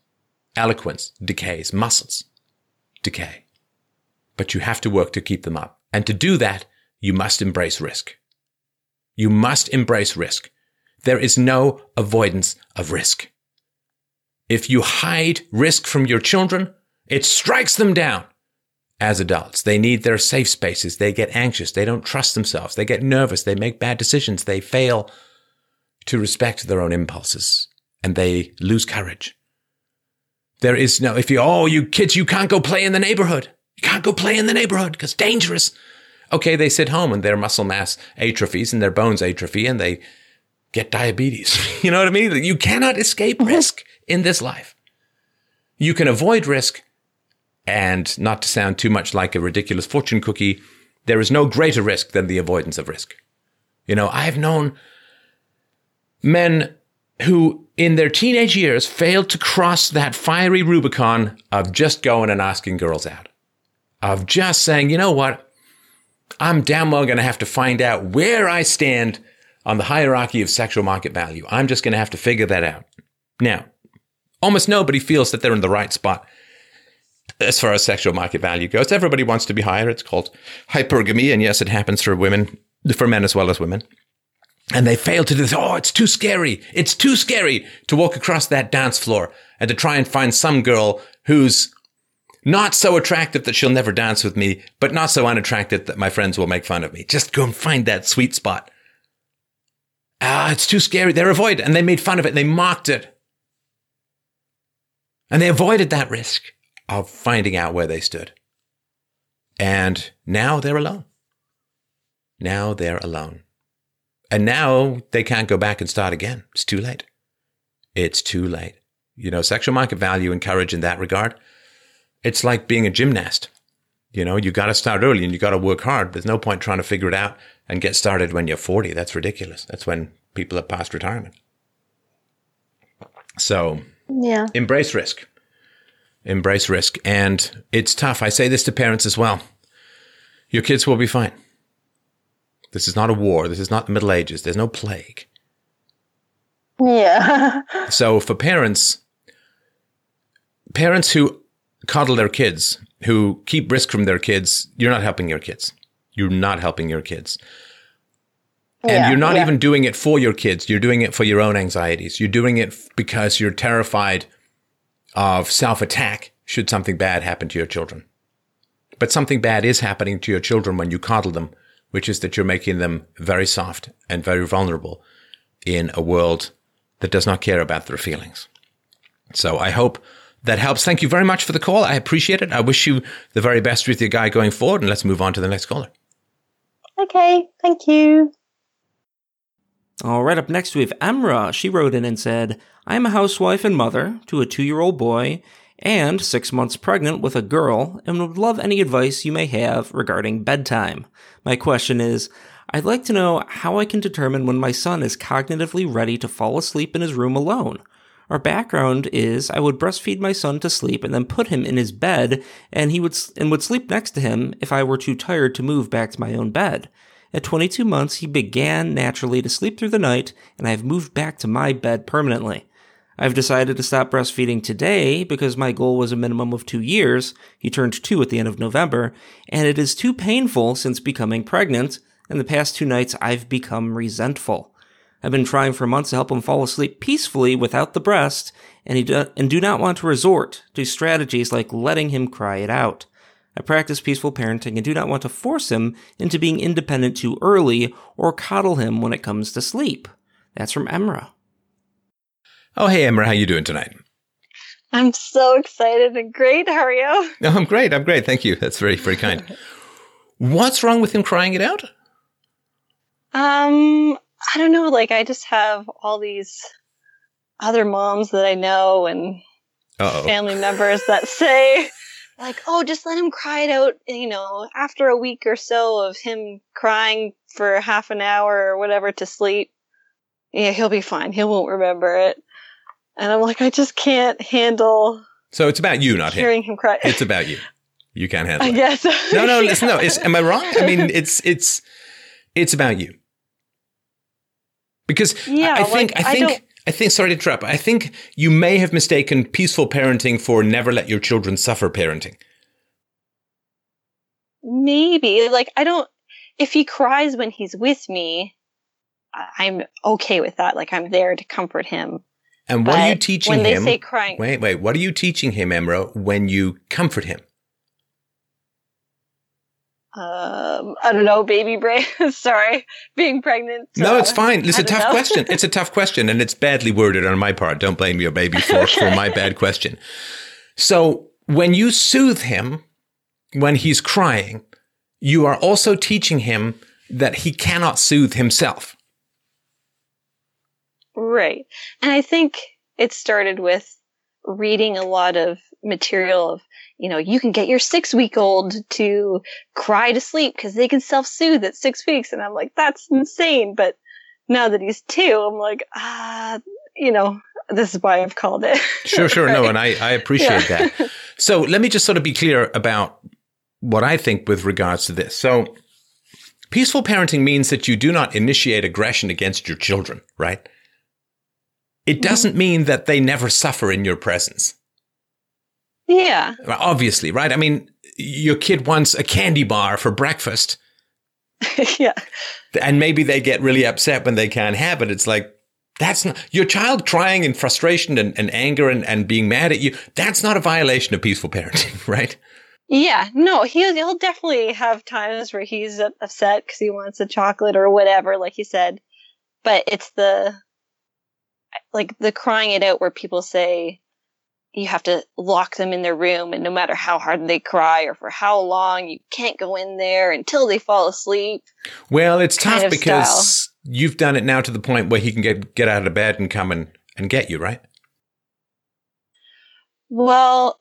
Eloquence decays. Muscles decay. But you have to work to keep them up. And to do that, you must embrace risk. You must embrace risk. There is no avoidance of risk. If you hide risk from your children, it strikes them down as adults. They need their safe spaces. They get anxious. They don't trust themselves. They get nervous. They make bad decisions. They fail to respect their own impulses. And they lose courage. There is no, if you, oh, you kids, you can't go play in the neighborhood. You can't go play in the neighborhood because dangerous. Okay, they sit home and their muscle mass atrophies and their bones atrophy and they get diabetes. You know what I mean? You cannot escape risk in this life. You can avoid risk, and not to sound too much like a ridiculous fortune cookie, there is no greater risk than the avoidance of risk. You know, I've known men who in their teenage years failed to cross that fiery Rubicon of just going and asking girls out, of just saying, you know what, I'm damn well going to have to find out where I stand on the hierarchy of sexual market value. I'm just going to have to figure that out. Now, almost nobody feels that they're in the right spot as far as sexual market value goes. Everybody wants to be higher. It's called hypergamy. And yes, it happens for women, for men as well as women. And they fail to do this. Oh, it's too scary. It's too scary to walk across that dance floor and to try and find some girl who's not so attractive that she'll never dance with me, but not so unattractive that my friends will make fun of me. Just go and find that sweet spot. Ah, it's too scary. They're avoided. And they made fun of it. They mocked it. And they avoided that risk of finding out where they stood. And now they're alone. Now they're alone. And now they can't go back and start again. It's too late. It's too late. You know, sexual market value and courage in that regard, it's like being a gymnast. You know, you got to start early and you got to work hard. There's no point trying to figure it out and get started when you're forty. That's ridiculous. That's when people are past retirement. So yeah, embrace risk. Embrace risk. And it's tough. I say this to parents as well. Your kids will be fine. This is not a war. This is not the Middle Ages. There's no plague. Yeah. So for parents, parents who coddle their kids, who keep risk from their kids, you're not helping your kids. You're not helping your kids. And yeah, you're not yeah. even doing it for your kids. You're doing it for your own anxieties. You're doing it because you're terrified of self-attack should something bad happen to your children. But something bad is happening to your children when you coddle them, which is that you're making them very soft and very vulnerable in a world that does not care about their feelings. So I hope that helps. Thank you very much for the call. I appreciate it. I wish you the very best with your guy going forward, and let's move on to the next caller. Okay, thank you. All right, up next we have Amra. She wrote in and said, I'm a housewife and mother to a two-year-old boy and six months pregnant with a girl and would love any advice you may have regarding bedtime. My question is, I'd like to know how I can determine when my son is cognitively ready to fall asleep in his room alone. Our background is I would breastfeed my son to sleep and then put him in his bed and he would and would sleep next to him if I were too tired to move back to my own bed. At twenty-two months, he began naturally to sleep through the night, and I've moved back to my bed permanently. I've decided to stop breastfeeding today because my goal was a minimum of two years. He turned two at the end of November, and it is too painful since becoming pregnant, and the past two nights I've become resentful. I've been trying for months to help him fall asleep peacefully without the breast, and he do, and do not want to resort to strategies like letting him cry it out. I practice peaceful parenting and do not want to force him into being independent too early or coddle him when it comes to sleep. That's from Emra. Oh, hey, Emra. How you doing tonight? I'm so excited and great. How are you? Oh, I'm great. I'm great. Thank you. That's very, very kind. What's wrong with him crying it out? Um, I don't know. Like, I just have all these other moms that I know and Uh-oh. family members that say, like, oh, just let him cry it out, you know, after a week or so of him crying for half an hour or whatever to sleep. Yeah, he'll be fine. He won't remember it. And I'm like, I just can't handle. So it's about you, not him. Hearing him cry. It's about you. You can't handle it. I guess. No, no, yeah. no. It's, am I wrong? I mean, it's it's it's about you. Because yeah, I, I think like, I think. I don't- I think, sorry to interrupt, I think you may have mistaken peaceful parenting for never let your children suffer parenting. Maybe. Like, I don't, if he cries when he's with me, I'm okay with that. Like, I'm there to comfort him. And what but are you teaching when him? When they say crying. Wait, wait. What are you teaching him, Emra, when you comfort him? Um, I don't know, baby brain. Sorry, being pregnant. No, uh, it's fine. It's a tough know. question. It's a tough question, and it's badly worded on my part. Don't blame your baby for, okay. for my bad question. So when you soothe him, when he's crying, you are also teaching him that he cannot soothe himself. Right. And I think it started with reading a lot of material of, you know, you can get your six-week-old to cry to sleep because they can self-soothe at six weeks. And I'm like, that's insane. But now that he's two, I'm like, ah, you know, this is why I've called it. Sure, sure. Right? No, and I, I appreciate yeah. that. So let me just sort of be clear about what I think with regards to this. So peaceful parenting means that you do not initiate aggression against your children, right? It doesn't mean that they never suffer in your presence. Yeah. Obviously, right? I mean, your kid wants a candy bar for breakfast. yeah. And maybe they get really upset when they can't have it. It's like, that's not your child crying in frustration and, and anger and, and being mad at you. That's not a violation of peaceful parenting, right? Yeah. No, he'll, he'll definitely have times where he's upset because he wants a chocolate or whatever, like you said. But it's the, like the crying it out where people say, you have to lock them in their room and no matter how hard they cry or for how long, you can't go in there until they fall asleep. Well, it's tough because style. You've done it now to the point where he can get, get out of bed and come and, and get you, right? Well,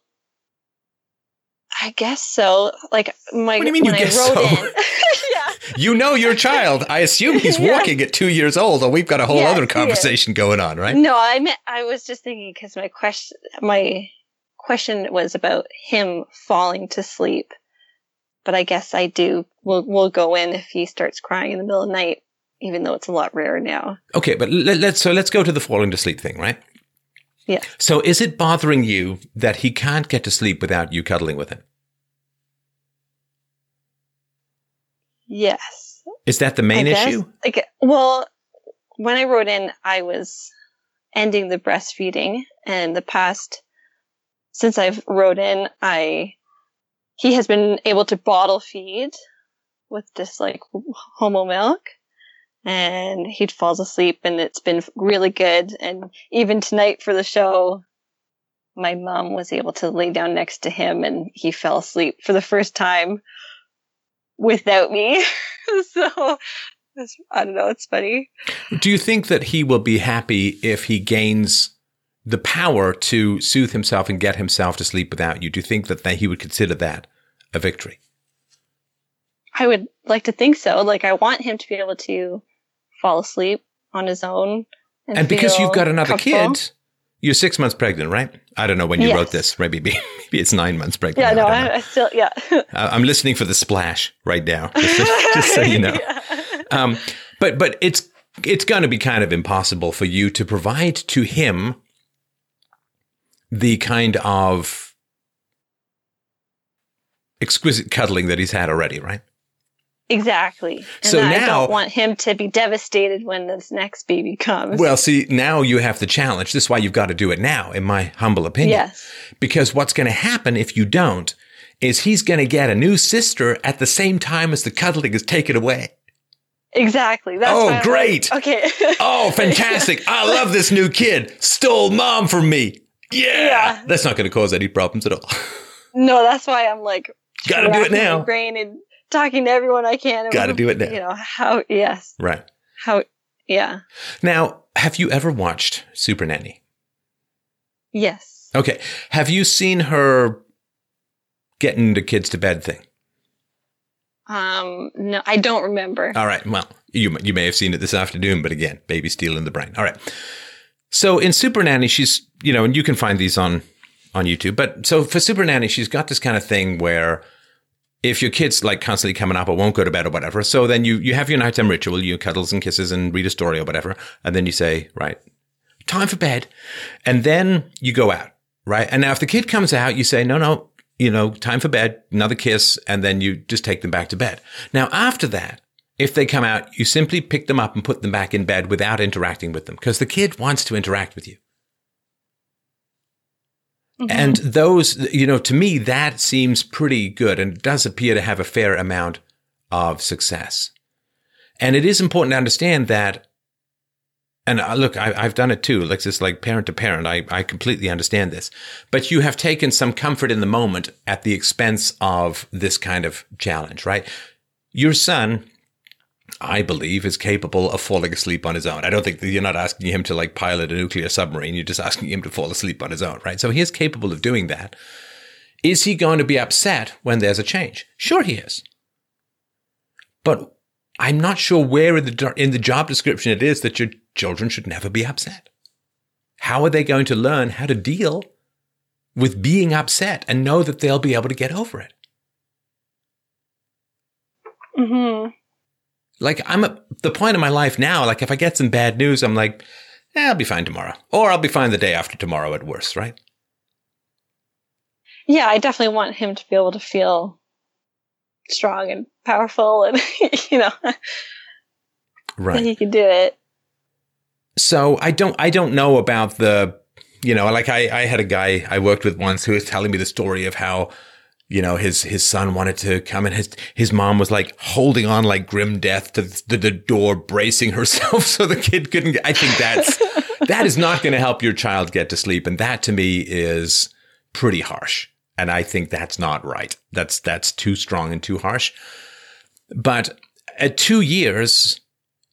I guess so. Like my, what do you mean when you I guess wrote so? in. yeah. You know your child. I assume he's yeah. walking at two years old, or we've got a whole yeah, other conversation going on, right? No, I meant, I was just thinking because my question, my question was about him falling to sleep. But I guess I do. We'll we'll go in if he starts crying in the middle of the night, even though it's a lot rarer now. Okay, but let, let's so let's go to the falling to sleep thing, right? Yeah. So is it bothering you that he can't get to sleep without you cuddling with him? Yes. Is that the main issue? Like, well, when I wrote in, I was ending the breastfeeding, and the past since I've wrote in, I he has been able to bottle feed with this like homo milk. And he falls asleep, and it's been really good. And even tonight for the show, my mom was able to lay down next to him, and he fell asleep for the first time without me. So, it's, I don't know, it's funny. Do you think that he will be happy if he gains the power to soothe himself and get himself to sleep without you? Do you think that he would consider that a victory? I would like to think so. Like, I want him to be able to fall asleep on his own. And, and because you've got another kid, you're six months pregnant, right? I don't know when you yes. wrote this. Maybe, maybe it's nine months pregnant. Yeah, no, I, I, I still, yeah. uh, I'm listening for the splash right now, just, just so you know. yeah. um, but but it's it's going to be kind of impossible for you to provide to him the kind of exquisite cuddling that he's had already, right? Exactly. And so now, I don't want him to be devastated when this next baby comes. Well, see, now you have the challenge. This is why you've got to do it now, in my humble opinion. Yes. Because what's going to happen if you don't is he's going to get a new sister at the same time as the cuddling is taken away. Exactly. That's oh, great. Like, okay. oh, fantastic. I love this new kid. Stole mom from me. Yeah. yeah. That's not going to cause any problems at all. No, that's why I'm like, got to do it now. Brain and talking to everyone I can. Got to do it now. You know, how, yes. Right. How, yeah. Now, have you ever watched Super Nanny? Yes. Okay. Have you seen her getting the kids to bed thing? Um, no, I don't remember. All right. Well, you, you may have seen it this afternoon, but again, baby stealing the brain. All right. So in Super Nanny, she's, you know, and you can find these on, on YouTube. But so for Super Nanny, she's got this kind of thing where if your kid's like constantly coming up or won't go to bed or whatever, so then you, you have your nighttime ritual, you cuddles and kisses and read a story or whatever. And then you say, right, time for bed. And then you go out, right? And now if the kid comes out, you say, no, no, you know, time for bed, another kiss. And then you just take them back to bed. Now, after that, if they come out, you simply pick them up and put them back in bed without interacting with them because the kid wants to interact with you. Mm-hmm. And those, you know, to me, that seems pretty good and does appear to have a fair amount of success. And it is important to understand that, and look, I, I've done it too. Like it's like parent to parent. I, I completely understand this. But you have taken some comfort in the moment at the expense of this kind of challenge, right? Your son, I believe, is capable of falling asleep on his own. I don't think that you're not asking him to like pilot a nuclear submarine. You're just asking him to fall asleep on his own, right? So he is capable of doing that. Is he going to be upset when there's a change? Sure he is. But I'm not sure where in the in the job description it is that your children should never be upset. How are they going to learn how to deal with being upset and know that they'll be able to get over it? Mm-hmm. Like, I'm at the point in my life now, like, if I get some bad news, I'm like, eh, I'll be fine tomorrow. Or I'll be fine the day after tomorrow at worst, right? Yeah, I definitely want him to be able to feel strong and powerful and, you know, right. He can do it. So I don't I don't know about the, you know, like I, I had a guy I worked with once who was telling me the story of how, you know, his his son wanted to come and his his mom was like holding on like grim death to the, the door, bracing herself so the kid couldn't get, I think that's, that is not going to help your child get to sleep. And that to me is pretty harsh. And I think that's not right. That's that's too strong and too harsh. But at two years,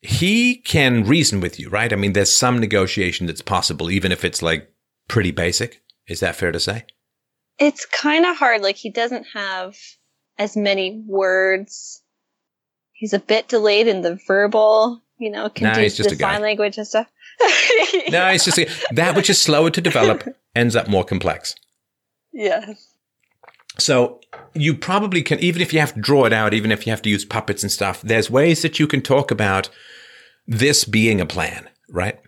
he can reason with you, right? I mean, there's some negotiation that's possible, even if it's like pretty basic. Is that fair to say? It's kind of hard. Like, he doesn't have as many words. He's a bit delayed in the verbal, you know, can nah, do the sign language and stuff. No, it's just a, that which is slower to develop ends up more complex. Yes. So you probably can, even if you have to draw it out, even if you have to use puppets and stuff, there's ways that you can talk about this being a plan, right?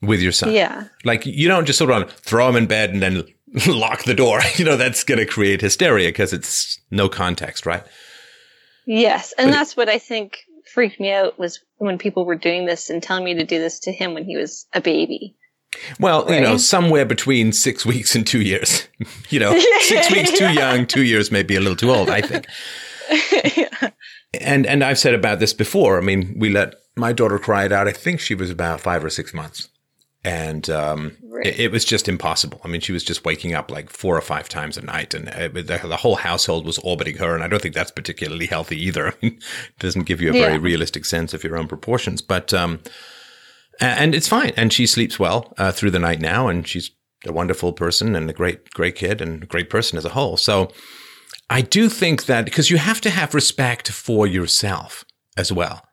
With your son. Yeah. Like, you don't just sort of throw him in bed and then lock the door. You know, that's going to create hysteria because it's no context, right? Yes. And but that's it, what I think freaked me out was when people were doing this and telling me to do this to him when he was a baby. Well, right? You know, somewhere between six weeks and two years, you know, six weeks too young, two years maybe a little too old, I think. Yeah. And and I've said about this before. I mean, we let my daughter cry it out. I think she was about five or six months. And um, right. it, it was just impossible. I mean, she was just waking up like four or five times a night, and it, the, the whole household was orbiting her. And I don't think that's particularly healthy either. I mean, it doesn't give you a very yeah. realistic sense of your own proportions. But um, and it's fine. And she sleeps well uh, through the night now, and she's a wonderful person and a great, great kid and a great person as a whole. So I do think that because you have to have respect for yourself as well.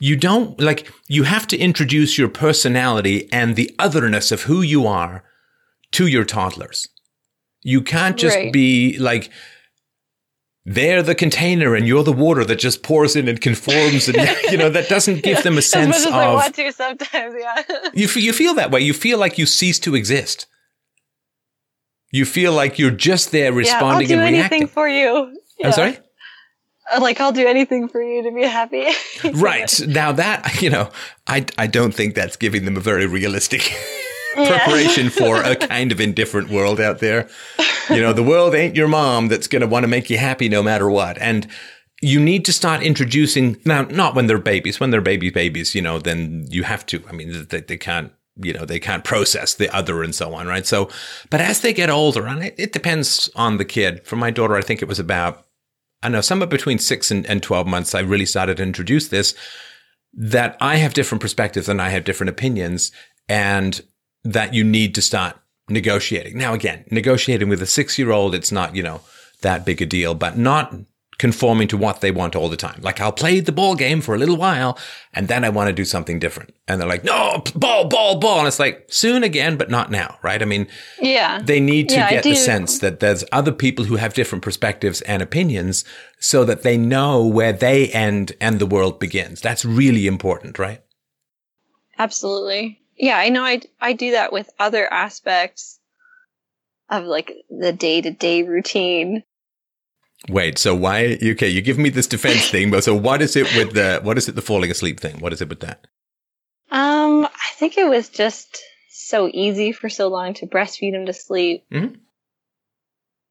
You don't, like, you have to introduce your personality and the otherness of who you are to your toddlers. You can't just right. be like, they're the container and you're the water that just pours in and conforms. And, you know, that doesn't give yeah. them a sense as much as of. I want to sometimes, yeah. you, you feel that way. You feel like you cease to exist. You feel like you're just there responding yeah, I'll do and reacting. Anything for you. Yeah. I'm sorry? Like, I'll do anything for you to be happy. Right. Now that, you know, I, I don't think that's giving them a very realistic preparation for a kind of indifferent world out there. You know, the world ain't your mom that's going to want to make you happy no matter what. And you need to start introducing, now, not when they're babies, when they're baby babies, you know, then you have to. I mean, they, they can't, you know, they can't process the other and so on, right? So, but as they get older, and it, it depends on the kid. For my daughter, I think it was about, I know somewhere between six and, and twelve months, I really started to introduce this, that I have different perspectives and I have different opinions and that you need to start negotiating. Now, again, negotiating with a six-year-old, it's not, you know, that big a deal, but not conforming to what they want all the time. Like, I'll play the ball game for a little while and then I want to do something different. And they're like, no, ball, ball, ball. And it's like, soon again, but not now, right? I mean, yeah, they need to yeah, get the sense that there's other people who have different perspectives and opinions so that they know where they end and the world begins. That's really important, right? Absolutely. Yeah, I know I, I do that with other aspects of like the day-to-day routine. Wait, so why, okay, you give me this defense thing, but so what is it with the, what is it, the falling asleep thing? What is it with that? Um, I think it was just so easy for so long to breastfeed him to sleep. Mm-hmm.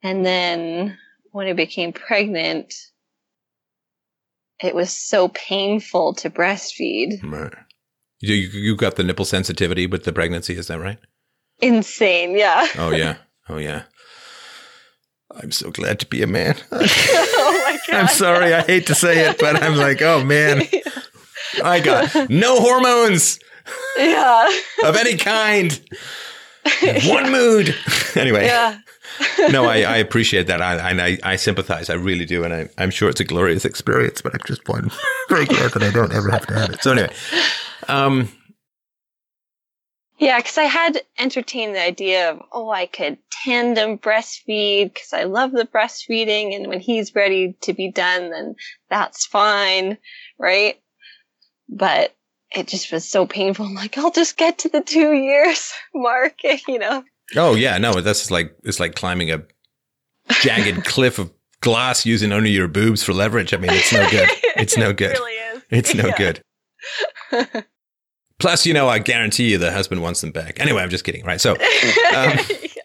And then when I became pregnant, it was so painful to breastfeed. Right. You, you got the nipple sensitivity with the pregnancy, is that right? Insane, yeah. Oh, yeah. Oh, yeah. I'm so glad to be a man. Oh, my God. I'm sorry. I hate to say it, but I'm like, oh, man. I got no hormones. Yeah. Of any kind. One mood. Anyway. Yeah. No, I, I appreciate that. I, and I, I sympathize. I really do. And I, I'm sure it's a glorious experience, but I'm just one very glad that I don't ever have to have it. So anyway. Um, yeah, because I had entertained the idea of, oh, I could tandem breastfeed because I love the breastfeeding. And when he's ready to be done, then that's fine. Right. But it just was so painful. I'm like, I'll just get to the two years mark, you know. Oh, yeah. No, that's like, it's like climbing a jagged cliff of glass using only your boobs for leverage. I mean, it's no good. It's no good. It really is. It's no yeah. good. Plus, you know, I guarantee you the husband wants them back. Anyway, I'm just kidding. Right. So um, yeah.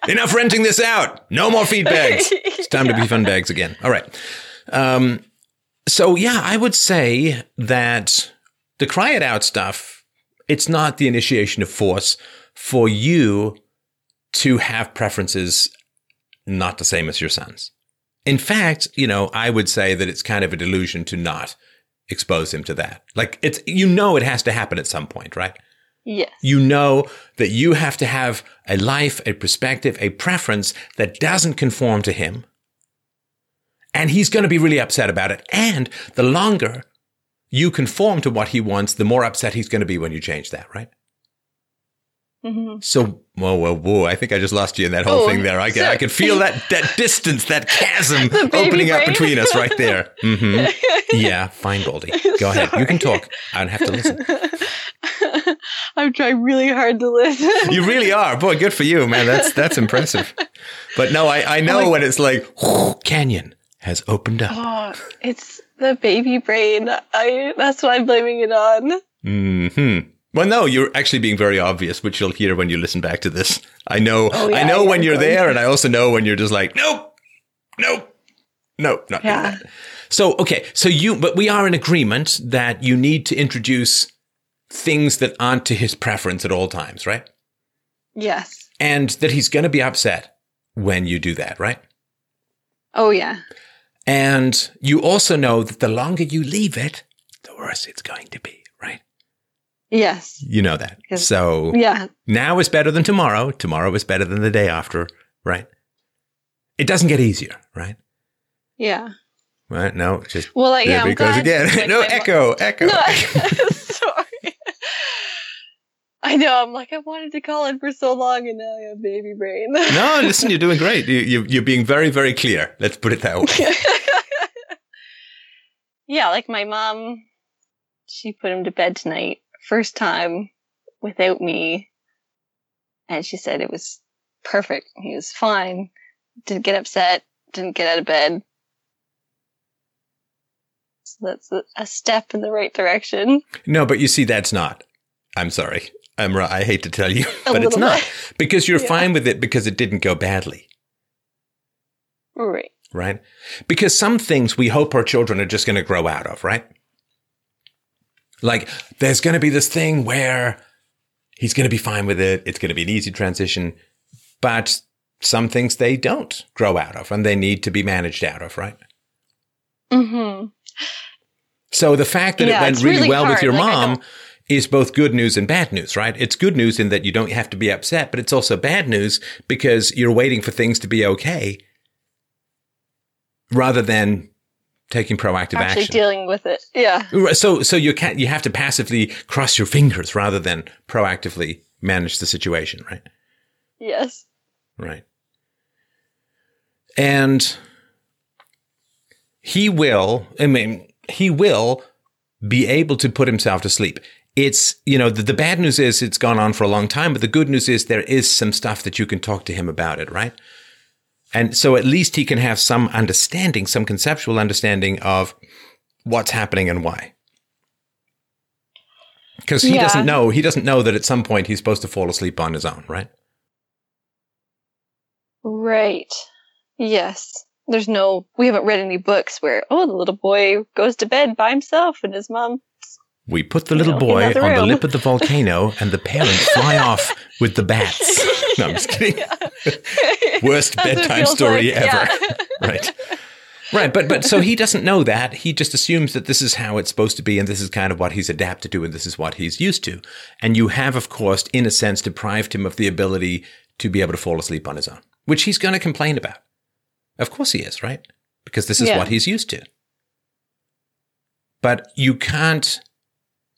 enough renting this out. No more feed bags. It's time yeah. to be fun bags again. All right. Um, so, yeah, I would say that the cry it out stuff, it's not the initiation of force for you to have preferences not the same as your son's. In fact, you know, I would say that it's kind of a delusion to not expose him to that. Like, it's, you know, it has to happen at some point, right? Yes. You know that you have to have a life, a perspective, a preference that doesn't conform to him. And he's going to be really upset about it. And the longer you conform to what he wants, the more upset he's going to be when you change that, right? Mm-hmm. So, whoa, whoa, whoa, I think I just lost you in that whole oh, thing there. I, so- I could feel that that distance, that chasm opening brain. Up between us right there. Mm-hmm. Yeah, fine, Baldy. Go Sorry. ahead. You can talk. I don't have to listen. I'm trying really hard to listen. You really are. Boy, good for you, man. That's that's impressive. But no, I, I know oh, when it's like, oh, canyon has opened up. Oh, it's the baby brain. I, that's what I'm blaming it on. Mm-hmm. Well, no, you're actually being very obvious, which you'll hear when you listen back to this. I know, oh, yeah, I know yeah, when you're there, and I also know when you're just like, nope, nope, nope, not yeah. doing that. So, okay, so you, but we are in agreement that you need to introduce things that aren't to his preference at all times, right? Yes. And that he's going to be upset when you do that, right? Oh, yeah. And you also know that the longer you leave it, the worse it's going to be, right? Yes. You know that. So yeah. now is better than tomorrow. Tomorrow is better than the day after, right? It doesn't get easier, right? Yeah. Right? No, it's just well, like, there yeah, it I'm goes again. Like no, echo, echo. No, I, sorry. I know. I'm like, I wanted to call in for so long, and now I have baby brain. No, listen, you're doing great. You, you, you're being very, very clear. Let's put it that way. Yeah, like my mom, she put him to bed tonight. First time without me, and she said it was perfect. He was fine, didn't get upset, didn't get out of bed. So that's a step in the right direction. No, but you see, that's not. I'm sorry. I'm right. I hate to tell you, but it's not bit. Because you're yeah. fine with it because it didn't go badly. Right. Right. Because some things we hope our children are just going to grow out of, right? Like, there's going to be this thing where he's going to be fine with it. It's going to be an easy transition. But some things they don't grow out of and they need to be managed out of, right? Mm-hmm. So the fact that yeah, it went really, really well hard. With your like, mom is both good news and bad news, right? It's good news in that you don't have to be upset, but it's also bad news because you're waiting for things to be okay rather than taking proactive Actually action. Actually dealing with it, yeah. So so you can't, you have to passively cross your fingers rather than proactively manage the situation, right? Yes. Right. And he will, I mean, he will be able to put himself to sleep. It's, you know, the, the bad news is it's gone on for a long time, but the good news is there is some stuff that you can talk to him about it, right? And so at least he can have some understanding, some conceptual understanding of what's happening and why. Because he yeah. doesn't know, he doesn't know that at some point he's supposed to fall asleep on his own, right? Right. Yes. There's no, we haven't read any books where, oh, the little boy goes to bed by himself and his mom. We put the little you know, boy the on the lip of the volcano and the parents fly off with the bats. No, I'm just kidding. Yeah. Worst bedtime story like, ever. Yeah. Right. Right. But, but so he doesn't know that. He just assumes that this is how it's supposed to be and this is kind of what he's adapted to and this is what he's used to. And you have, of course, in a sense, deprived him of the ability to be able to fall asleep on his own, which he's going to complain about. Of course he is, right? Because this is yeah. what he's used to. But you can't,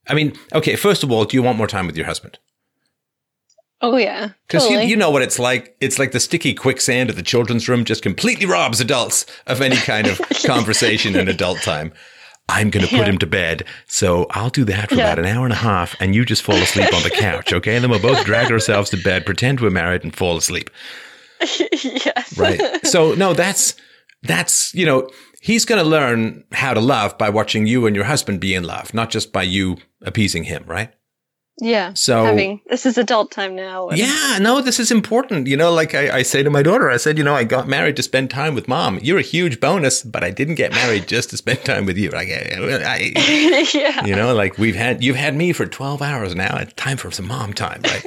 I mean, okay, first of all, do you want more time with your husband? Oh, yeah. Because totally. you, you know what it's like. It's like the sticky quicksand of the children's room just completely robs adults of any kind of conversation in adult time. I'm going to put yeah. him to bed, so I'll do that for yeah. about an hour and a half, and you just fall asleep on the couch, okay? And then we'll both drag ourselves to bed, pretend we're married, and fall asleep. Yes. Right. So, no, that's, that's, you know, he's going to learn how to love by watching you and your husband be in love, not just by you appeasing him, right? Yeah. So, having, this is adult time now. And- yeah. No, this is important. You know, like I, I say to my daughter, I said, you know, I got married to spend time with mom. You're a huge bonus, but I didn't get married just to spend time with you. Like, I, I, yeah. You know, like we've had, you've had me for twelve hours now. It's time for some mom time, right?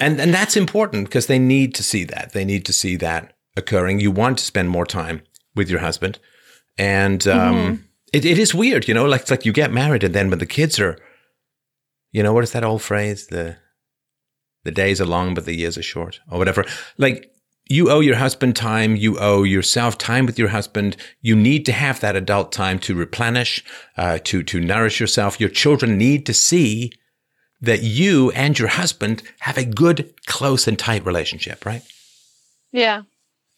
And and that's important because they need to see that. They need to see that occurring. You want to spend more time with your husband. And um, mm-hmm. it, it is weird, you know, like it's like you get married and then when the kids are, you know, what is that old phrase? The the days are long, but the years are short or whatever. Like you owe your husband time. You owe yourself time with your husband. You need to have that adult time to replenish, uh, to to nourish yourself. Your children need to see that you and your husband have a good, close, and tight relationship, right? Yeah.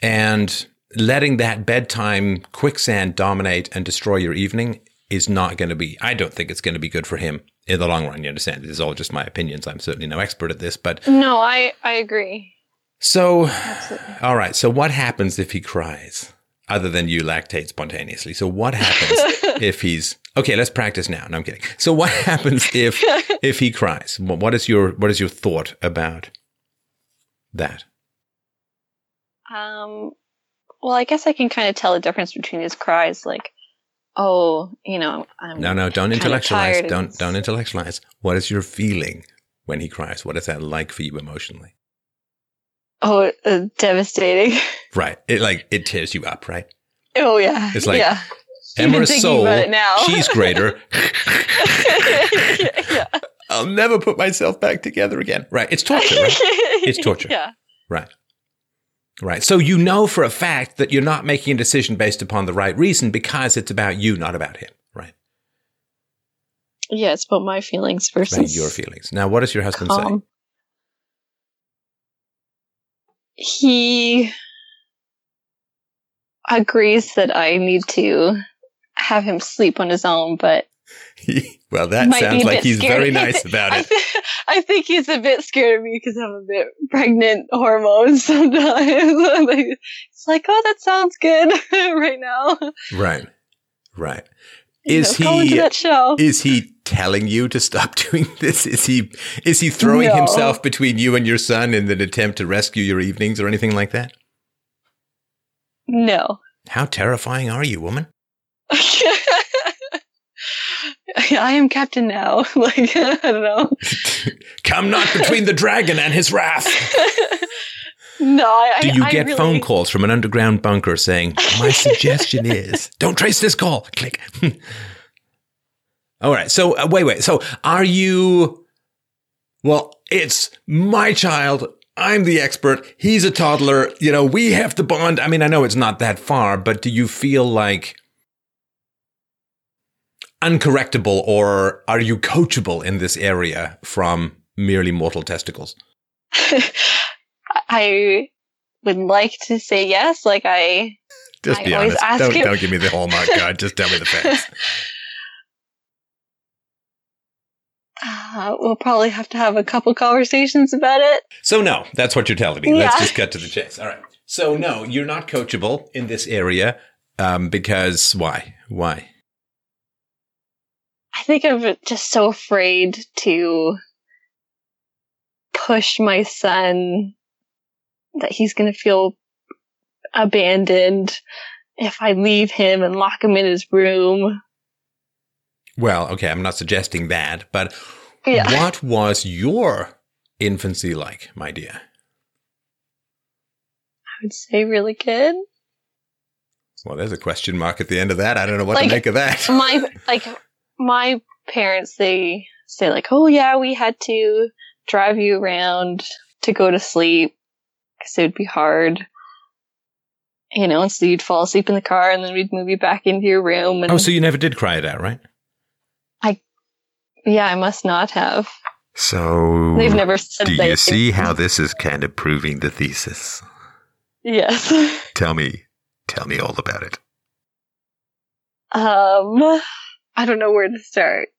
And letting that bedtime quicksand dominate and destroy your evening is not going to be, I don't think it's going to be good for him in the long run, you understand? This is all just my opinions. I'm certainly no expert at this, but... No, I, I agree. So, absolutely. All right. So what happens if he cries, other than you lactate spontaneously? So what happens if he's... Okay, let's practice now. No, I'm kidding. So what happens if if he cries? What is your what is your thought about that? Um, well, I guess I can kind of tell the difference between his cries, like, oh, you know, I'm No, no, don't intellectualize. Don't and... don't intellectualize. What is your feeling when he cries? What is that like for you emotionally? Oh, uh, devastating. Right. It like it tears you up, right? Oh yeah. It's like yeah. Emma's soul, she's greater. yeah. I'll never put myself back together again. Right. It's torture, right? It's torture. Yeah. Right. Right. So you know for a fact that you're not making a decision based upon the right reason because it's about you, not about him. Right. Yeah, it's about my feelings versus right, your feelings. Now, what does your husband calm. say? He agrees that I need to have him sleep on his own, but he, well, that sounds like he's very nice about it. I, th- I think he's a bit scared of me because I'm a bit pregnant hormones sometimes. It's like, oh, that sounds good right now. Right, right. Is you know, he? That show. Is he telling you to stop doing this? Is he? Is he throwing no. himself between you and your son in an attempt to rescue your evenings or anything like that? No. How terrifying are you, woman? I am captain now. Like, I don't know. Come not between the dragon and his wrath. No, I Do you I, get I really... phone calls from an underground bunker saying, my suggestion is, don't trace this call. Click. All right. So, uh, wait, wait. So, are you, well, it's my child. I'm the expert. He's a toddler. You know, we have to bond. I mean, I know it's not that far, but do you feel like uncorrectable or are you coachable in this area from merely mortal testicles? I would like to say yes. Like I, just I be always honest. Ask don't, him. Don't give me the hallmark card. Just tell me the facts. Uh, we'll probably have to have a couple conversations about it. So no, that's what you're telling me. Yeah. Let's just cut to the chase. All right. So no, you're not coachable in this area um, because why? Why? I think I'm just so afraid to push my son that he's going to feel abandoned if I leave him and lock him in his room. Well, okay, I'm not suggesting that, but yeah. What was your infancy like, my dear? I would say really good. Well, there's a question mark at the end of that. I don't know what like, to make of that. my like my parents, they say like, oh yeah, we had to drive you around to go to sleep because it would be hard. You know, and so you'd fall asleep in the car and then we'd move you back into your room. And oh, so you never did cry it out, right? I, yeah, I must not have. So, they've never said do that. You see how this is kind of proving the thesis? Yes. Tell me, tell me all about it. Um, I don't know where to start.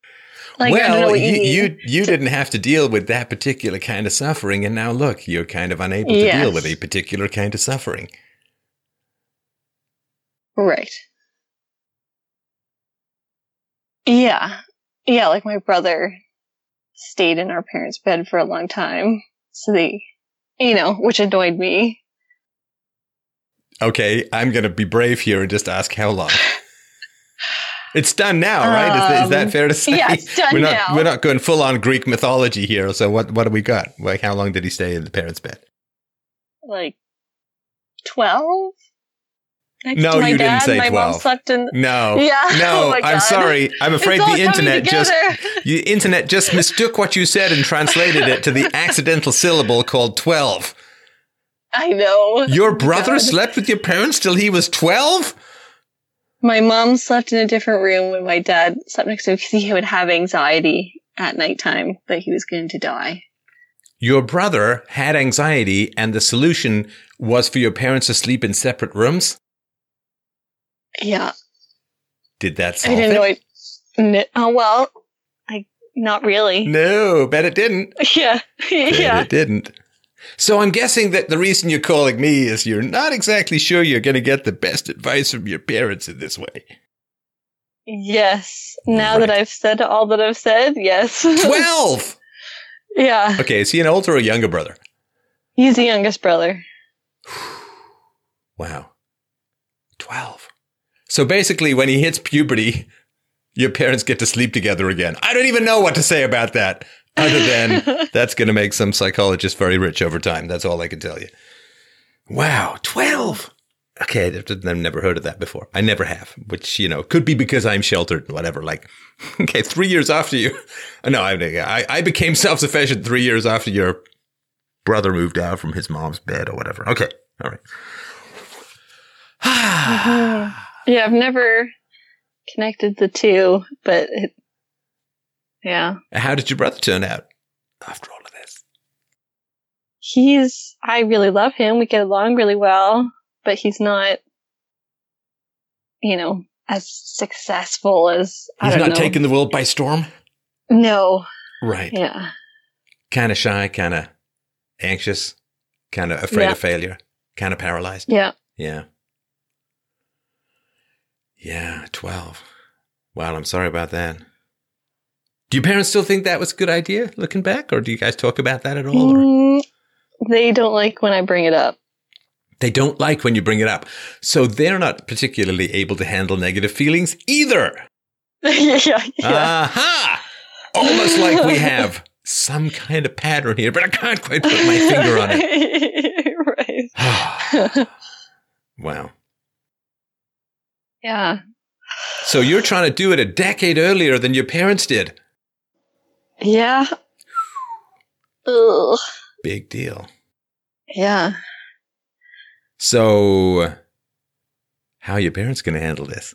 Like, well, I don't know what you, you, you you didn't have to deal with that particular kind of suffering, and now look, you're kind of unable to yes. deal with a particular kind of suffering. Right. Yeah. Yeah, like my brother stayed in our parents' bed for a long time. So they, you know, which annoyed me. Okay, I'm going to be brave here and just ask how long. It's done now, right? Um, is, that, is that fair to say? Yeah, it's done we're not, now. We're not going full on Greek mythology here. So what, what do we got? Like, how long did he stay in the parents' bed? Like twelve? Next no, you dad, didn't say my twelve. Mom slept in- no, yeah. no, oh I'm sorry. I'm afraid the internet just the internet just mistook what you said and translated it to the accidental syllable called twelve. I know. Your brother God. slept with your parents till he was twelve? My mom slept in a different room when my dad slept next to him because he would have anxiety at nighttime that he was going to die. Your brother had anxiety and the solution was for your parents to sleep in separate rooms? Yeah. Did that solve I didn't it? Know it. No, oh, well, I, not really. No, bet it didn't. Yeah. yeah. Bet it didn't. So I'm guessing that the reason you're calling me is you're not exactly sure you're going to get the best advice from your parents in this way. Yes. Now right. that I've said all that I've said, yes. twelve! Yeah. Okay, is he an older or younger brother? He's the youngest brother. Wow. twelve. So basically, when he hits puberty, your parents get to sleep together again. I don't even know what to say about that, other than that's going to make some psychologist very rich over time. That's all I can tell you. Wow, twelve. Okay, I've never heard of that before. I never have, which, you know, could be because I'm sheltered and whatever. Like, okay, three years after you. No, I, I became self-sufficient three years after your brother moved out from his mom's bed or whatever. Okay, all right. Ah. Yeah, I've never connected the two, but it, yeah. How did your brother turn out after all of this? He's, I really love him. We get along really well, but he's not, you know, as successful as, I don't know. He's not taking the world by storm? No. Right. Yeah. Kind of shy, kind of anxious, kind of afraid yeah. of failure, kind of paralyzed. Yeah. Yeah. Yeah, twelve. Wow, I'm sorry about that. Do your parents still think that was a good idea, looking back? Or do you guys talk about that at all? Mm, they don't like when I bring it up. They don't like when you bring it up. So they're not particularly able to handle negative feelings either. yeah, yeah. Aha! Almost like we have some kind of pattern here, but I can't quite put my finger on it. Right. Wow. Yeah. So you're trying to do it a decade earlier than your parents did. Yeah. Ugh. Big deal. Yeah. So how are your parents going to handle this?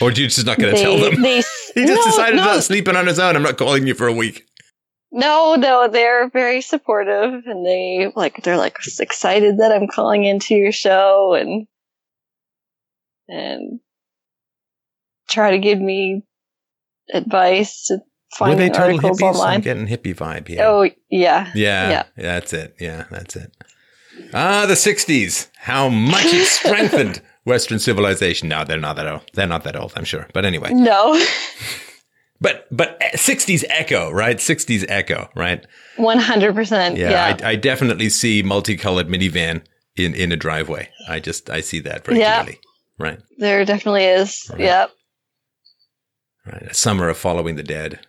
Or are you just not going to tell them? They, he just no, decided no. about sleeping on his own. I'm not calling you for a week. No, no, they're very supportive. And they like they're like excited that I'm calling into your show and. And try to give me advice to find the articles hippies? Online. I'm getting hippie vibe here. Oh, yeah. yeah. Yeah. That's it. Yeah, that's it. Ah, the sixties. How much it strengthened Western civilization. No, they're not that old. They're not that old, I'm sure. But anyway. No. But but sixties echo, right? sixties echo, right? one hundred percent. Yeah. yeah. I, I definitely see multicolored minivan in, in a driveway. I just, I see that very yeah. clearly. Right. There definitely is. Right. Yep. Right. A summer of following the dead.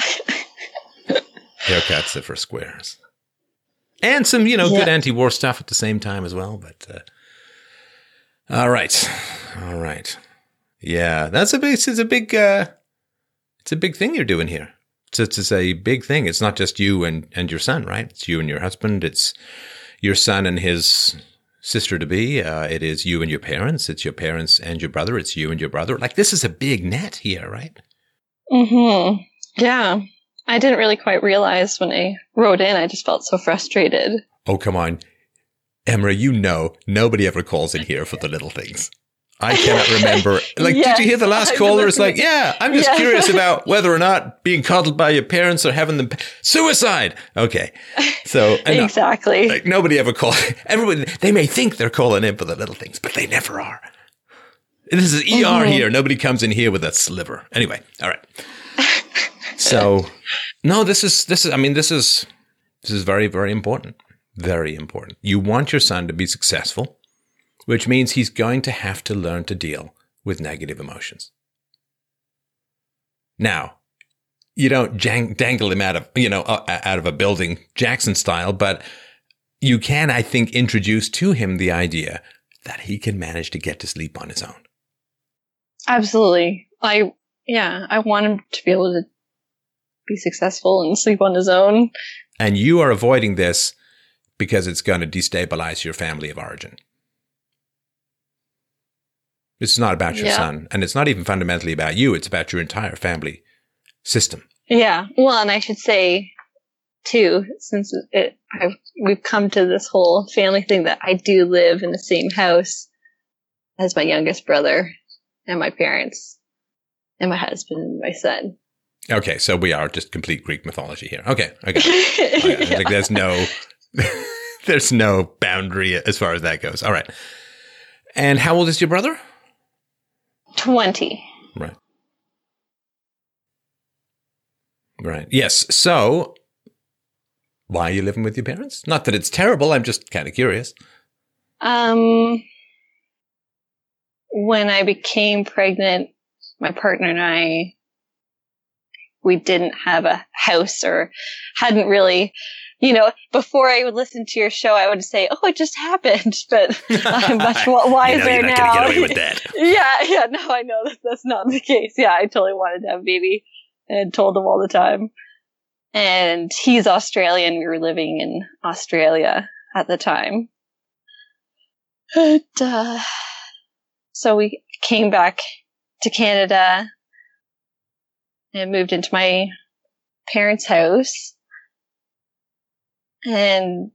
Haircuts that for squares. And some, you know, yep. good anti-war stuff at the same time as well. But, uh, all right. All right. Yeah. That's a big, it's a big, uh, it's a big thing you're doing here. It's, it's, it's a big thing. It's not just you and, and your son, right? It's you and your husband. It's your son and his sister-to-be. Uh, it is you and your parents. It's your parents and your brother. It's you and your brother. Like, this is a big net here, right? Mm-hmm. Yeah. I didn't really quite realize when I wrote in. I just felt so frustrated. Oh, come on. Emra, you know nobody ever calls in here for the little things. I cannot remember. Like, yes, did you hear the last caller? It's like, yeah, I'm just yeah. curious about whether or not being coddled by your parents or having them suicide. Okay. So exactly. Like, nobody ever calls. Everyone, they may think they're calling in for the little things, but they never are. This is E R mm-hmm. here. Nobody comes in here with a sliver. Anyway. All right. So, no, this is, this is, I mean, this is, this is very, very important. Very important. You want your son to be successful, which means he's going to have to learn to deal with negative emotions. Now, you don't jang- dangle him out of, you know, out of a building Jackson style, but you can, I think, introduce to him the idea that he can manage to get to sleep on his own. Absolutely. I, yeah, I want him to be able to be successful and sleep on his own. And you are avoiding this because it's going to destabilize your family of origin. It's not about your yeah. son, and it's not even fundamentally about you. It's about your entire family system. Yeah. Well, and I should say, too, since it, I've, we've come to this whole family thing, that I do live in the same house as my youngest brother and my parents and my husband and my son. Okay. So we are just complete Greek mythology here. Okay. Okay. okay. yeah. Like, there's no, there's no boundary as far as that goes. All right. And how old is your brother? twenty. Right. Right. Yes. So, why are you living with your parents? Not that it's terrible. I'm just kind of curious. Um, when I became pregnant, my partner and I, we didn't have a house, or hadn't really, you know, before I would listen to your show, I would say, "Oh, it just happened," but I'm much wiser you know, you're not now. Gonna get away with that. yeah, yeah. No, I know that that's not the case. Yeah, I totally wanted to have a baby, and told him all the time. And he's Australian. We were living in Australia at the time, and uh, so we came back to Canada and moved into my parents' house. And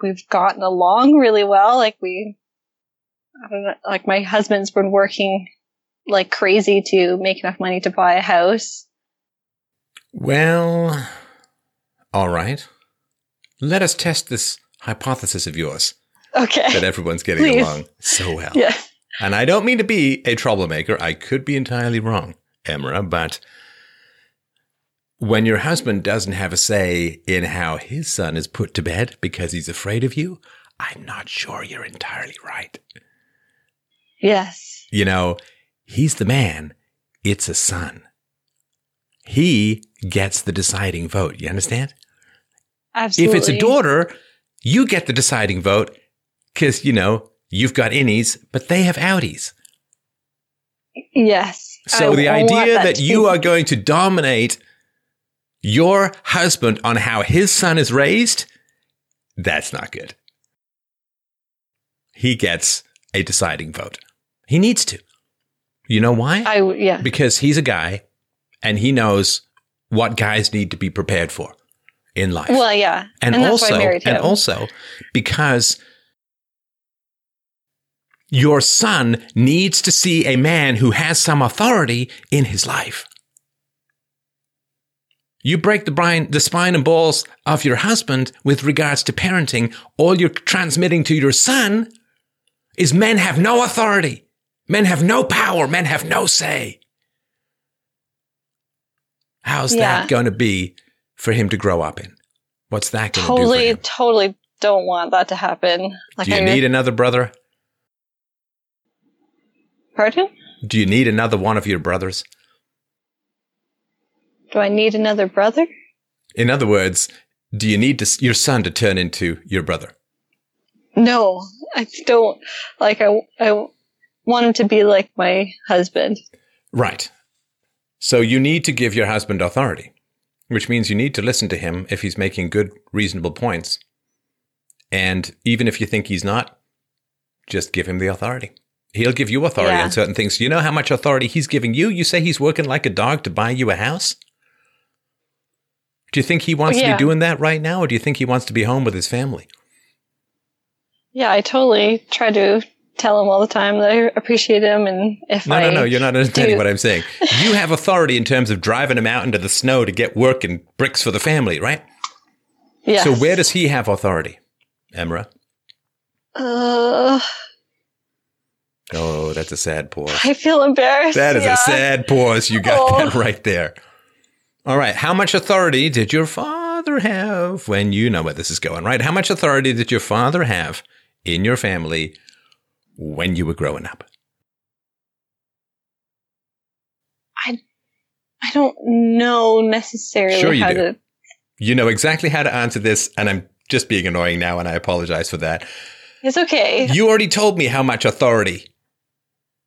we've gotten along really well. Like, we, I don't know, like, my husband's been working like crazy to make enough money to buy a house. Well, all right. Let us test this hypothesis of yours. Okay. That everyone's getting Please. along so well. Yeah. And I don't mean to be a troublemaker. I could be entirely wrong, Emra, but when your husband doesn't have a say in how his son is put to bed because he's afraid of you, I'm not sure you're entirely right. Yes. You know, he's the man. It's a son. He gets the deciding vote. You understand? Absolutely. If it's a daughter, you get the deciding vote because, you know, you've got innies, but they have outies. Yes. So I the idea that, that you are going to dominate your husband on how his son is raised, that's not good. He gets a deciding vote. He needs to. You know why? I, yeah. Because he's a guy, and he knows what guys need to be prepared for in life. Well, yeah. And, and also, that's why I married him. And also because your son needs to see a man who has some authority in his life. You break the, brine, the spine and balls of your husband with regards to parenting, all you're transmitting to your son is men have no authority. Men have no power. Men have no say. How's yeah. that going to be for him to grow up in? What's that going to totally, do for him? Totally, totally don't want that to happen. Like, do you I need re- another brother? Pardon? Do you need another one of your brothers? Do I need another brother? In other words, do you need to, your son to turn into your brother? No, I don't. Like, I, I want him to be like my husband. Right. So you need to give your husband authority, which means you need to listen to him if he's making good, reasonable points. And even if you think he's not, just give him the authority. He'll give you authority yeah. on certain things. You know how much authority he's giving you? You say he's working like a dog to buy you a house? Do you think he wants yeah. to be doing that right now, or do you think he wants to be home with his family? Yeah, I totally try to tell him all the time that I appreciate him, and if no, I No, no, no, you're not understanding do. what I'm saying. You have authority in terms of driving him out into the snow to get work and bricks for the family, right? Yeah. So where does he have authority, Emra? Uh... Oh, that's a sad pause. I feel embarrassed. That is yeah. a sad pause. You got oh. that right there. All right. How much authority did your father have when you know where this is going, right? How much authority did your father have in your family when you were growing up? I, I don't know necessarily sure you how do. to. You know exactly how to answer this, and I'm just being annoying now, and I apologize for that. It's okay. You already told me how much authority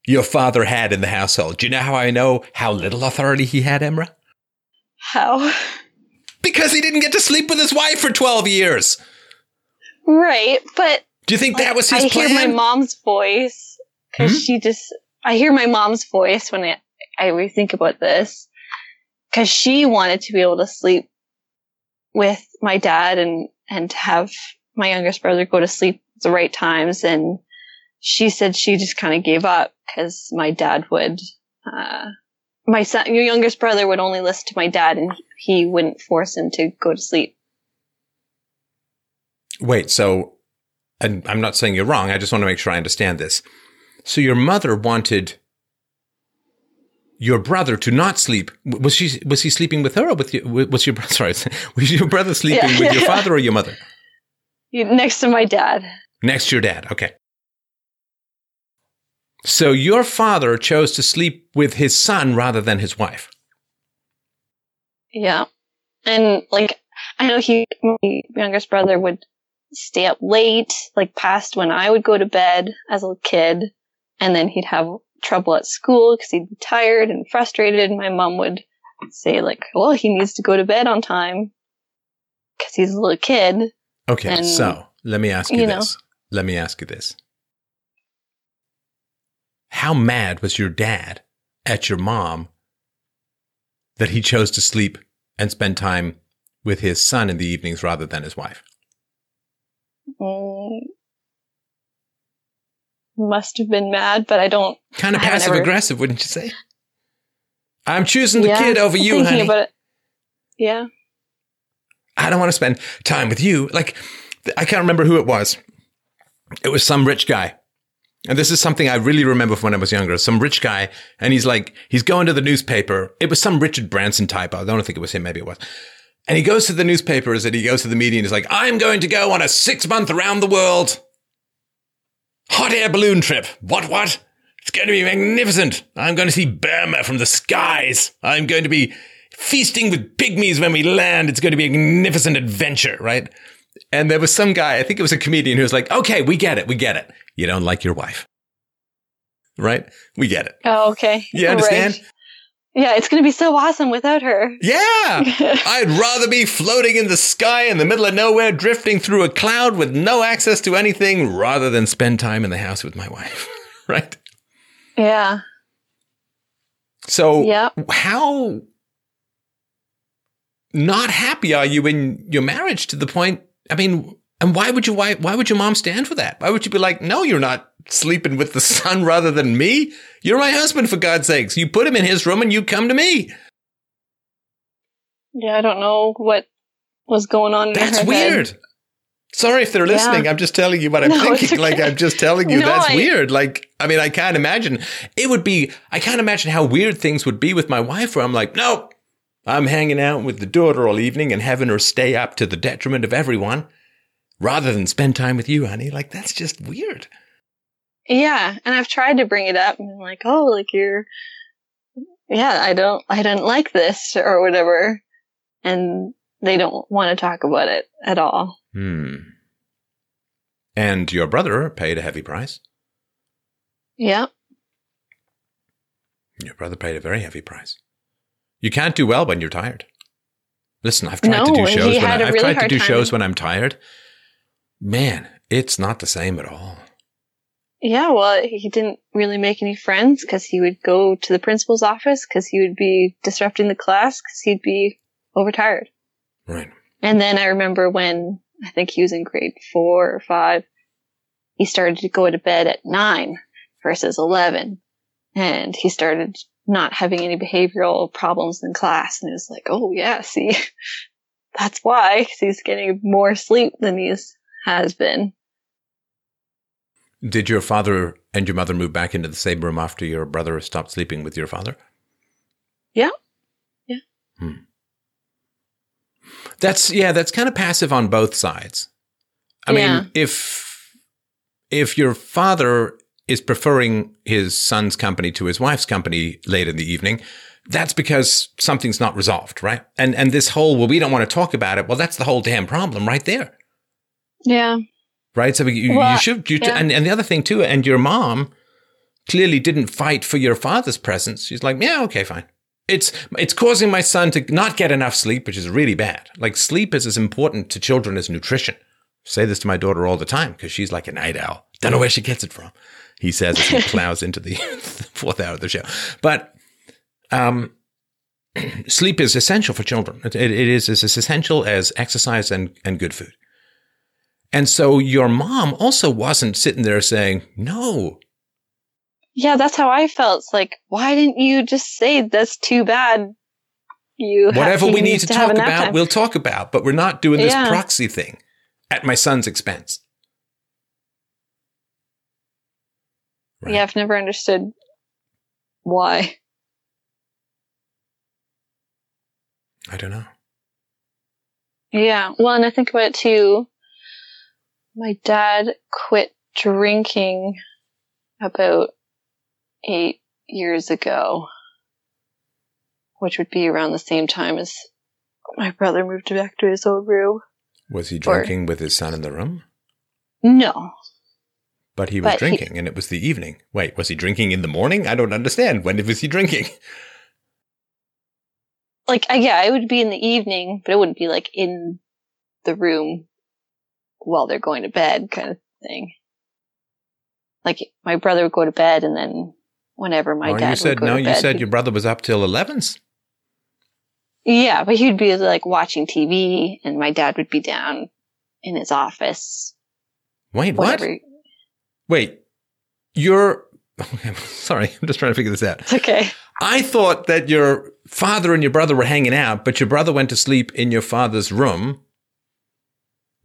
your father had in the household. Do you know how I know how little authority he had, Emra? How? Because he didn't get to sleep with his wife for twelve years. Right, but... Do you think like, that was his I plan? I hear my mom's voice, because hmm? she just... I hear my mom's voice when I, I rethink about this, because she wanted to be able to sleep with my dad and, and have my youngest brother go to sleep at the right times, and she said she just kind of gave up because my dad would, uh, my son, your youngest brother would only listen to my dad and he wouldn't force him to go to sleep. Wait, so, and I'm not saying you're wrong. I just want to make sure I understand this. So your mother wanted your brother to not sleep. Was she, was he sleeping with her or with you? Was your, sorry, was your brother sleeping yeah. with your father or your mother? Next to my dad. Next to your dad. Okay. So your father chose to sleep with his son rather than his wife. Yeah. And, like, I know he, my youngest brother would stay up late, like, past when I would go to bed as a kid. And then he'd have trouble at school because he'd be tired and frustrated. And my mom would say, like, well, he needs to go to bed on time because he's a little kid. Okay, and, so let me ask you, you this. Know. Let me ask you this. How mad was your dad at your mom that he chose to sleep and spend time with his son in the evenings rather than his wife? Mm, must have been mad, but I don't. Kind of passive aggressive, wouldn't you say? I'm choosing the yeah, kid over you, thinking honey. About it. Yeah. I don't want to spend time with you. Like, I can't remember who it was. It was some rich guy. And this is something I really remember from when I was younger. Some rich guy. And he's like, he's going to the newspaper. It was some Richard Branson type. I don't think it was him. Maybe it was. And he goes to the newspapers and he goes to the media and he's like, I'm going to go on a six month around the world hot air balloon trip. What, what? It's going to be magnificent. I'm going to see Burma from the skies. I'm going to be feasting with pygmies when we land. It's going to be a magnificent adventure, right? And there was some guy, I think it was a comedian, who was like, okay, we get it. We get it. You don't like your wife, right? We get it. Oh, okay. You understand? Right. Yeah, it's going to be so awesome without her. Yeah. I'd rather be floating in the sky in the middle of nowhere, drifting through a cloud with no access to anything rather than spend time in the house with my wife, right? Yeah. So yep. how... Not happy are you in your marriage to the point, I mean, and why would you, why, why would your mom stand for that? Why would you be like, no, you're not sleeping with the son rather than me. You're my husband, for God's sakes. You put him in his room and you come to me. Yeah, I don't know what was going on. That's in her weird. Head. Sorry if they're listening. Yeah. I'm just telling you what I'm no, thinking. It's okay. Like, I'm just telling you no, that's I... weird. Like, I mean, I can't imagine. It would be, I can't imagine how weird things would be with my wife where I'm like, no. I'm hanging out with the daughter all evening and having her stay up to the detriment of everyone rather than spend time with you, honey. Like, that's just weird. Yeah. And I've tried to bring it up and I'm like, oh, like you're, yeah, I don't, I didn't like this or whatever. And they don't want to talk about it at all. Hmm. And your brother paid a heavy price. Yep. Your brother paid a very heavy price. You can't do well when you're tired. Listen, I've tried no, to do shows when I, I've really tried to do time. shows when I'm tired. Man, it's not the same at all. Yeah, well, he didn't really make any friends because he would go to the principal's office because he would be disrupting the class because he'd be overtired. Right. And then I remember when I think he was in grade four or five, he started to go to bed at nine versus eleven. And he started not having any behavioral problems in class. And it was like, oh, yeah, see, that's why. 'Cause he's getting more sleep than he has been. Did your father and your mother move back into the same room after your brother stopped sleeping with your father? Yeah. Yeah. Hmm. That's, yeah, that's kind of passive on both sides. I yeah. mean, if if your father is preferring his son's company to his wife's company late in the evening, that's because something's not resolved, right? And and this whole, well, we don't want to talk about it. Well, that's the whole damn problem right there. Yeah. Right? So you, well, you should, you, yeah. and, and the other thing too, and your mom clearly didn't fight for your father's presence. She's like, yeah, okay, fine. It's it's causing my son to not get enough sleep, which is really bad. Like, sleep is as important to children as nutrition. I say this to my daughter all the time because she's like a night owl. Don't know where she gets it from, he says as he plows into the fourth hour of the show. But um, sleep is essential for children. It, it, it is as essential as exercise and, and good food. And so your mom also wasn't sitting there saying, no. Yeah, that's how I felt. It's like, why didn't you just say that's too bad? You whatever have, we need to, to talk about, we'll talk about, but we're not doing this yeah. proxy thing at my son's expense. Right. Yeah, I've never understood why. I don't know. Yeah, well, and I think about it too. My dad quit drinking about eight years ago, which would be around the same time as my brother moved back to his old room. Was he drinking or, with his son in the room? No. But he was but drinking, he, and it was the evening. Wait, was he drinking in the morning? I don't understand. When was he drinking? Like, yeah, it would be in the evening, but it wouldn't be, like, in the room while they're going to bed kind of thing. Like, my brother would go to bed, and then whenever my oh, dad you said, would go no, to bed. No, you said your brother was up till elevens? Yeah, but he'd be, like, watching T V, and my dad would be down in his office. Wait, whatever. What? Wait, you're – sorry, I'm just trying to figure this out. It's okay. I thought that your father and your brother were hanging out, but your brother went to sleep in your father's room.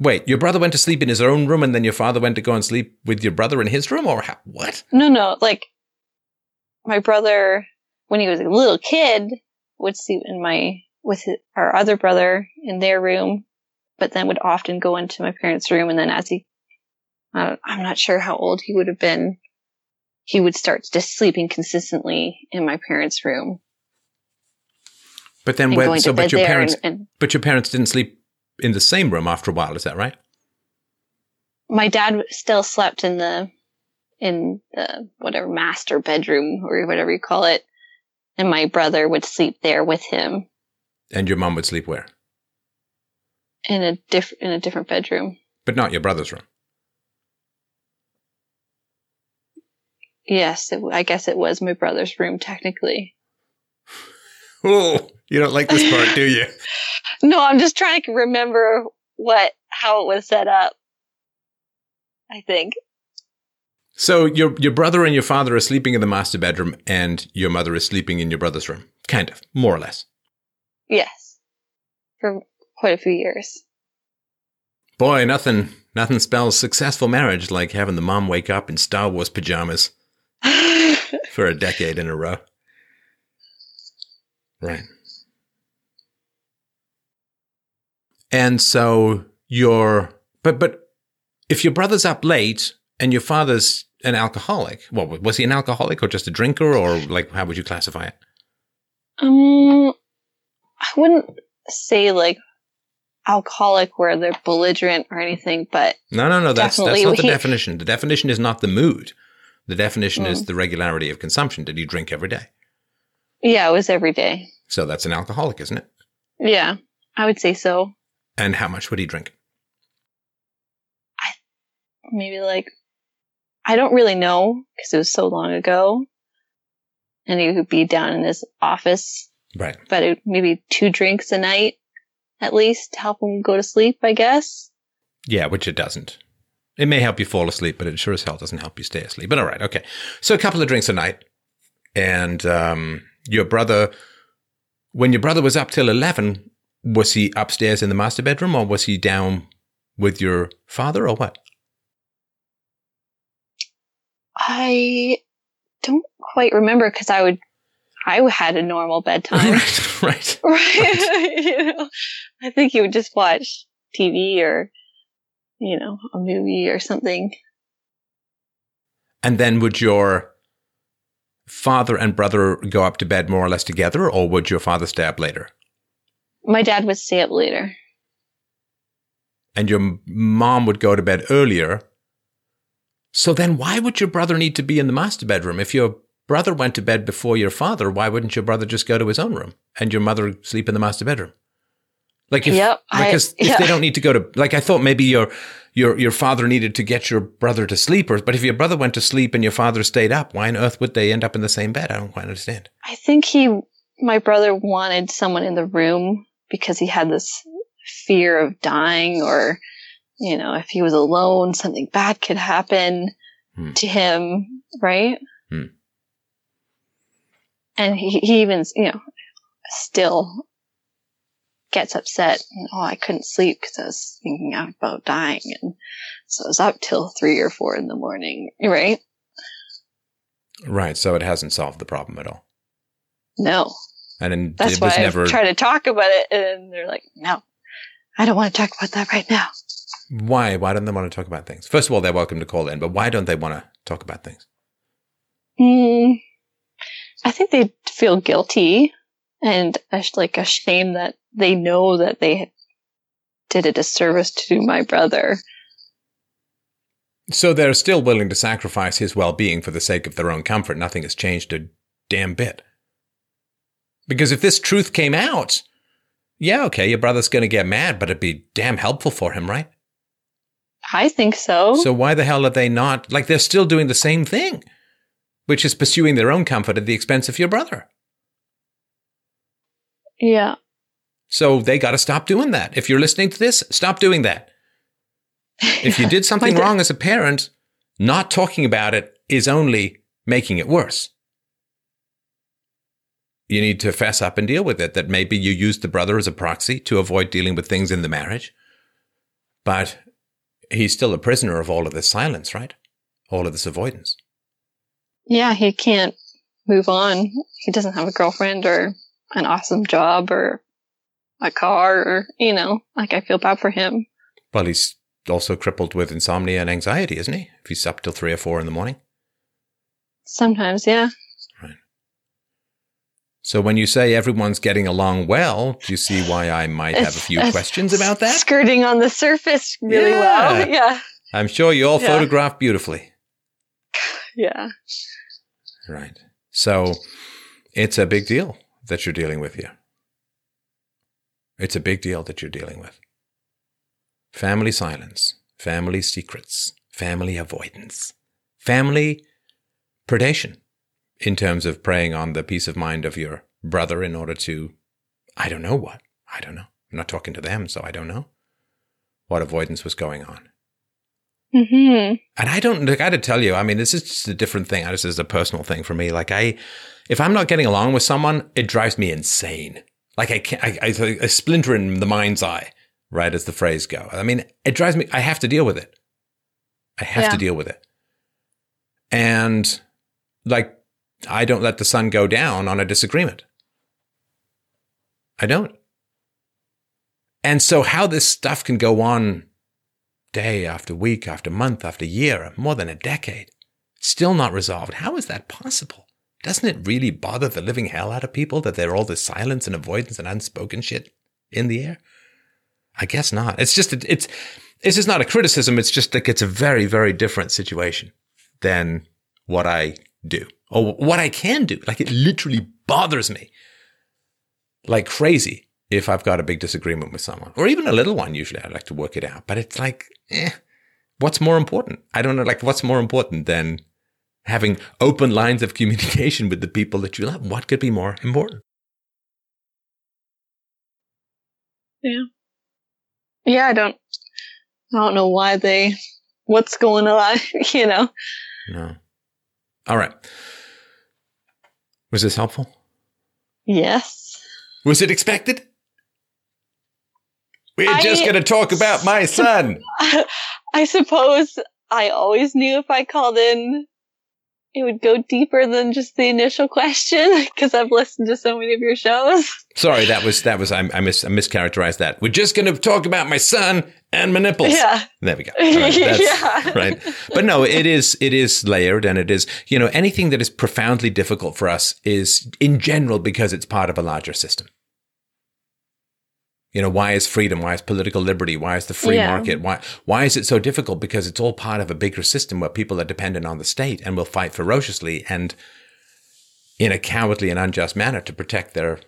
Wait, your brother went to sleep in his own room and then your father went to go and sleep with your brother in his room or how, what? No, no. Like, my brother, when he was a little kid, would sleep in my with his, our other brother in their room, but then would often go into my parents' room. And then as he I don't, I'm not sure how old he would have been, he would start just sleeping consistently in my parents' room. But then when so but your parents and, and, but your parents didn't sleep in the same room after a while, is that right? My dad still slept in the in the whatever master bedroom or whatever you call it, and my brother would sleep there with him. And your mom would sleep where? In a diff- in a different bedroom. But not your brother's room. Yes, it, I guess it was my brother's room, technically. Oh, you don't like this part, do you? No, I'm just trying to remember what how it was set up, I think. So your your brother and your father are sleeping in the master bedroom and your mother is sleeping in your brother's room, kind of, more or less. Yes, for quite a few years. Boy, nothing nothing spells successful marriage like having the mom wake up in Star Wars pajamas. For a decade in a row. Right. And so your, but, but if your brother's up late and your father's an alcoholic, well, was he an alcoholic or just a drinker, or like how would you classify it? Um, I wouldn't say like alcoholic where they're belligerent or anything, but no, no, no, that's that's not we... the definition. The definition is not the mood. The definition mm. is the regularity of consumption. Did you drink every day? Yeah, it was every day. So that's an alcoholic, isn't it? Yeah, I would say so. And how much would he drink? I maybe like I don't really know because it was so long ago, and he would be down in his office, right? But it, maybe two drinks a night at least to help him go to sleep, I guess. Yeah, which it doesn't. It may help you fall asleep, but it sure as hell doesn't help you stay asleep. But all right, okay. So a couple of drinks a night, and um, your brother. When your brother was up till eleven, was he upstairs in the master bedroom, or was he down with your father, or what? I don't quite remember because I would, I had a normal bedtime. Right, right, right. right. You know, I think he would just watch T V or, you know, a movie or something. And then would your father and brother go up to bed more or less together, or would your father stay up later? My dad would stay up later. And your mom would go to bed earlier. So then why would your brother need to be in the master bedroom? If your brother went to bed before your father, why wouldn't your brother just go to his own room and your mother sleep in the master bedroom? Like if, yep, because I, if yeah. they don't need to go to, like I thought maybe your your your father needed to get your brother to sleep, or but if your brother went to sleep and your father stayed up, why on earth would they end up in the same bed? I don't quite understand. I think he, my brother wanted someone in the room because he had this fear of dying, or, you know, if he was alone, something bad could happen hmm. to him, right? Hmm. And he, he even, you know, still gets upset. And, oh, I couldn't sleep because I was thinking about dying. And so I was up till three or four in the morning, right? Right. So it hasn't solved the problem at all. No. And then that's it why was never... I try to talk about it. And they're like, no, I don't want to talk about that right now. Why? Why don't they want to talk about things? First of all, they're welcome to call in, but why don't they want to talk about things? Mm, I think they feel guilty and like ashamed that they know that they did a disservice to my brother. So they're still willing to sacrifice his well-being for the sake of their own comfort. Nothing has changed a damn bit. Because if this truth came out, yeah, okay, your brother's going to get mad, but it'd be damn helpful for him, right? I think so. So why the hell are they not? Like, they're still doing the same thing, which is pursuing their own comfort at the expense of your brother. Yeah. So they got to stop doing that. If you're listening to this, stop doing that. If you did something wrong as a parent, not talking about it is only making it worse. You need to fess up and deal with it, that maybe you used the brother as a proxy to avoid dealing with things in the marriage. But he's still a prisoner of all of this silence, right? All of this avoidance. Yeah, he can't move on. He doesn't have a girlfriend or an awesome job or a car or, you know, like I feel bad for him. Well, he's also crippled with insomnia and anxiety, isn't he? If he's up till three or four in the morning. Sometimes, yeah. So when you say everyone's getting along well, do you see why I might have a few questions about that? Skirting on the surface really yeah. well. Yeah. I'm sure you all yeah. photographed beautifully. Yeah. Right. So it's a big deal that you're dealing with here. It's a big deal that you're dealing with. Family silence, family secrets, family avoidance, family predation. In terms of preying on the peace of mind of your brother in order to, I don't know what. I don't know. I'm not talking to them, so I don't know what avoidance was going on. Mm-hmm. And I don't, like, I gotta tell you, I mean, this is just a different thing. This is a personal thing for me. Like I, if I'm not getting along with someone, it drives me insane. Like I can't, I, I, I splinter in the mind's eye, right, as the phrase goes. I mean, it drives me, I have to deal with it. I have yeah. to deal with it. And like, I don't let the sun go down on a disagreement. I don't. And so how this stuff can go on day after week after month after year, more than a decade. Still not resolved. How is that possible? Doesn't it really bother the living hell out of people that there are all this silence and avoidance and unspoken shit in the air? I guess not. It's just, it's, it's just not a criticism. It's just like it's a very, very different situation than what I do or what I can do. Like it literally bothers me like crazy if I've got a big disagreement with someone or even a little one. Usually I like to work it out, but it's like, eh, what's more important? I don't know. Like what's more important than having open lines of communication with the people that you love? What could be more important? Yeah. Yeah, I don't, I don't know why they, what's going on, you know? No. All right. Was this helpful? Yes. Was it expected? We're I, just going to talk about my son. I suppose I always knew if I called in, it would go deeper than just the initial question because I've listened to so many of your shows. Sorry, that was, that was, I, I, mis, I mischaracterized that. We're just going to talk about my son and my nipples. Yeah. There we go. Right, that's, yeah. Right. But no, it is, it is layered and it is, you know, anything that is profoundly difficult for us is in general because it's part of a larger system. You know, why is freedom? Why is political liberty? Why is the free yeah. market? Why why is it so difficult? Because it's all part of a bigger system where people are dependent on the state and will fight ferociously and in a cowardly and unjust manner to protect their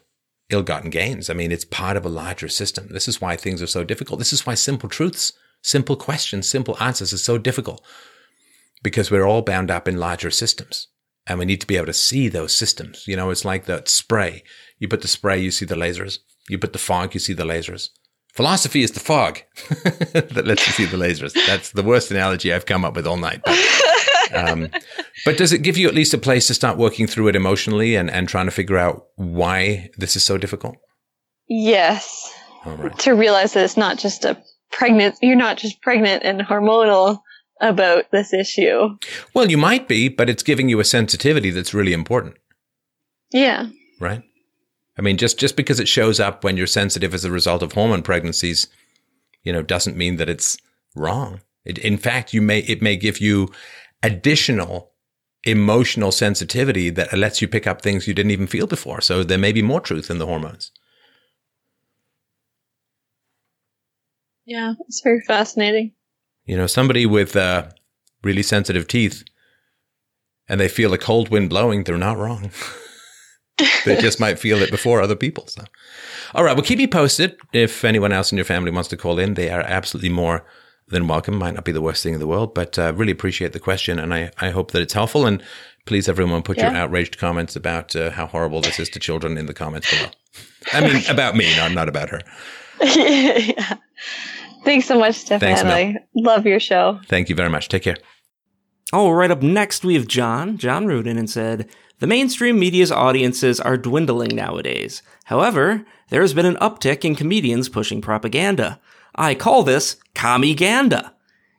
ill-gotten gains. I mean, it's part of a larger system. This is why things are so difficult. This is why simple truths, simple questions, simple answers are so difficult because we're all bound up in larger systems. And we need to be able to see those systems. You know, it's like that spray. You put the spray, you see the lasers. You put the fog, you see the lasers. Philosophy is the fog that lets you see the lasers. That's the worst analogy I've come up with all night. But, um, but does it give you at least a place to start working through it emotionally and, and trying to figure out why this is so difficult? Yes. All right. To realize that it's not just a pregnant, you're not just pregnant and hormonal about this issue. Well, you might be, but it's giving you a sensitivity that's really important. Yeah. Right? I mean, just, just because it shows up when you're sensitive as a result of hormone pregnancies, you know, doesn't mean that it's wrong. It, in fact, you may it may give you additional emotional sensitivity that lets you pick up things you didn't even feel before. So there may be more truth in the hormones. Yeah, it's very fascinating. You know, somebody with uh, really sensitive teeth and they feel a cold wind blowing, they're not wrong. They just might feel it before other people. So, all right. Well, keep me posted. If anyone else in your family wants to call in, they are absolutely more than welcome. Might not be the worst thing in the world, but I uh, really appreciate the question. And I, I hope that it's helpful. And please, everyone, put yeah. your outraged comments about uh, how horrible this is to children in the comments below. I mean, about me, no, not about her. yeah. Thanks so much, Stefan. I love your show. Thank you very much. Take care. Oh, right up next, we have John. John wrote in and said, the mainstream media's audiences are dwindling nowadays. However, there has been an uptick in comedians pushing propaganda. I call this commiganda.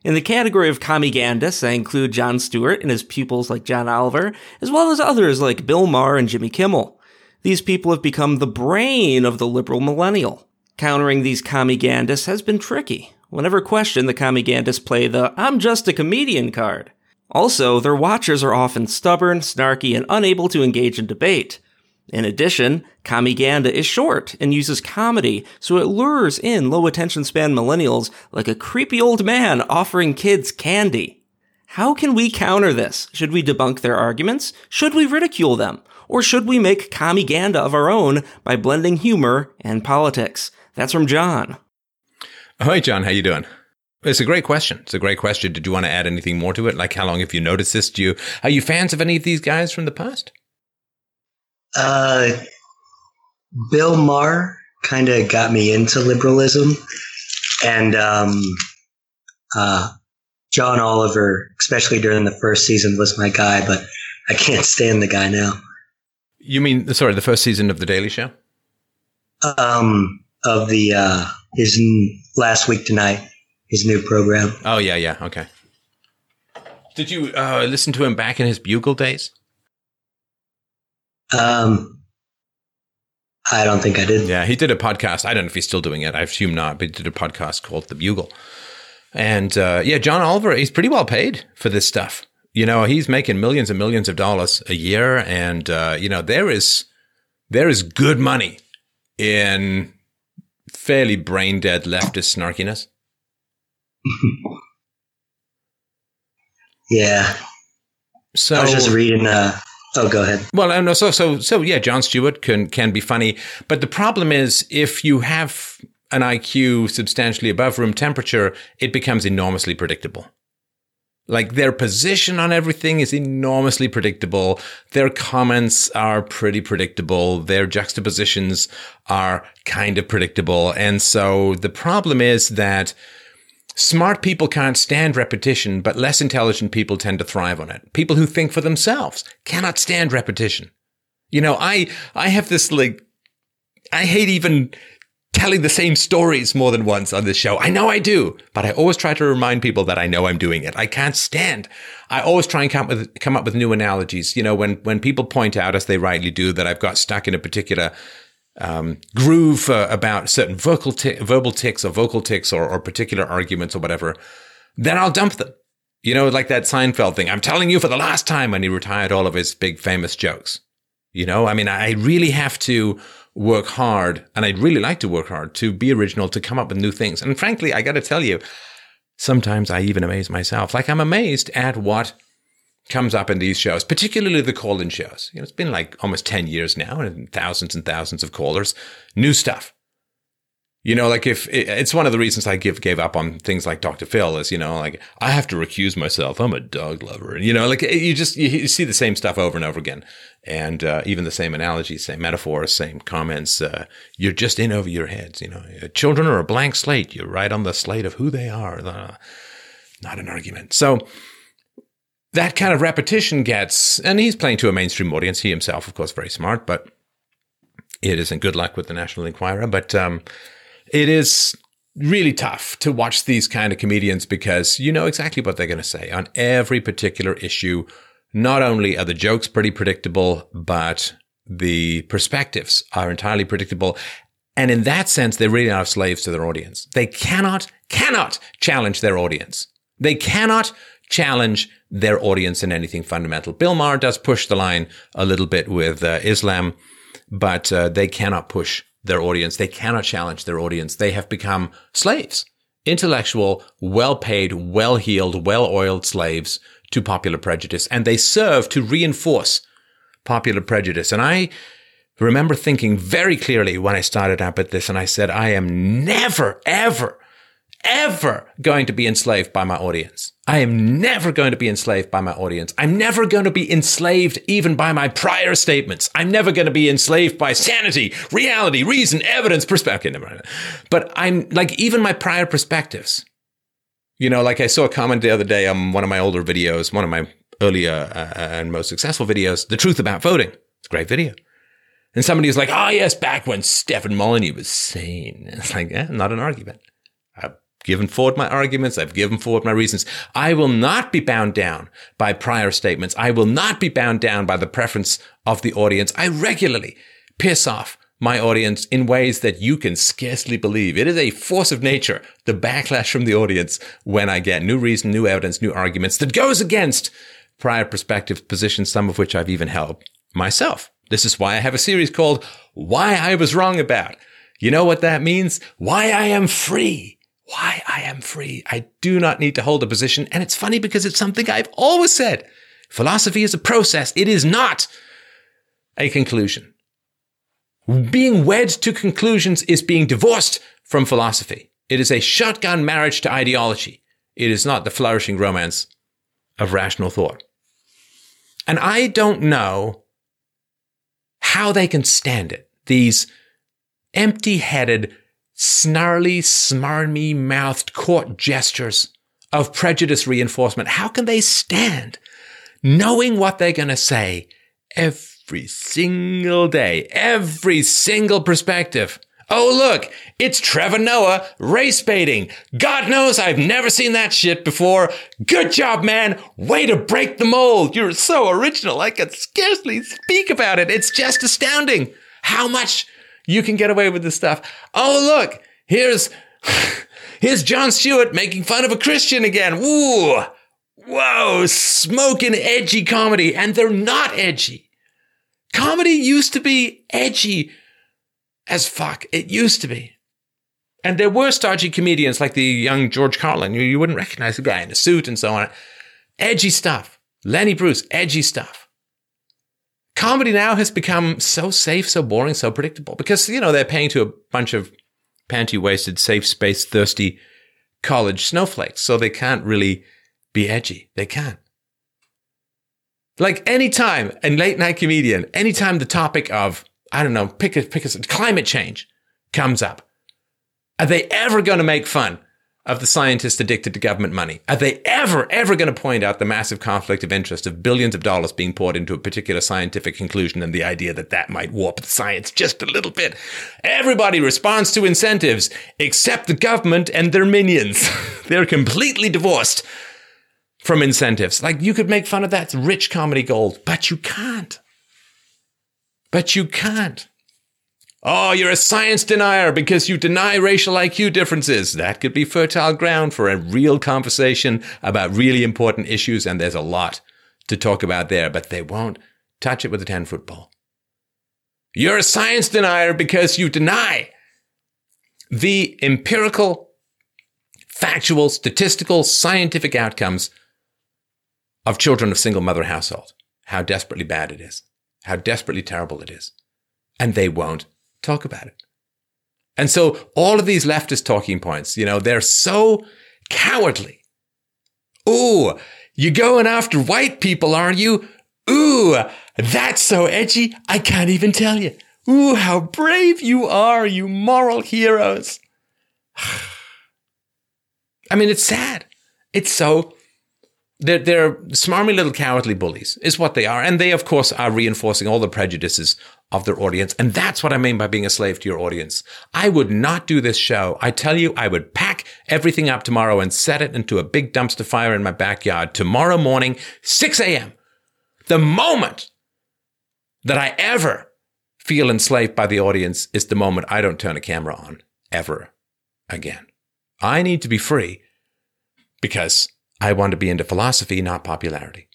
In the category of commigandists, I include Jon Stewart and his pupils like John Oliver, as well as others like Bill Maher and Jimmy Kimmel. These people have become the brain of the liberal millennial. Countering these commigandists has been tricky. Whenever questioned, the commigandists play the I'm just a comedian card. Also, their watchers are often stubborn, snarky, and unable to engage in debate. In addition, commiganda is short and uses comedy, so it lures in low-attention span millennials like a creepy old man offering kids candy. How can we counter this? Should we debunk their arguments? Should we ridicule them? Or should we make commiganda of our own by blending humor and politics? That's from John. Hi, John. How you doing? It's a great question. It's a great question. Did you want to add anything more to it? Like, how long have you noticed this? Do you, are you fans of any of these guys from the past? Uh, Bill Maher kind of got me into liberalism. And um, uh, John Oliver, especially during the first season, was my guy. But I can't stand the guy now. You mean, sorry, the first season of The Daily Show? Um, of the uh, his Last Week Tonight. His new program. Oh, yeah, yeah. Okay. Did you uh, listen to him back in his Bugle days? Um, I don't think I did. Yeah, he did a podcast. I don't know if he's still doing it. I assume not, but he did a podcast called The Bugle. And uh, yeah, John Oliver, he's pretty well paid for this stuff. You know, he's making millions and millions of dollars a year. And, uh, you know, there is there is good money in fairly brain-dead leftist snarkiness. Yeah. So I was just reading uh, – oh, go ahead. Well, no, so, so, so yeah, Jon Stewart can, can be funny. But the problem is if you have an I Q substantially above room temperature, it becomes enormously predictable. Like, their position on everything is enormously predictable. Their comments are pretty predictable. Their juxtapositions are kind of predictable. And so the problem is that smart people can't stand repetition, but less intelligent people tend to thrive on it. People who think for themselves cannot stand repetition. You know, I, I have this, like, I hate even telling the same stories more than once on this show. I know I do, but I always try to remind people that I know I'm doing it. I can't stand. I always try and come up with, come up with new analogies. You know, when, when people point out, as they rightly do, that I've got stuck in a particular um, groove uh, about certain vocal t- verbal tics or vocal tics or, or particular arguments or whatever, then I'll dump them. You know, like that Seinfeld thing. I'm telling you for the last time, when he retired all of his big famous jokes. You know, I mean, I really have to work hard, and I'd really like to work hard to be original, to come up with new things. And frankly, I got to tell you, sometimes I even amaze myself. Like, I'm amazed at what comes up in these shows, particularly the call-in shows. You know, it's been like almost ten years now, and thousands and thousands of callers, new stuff. You know, like, if it's one of the reasons I give gave up on things like Doctor Phil is, you know, like, I have to recuse myself. I'm a dog lover. And, you know, like, you just you see the same stuff over and over again. And uh, even the same analogies, same metaphors, same comments. Uh, you're just in over your heads. You know, children are a blank slate. You're right on the slate of who they are. Not an argument. So that kind of repetition gets, and he's playing to a mainstream audience. He himself, of course, very smart, but it isn't good luck with the National Enquirer. But, um, it is really tough to watch these kind of comedians because you know exactly what they're going to say on every particular issue. Not only are the jokes pretty predictable, but the perspectives are entirely predictable. And in that sense, they really are slaves to their audience. They cannot, cannot challenge their audience. They cannot challenge their audience in anything fundamental. Bill Maher does push the line a little bit with uh, Islam, but uh, they cannot push their audience. They cannot challenge their audience. They have become slaves, intellectual, well-paid, well-heeled, well-oiled slaves to popular prejudice. And they serve to reinforce popular prejudice. And I remember thinking very clearly when I started up at this, and I said, I am never, ever, ever going to be enslaved by my audience. I am never going to be enslaved by my audience. I'm never going to be enslaved even by my prior statements. I'm never going to be enslaved by sanity, reality, reason, evidence, perspective. Okay, but I'm like, even my prior perspectives, you know, like I saw a comment the other day on one of my older videos, one of my earlier uh, and most successful videos, The Truth About Voting. It's a great video. And somebody was like, oh yes, back when Stefan Molyneux was sane. It's like, eh, not an argument. I- given forward my arguments. I've given forward my reasons. I will not be bound down by prior statements. I will not be bound down by the preference of the audience. I regularly piss off my audience in ways that you can scarcely believe. It is a force of nature, the backlash from the audience when I get new reason, new evidence, new arguments that goes against prior perspective positions, some of which I've even held myself. This is why I have a series called Why I Was Wrong About. You know what that means? Why I Am Free. Why I am free. I do not need to hold a position. And it's funny because it's something I've always said. Philosophy is a process. It is not a conclusion. Being wed to conclusions is being divorced from philosophy. It is a shotgun marriage to ideology. It is not the flourishing romance of rational thought. And I don't know how they can stand it. These empty-headed, snarly, smarmy-mouthed court gestures of prejudice reinforcement. How can they stand knowing what they're going to say every single day, every single perspective? Oh, look, it's Trevor Noah race baiting. God knows I've never seen that shit before. Good job, man. Way to break the mold. You're so original. I could scarcely speak about it. It's just astounding how much you can get away with this stuff. Oh, look, here's Here's Jon Stewart making fun of a Christian again. Ooh, whoa, smoking edgy comedy. And they're not edgy. Comedy used to be edgy as fuck. It used to be. And there were stodgy comedians like the young George Carlin. You, you wouldn't recognize the guy in a suit and so on. Edgy stuff. Lenny Bruce, edgy stuff. Comedy now has become so safe, so boring, so predictable. Because, you know, they're paying to a bunch of panty-waisted, safe space, thirsty college snowflakes. So they can't really be edgy. They can't. Like anytime a late-night comedian, anytime the topic of, I don't know, pick a, pick a, climate change comes up, are they ever going to make fun of the scientists addicted to government money? Are they ever, ever going to point out the massive conflict of interest of billions of dollars being poured into a particular scientific conclusion and the idea that that might warp the science just a little bit? Everybody responds to incentives except the government and their minions. They're completely divorced from incentives. Like, you could make fun of that rich comedy gold, but you can't. But you can't. Oh, you're a science denier because you deny racial I Q differences. That could be fertile ground for a real conversation about really important issues, and there's a lot to talk about there, but they won't touch it with a ten-foot pole. You're a science denier because you deny the empirical, factual, statistical, scientific outcomes of children of single-mother household. How desperately bad it is. How desperately terrible it is. And they won't talk about it. And so all of these leftist talking points, you know, they're so cowardly. Ooh, you're going after white people, aren't you? Ooh, that's so edgy, I can't even tell you. Ooh, how brave you are, you moral heroes. I mean, it's sad. It's so... They're, they're smarmy little cowardly bullies is what they are. And they, of course, are reinforcing all the prejudices of their audience. And that's what I mean by being a slave to your audience. I would not do this show. I tell you, I would pack everything up tomorrow and set it into a big dumpster fire in my backyard tomorrow morning, six a.m. The moment that I ever feel enslaved by the audience is the moment I don't turn a camera on ever again. I need to be free because... I want to be into philosophy, not popularity.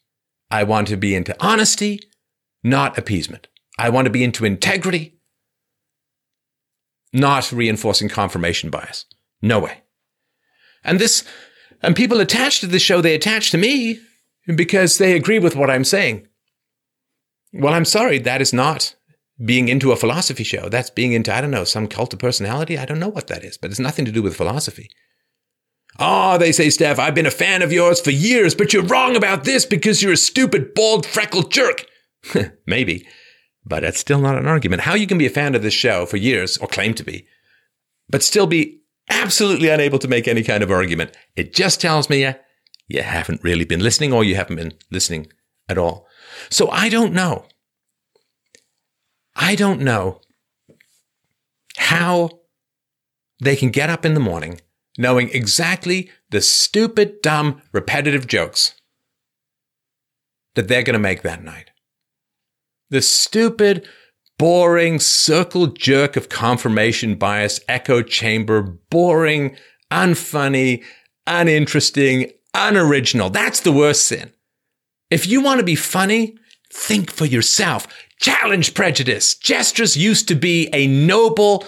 I want to be into honesty, not appeasement. I want to be into integrity, not reinforcing confirmation bias. No way. And this, and people attached to the show, they attach to me because they agree with what I'm saying. Well, I'm sorry, that is not being into a philosophy show. That's being into, I don't know, some cult of personality. I don't know what that is, but it's nothing to do with philosophy. Oh, they say, Steph, I've been a fan of yours for years, but you're wrong about this because you're a stupid, bald, freckled jerk. Maybe, but that's still not an argument. How you can be a fan of this show for years, or claim to be, but still be absolutely unable to make any kind of argument. It just tells me uh, you haven't really been listening, or you haven't been listening at all. So I don't know. I don't know how they can get up in the morning knowing exactly the stupid, dumb, repetitive jokes that they're going to make that night. The stupid, boring, circle jerk of confirmation bias, echo chamber, boring, unfunny, uninteresting, unoriginal. That's the worst sin. If you want to be funny, think for yourself. Challenge prejudice. Gestures used to be a noble...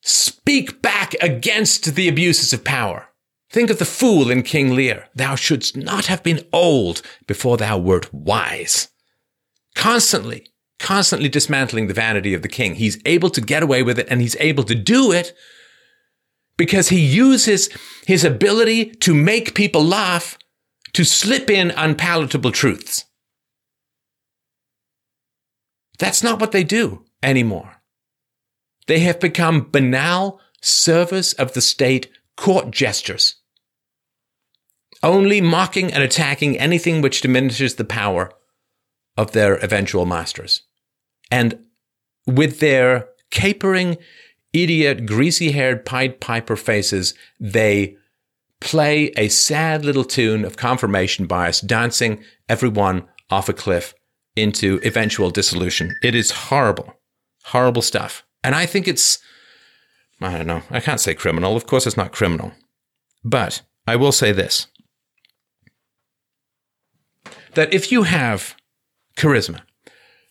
Speak back against the abuses of power. Think of the fool in King Lear. Thou shouldst not have been old before thou wert wise. Constantly, constantly dismantling the vanity of the king. He's able to get away with it, and he's able to do it because he uses his ability to make people laugh to slip in unpalatable truths. That's not what they do anymore. They have become banal servers of the state court gestures, only mocking and attacking anything which diminishes the power of their eventual masters. And with their capering, idiot, greasy-haired Pied Piper faces, they play a sad little tune of confirmation bias, dancing everyone off a cliff into eventual dissolution. It is horrible, horrible stuff. And I think it's I don't know. I can't say criminal. Of course it's not criminal. But I will say this, that if you have charisma,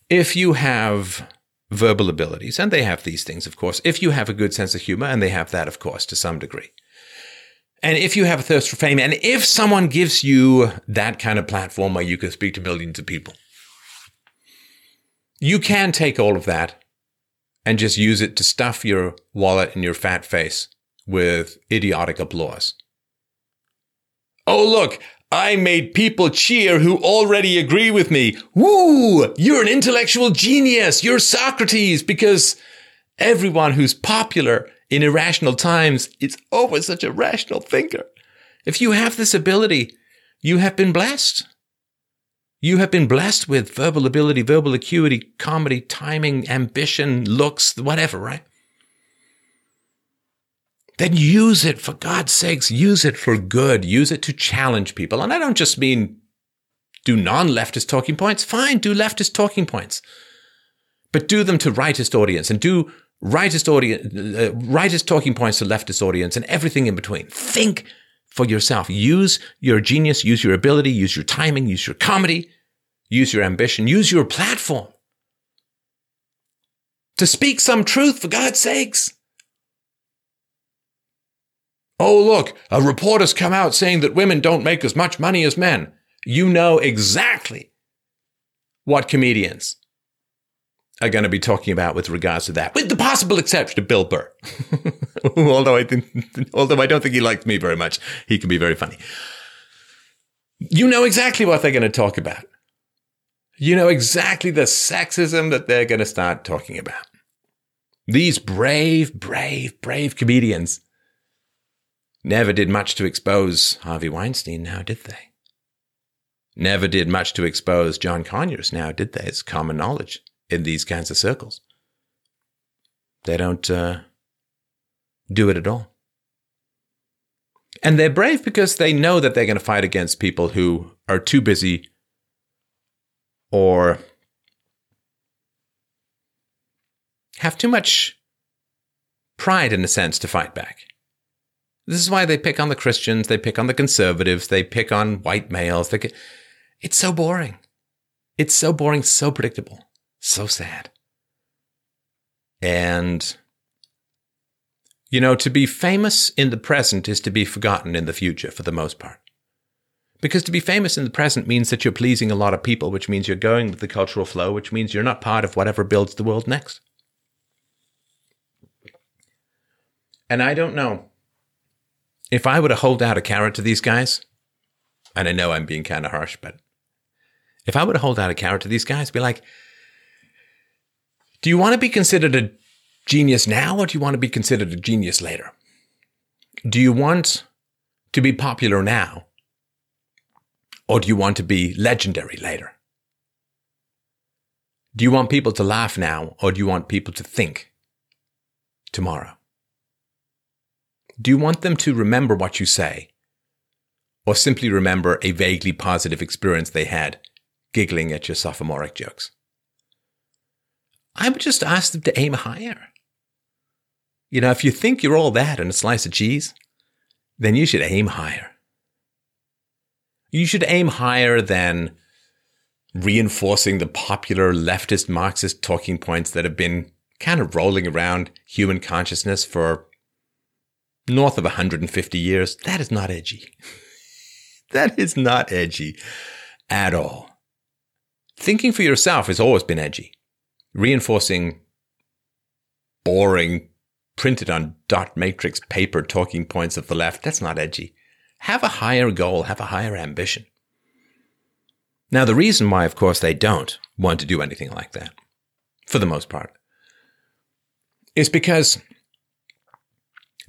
if you have verbal abilities, and they have these things, of course, if you have a good sense of humor, and they have that, of course, to some degree, and if you have a thirst for fame, and if someone gives you that kind of platform where you can speak to millions of people, you can take all of that and just use it to stuff your wallet and your fat face with idiotic applause. Oh, look, I made people cheer who already agree with me. Woo, you're an intellectual genius. You're Socrates, because everyone who's popular in irrational times, it's always such a rational thinker. If you have this ability, you have been blessed. You have been blessed with verbal ability, verbal acuity, comedy, timing, ambition, looks, whatever, right? Then use it, for God's sakes, use it for good. Use it to challenge people. And I don't just mean do non-leftist talking points. Fine, do leftist talking points. But do them to rightist audience, and do rightist audience, uh, rightist talking points to leftist audience, and everything in between. Think for yourself. Use your genius, use your ability, use your timing, use your comedy, use your ambition, use your platform to speak some truth, for God's sakes. Oh, look, a reporter's come out saying that women don't make as much money as men. You know exactly what comedians are going to be talking about with regards to that, with the possible exception of Bill Burr. although I think, although I don't think he liked me very much, he can be very funny. You know exactly what they're going to talk about. You know exactly the sexism that they're going to start talking about. These brave, brave, brave comedians never did much to expose Harvey Weinstein, now did they? Never did much to expose John Conyers, now did they? It's common knowledge in these kinds of circles. They don't uh, do it at all. And they're brave because they know that they're going to fight against people who are too busy or have too much pride, in a sense, to fight back. This is why they pick on the Christians, they pick on the conservatives, they pick on white males. They... It's so boring. It's so boring, so predictable, so sad. And, you know, to be famous in the present is to be forgotten in the future for the most part. Because to be famous in the present means that you're pleasing a lot of people, which means you're going with the cultural flow, which means you're not part of whatever builds the world next. And I don't know. If I were to hold out a carrot to these guys, and I know I'm being kind of harsh, but if I were to hold out a carrot to these guys, be like, do you want to be considered a genius now, or do you want to be considered a genius later? Do you want to be popular now, or do you want to be legendary later? Do you want people to laugh now, or do you want people to think tomorrow? Do you want them to remember what you say, or simply remember a vaguely positive experience they had giggling at your sophomoric jokes? I would just ask them to aim higher. You know, if you think you're all that and a slice of cheese, then you should aim higher. You should aim higher than reinforcing the popular leftist Marxist talking points that have been kind of rolling around human consciousness for north of one hundred fifty years. That is not edgy. That is not edgy at all. Thinking for yourself has always been edgy. Reinforcing boring, printed on dot matrix paper talking points of the left, that's not edgy. Have a higher goal, have a higher ambition. Now, the reason why, of course, they don't want to do anything like that, for the most part, is because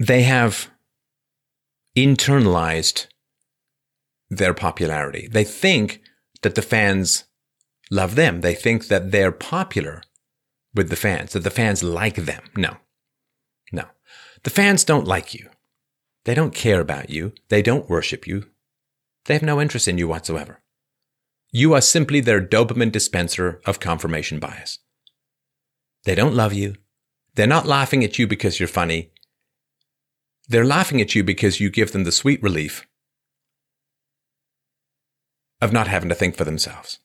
they have internalized their popularity. They think that the fans love them. They think that they're popular with the fans, that the fans like them. No, no. The fans don't like you. They don't care about you. They don't worship you. They have no interest in you whatsoever. You are simply their dopamine dispenser of confirmation bias. They don't love you. They're not laughing at you because you're funny. They're laughing at you because you give them the sweet relief of not having to think for themselves,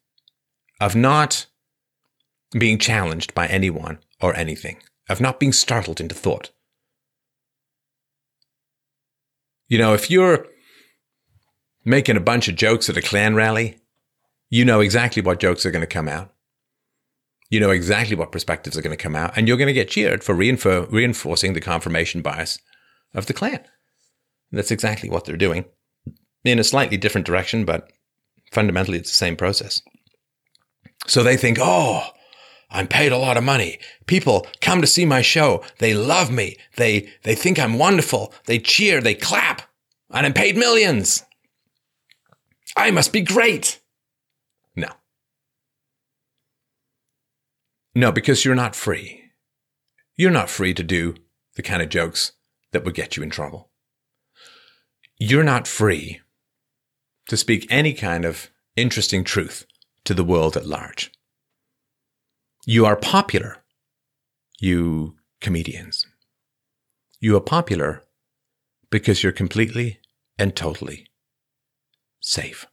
of not being challenged by anyone or anything, of not being startled into thought. You know, if you're making a bunch of jokes at a Klan rally, you know exactly what jokes are going to come out. You know exactly what perspectives are going to come out, and you're going to get cheered for reinfor- reinforcing the confirmation bias of the Klan. And that's exactly what they're doing, in a slightly different direction, but fundamentally it's the same process. So they think, oh, I'm paid a lot of money. People come to see my show. They love me. They they think I'm wonderful. They cheer. They clap. And I'm paid millions. I must be great. No. No, because you're not free. You're not free to do the kind of jokes that would get you in trouble. You're not free to speak any kind of interesting truth to the world at large. You are popular, you comedians. You are popular because you're completely and totally safe.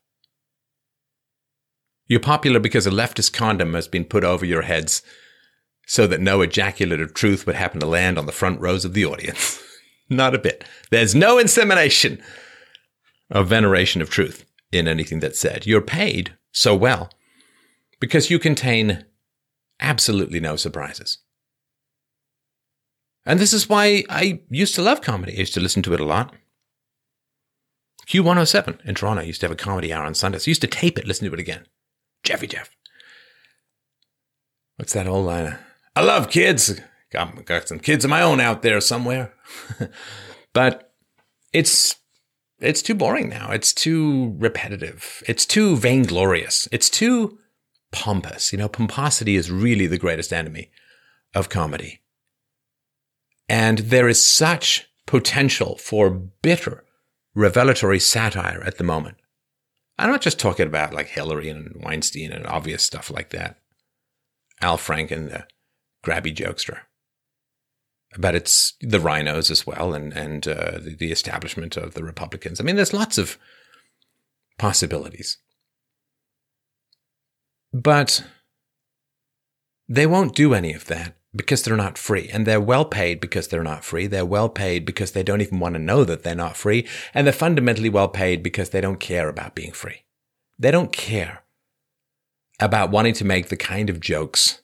You're popular because a leftist condom has been put over your heads so that no ejaculate of truth would happen to land on the front rows of the audience. Not a bit. There's no insemination of veneration of truth in anything that's said. You're paid so well because you contain absolutely no surprises. And this is why I used to love comedy. I used to listen to it a lot. Q one oh seven in Toronto used to have a comedy hour on Sundays. I used to tape it, listen to it again. Jeffy Jeff. What's that old line? I love kids. Got, got some kids of my own out there somewhere. But it's it's too boring now. It's too repetitive. It's too vainglorious. It's too pompous. You know, pomposity is really the greatest enemy of comedy. And there is such potential for bitter, revelatory satire at the moment. I'm not just talking about like Hillary and Weinstein and obvious stuff like that. Al Franken, the grabby jokester. But it's the rhinos as well, and and uh, the, the establishment of the Republicans. I mean, there's lots of possibilities. But they won't do any of that because they're not free. And they're well paid because they're not free. They're well paid because they don't even want to know that they're not free. And they're fundamentally well paid because they don't care about being free. They don't care about wanting to make the kind of jokes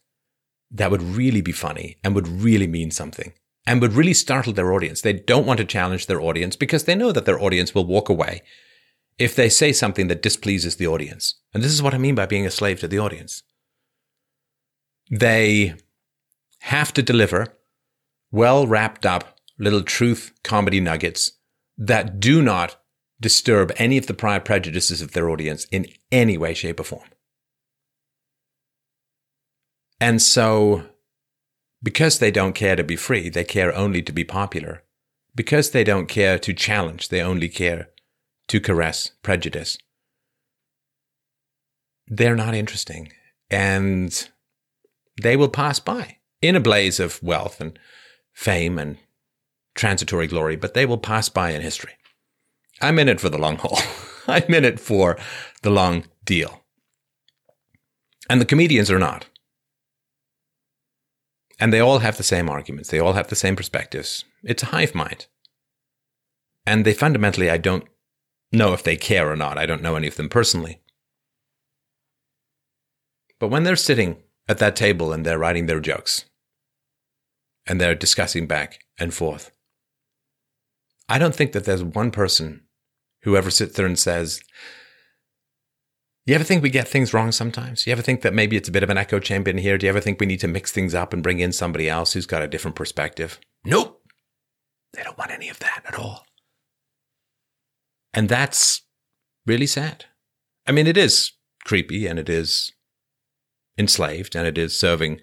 that would really be funny and would really mean something and would really startle their audience. They don't want to challenge their audience because they know that their audience will walk away if they say something that displeases the audience. And this is what I mean by being a slave to the audience. They have to deliver well wrapped up little truth comedy nuggets that do not disturb any of the prior prejudices of their audience in any way, shape, or form. And so, because they don't care to be free, they care only to be popular. Because they don't care to challenge, they only care to caress prejudice. They're not interesting. And they will pass by in a blaze of wealth and fame and transitory glory, but they will pass by in history. I'm in it for the long haul. I'm in it for the long deal. And the comedians are not. And they all have the same arguments. They all have the same perspectives. It's a hive mind. And they fundamentally, I don't know if they care or not. I don't know any of them personally. But when they're sitting at that table and they're writing their jokes and they're discussing back and forth, I don't think that there's one person who ever sits there and says, you ever think we get things wrong sometimes? You ever think that maybe it's a bit of an echo chamber in here? Do you ever think we need to mix things up and bring in somebody else who's got a different perspective? Nope. They don't want any of that at all. And that's really sad. I mean, it is creepy and it is enslaved and it is serving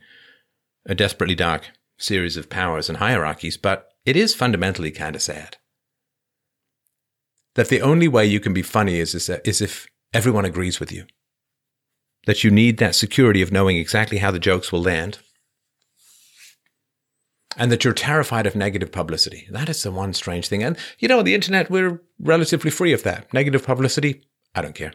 a desperately dark series of powers and hierarchies, but it is fundamentally kind of sad. That the only way you can be funny is, is, is if everyone agrees with you, that you need that security of knowing exactly how the jokes will land and that you're terrified of negative publicity. That is the one strange thing. And, you know, on the internet, we're relatively free of that. Negative publicity, I don't care.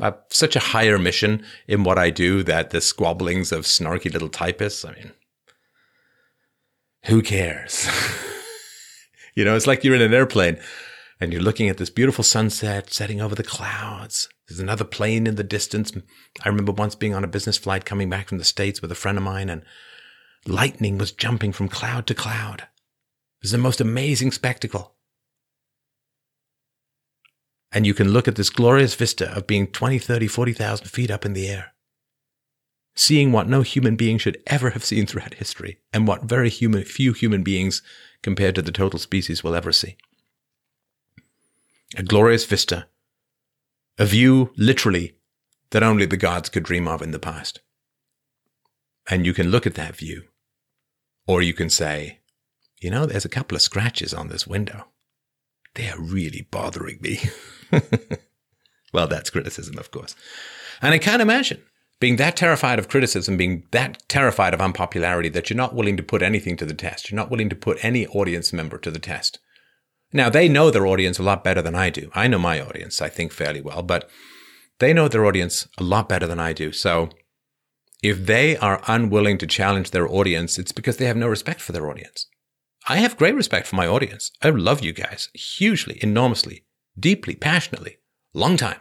I have such a higher mission in what I do that the squabblings of snarky little typists, I mean, who cares? You know, it's like you're in an airplane and you're looking at this beautiful sunset setting over the clouds. There's another plane in the distance. I remember once being on a business flight coming back from the States with a friend of mine, and lightning was jumping from cloud to cloud. It was the most amazing spectacle. And you can look at this glorious vista of being twenty, thirty, forty thousand feet up in the air, seeing what no human being should ever have seen throughout history, and what very human, few human beings compared to the total species will ever see. A glorious vista, a view literally that only the gods could dream of in the past. And you can look at that view, or you can say, you know, there's a couple of scratches on this window. They are really bothering me. Well, that's criticism, of course. And I can't imagine being that terrified of criticism, being that terrified of unpopularity, that you're not willing to put anything to the test. You're not willing to put any audience member to the test. Now, they know their audience a lot better than I do. I know my audience, I think, fairly well, but they know their audience a lot better than I do. So if they are unwilling to challenge their audience, it's because they have no respect for their audience. I have great respect for my audience. I love you guys hugely, enormously, deeply, passionately, long time.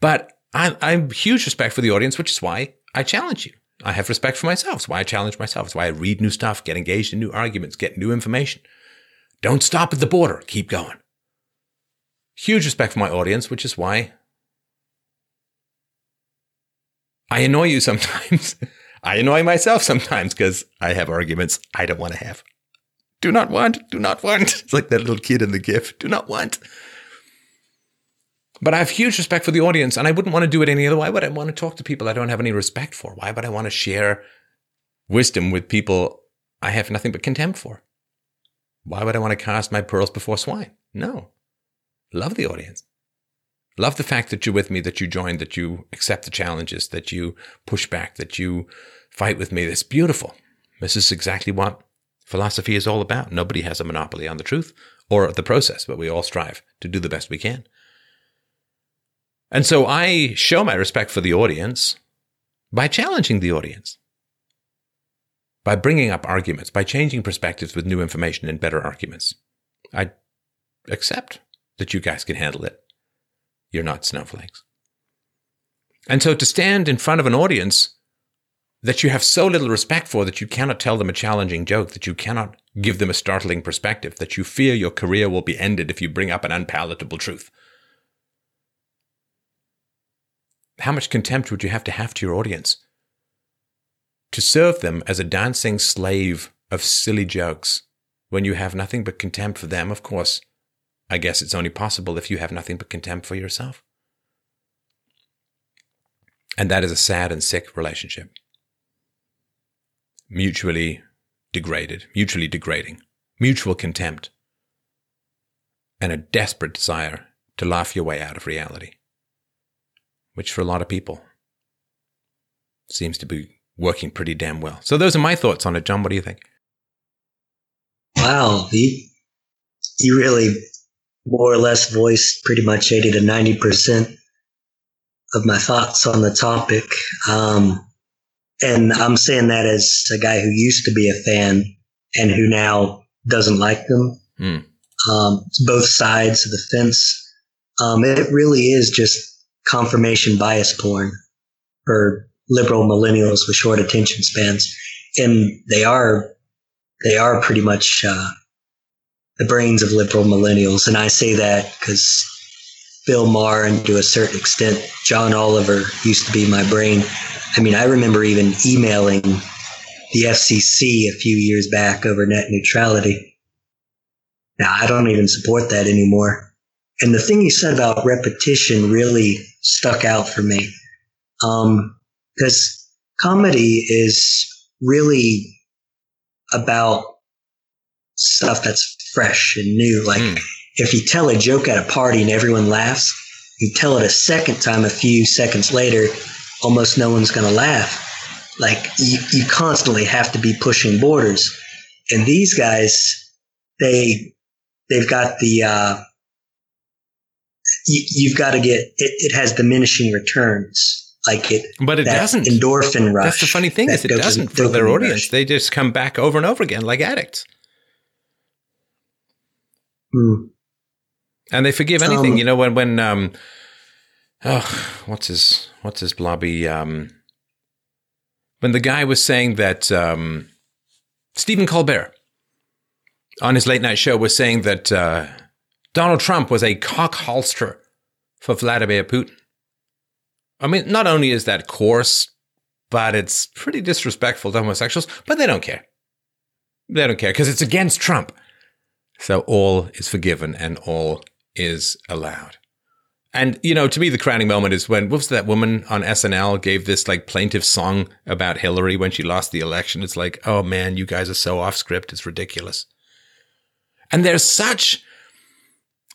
But I, I have huge respect for the audience, which is why I challenge you. I have respect for myself. It's why I challenge myself. It's why I read new stuff, get engaged in new arguments, get new information. Don't stop at the border. Keep going. Huge respect for my audience, which is why I annoy you sometimes. I annoy myself sometimes because I have arguments I don't want to have. Do not want, do not want. It's like that little kid in the GIF. Do not want. But I have huge respect for the audience, and I wouldn't want to do it any other way. Why would I want to talk to people I don't have any respect for? Why would I want to share wisdom with people I have nothing but contempt for? Why would I want to cast my pearls before swine? No. Love the audience. Love the fact that you're with me, that you join, that you accept the challenges, that you push back, that you fight with me. That's beautiful. This is exactly what philosophy is all about. Nobody has a monopoly on the truth or the process, but we all strive to do the best we can. And so I show my respect for the audience by challenging the audience, by bringing up arguments, by changing perspectives with new information and better arguments. I accept that you guys can handle it. You're not snowflakes. And so to stand in front of an audience that you have so little respect for that you cannot tell them a challenging joke, that you cannot give them a startling perspective, that you fear your career will be ended if you bring up an unpalatable truth. How much contempt would you have to have to your audience to serve them as a dancing slave of silly jokes when you have nothing but contempt for them? Of course, I guess it's only possible if you have nothing but contempt for yourself. And that is a sad and sick relationship. Mutually degraded, mutually degrading, mutual contempt, and a desperate desire to laugh your way out of reality, which for a lot of people seems to be working pretty damn well. So those are my thoughts on it. John, what do you think? Wow, he, he really... more or less voiced pretty much eighty to ninety percent of my thoughts on the topic. Um, and I'm saying that as a guy who used to be a fan and who now doesn't like them. Mm. Um, both sides of the fence. Um, it really is just confirmation bias porn for liberal millennials with short attention spans. And they are, they are pretty much, uh, the brains of liberal millennials. And I say that because Bill Maher and to a certain extent, John Oliver used to be my brain. I mean, I remember even emailing the F C C a few years back over net neutrality. Now, I don't even support that anymore. And the thing you said about repetition really stuck out for me. Um, because comedy is really about stuff that's fresh and new. Like mm. if you tell a joke at a party and everyone laughs, you tell it a second time a few seconds later, almost no one's going to laugh. Like, you, you constantly have to be pushing borders. And these guys, they, they've got the, uh, you, you've got to get, it, it has diminishing returns. Like it, but it doesn't. Endorphin rush. That's the funny thing is it doesn't for their audience. Rush. They just come back over and over again like addicts. Mm. And they forgive anything. Um, you know, when, when, um, oh, what's his, what's his blobby, um, when the guy was saying that, um, Stephen Colbert on his late night show was saying that uh, Donald Trump was a cock holster for Vladimir Putin. I mean, not only is that coarse, but it's pretty disrespectful to homosexuals, but they don't care. They don't care because it's against Trump. So all is forgiven and all is allowed. And, you know, to me, the crowning moment is when, what was that woman on S N L gave this like plaintive song about Hillary when she lost the election. It's like, oh man, you guys are so off script. It's ridiculous. And there's such,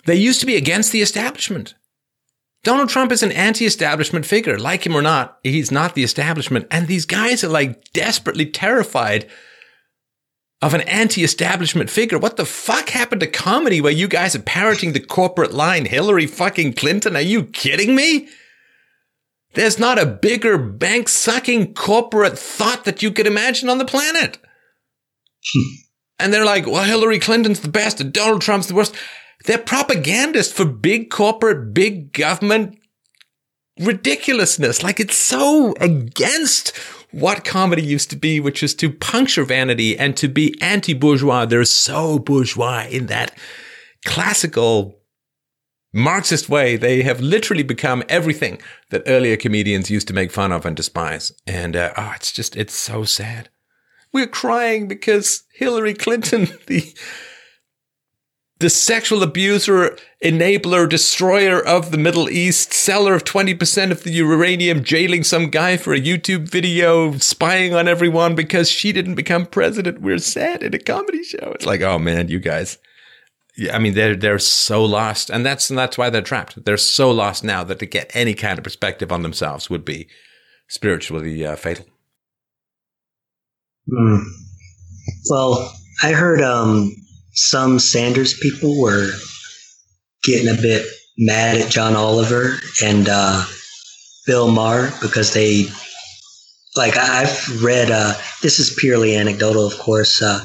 they used to be against the establishment. Donald Trump is an anti-establishment figure. Like him or not, he's not the establishment. And these guys are like desperately terrified of an anti-establishment figure. What the fuck happened to comedy where you guys are parroting the corporate line? Hillary fucking Clinton? Are you kidding me? There's not a bigger bank-sucking corporate thought that you could imagine on the planet. And they're like, well, Hillary Clinton's the best and Donald Trump's the worst. They're propagandists for big corporate, big government ridiculousness. Like, it's so against what comedy used to be, which is to puncture vanity and to be anti-bourgeois. They're so bourgeois in that classical Marxist way. They have literally become everything that earlier comedians used to make fun of and despise. And uh, oh, it's just, it's so sad. We're crying because Hillary Clinton, the the sexual abuser, enabler, destroyer of the Middle East, seller of twenty percent of the uranium, jailing some guy for a YouTube video, spying on everyone because she didn't become president. We're sad in a comedy show. It's like, oh man, you guys. Yeah, I mean, they're they're so lost. And that's and that's why they're trapped. They're so lost now that to get any kind of perspective on themselves would be spiritually uh, fatal. Mm. Well, I heard... um. Some Sanders people were getting a bit mad at John Oliver and uh, Bill Maher because they, like I've read, uh, this is purely anecdotal, of course, uh,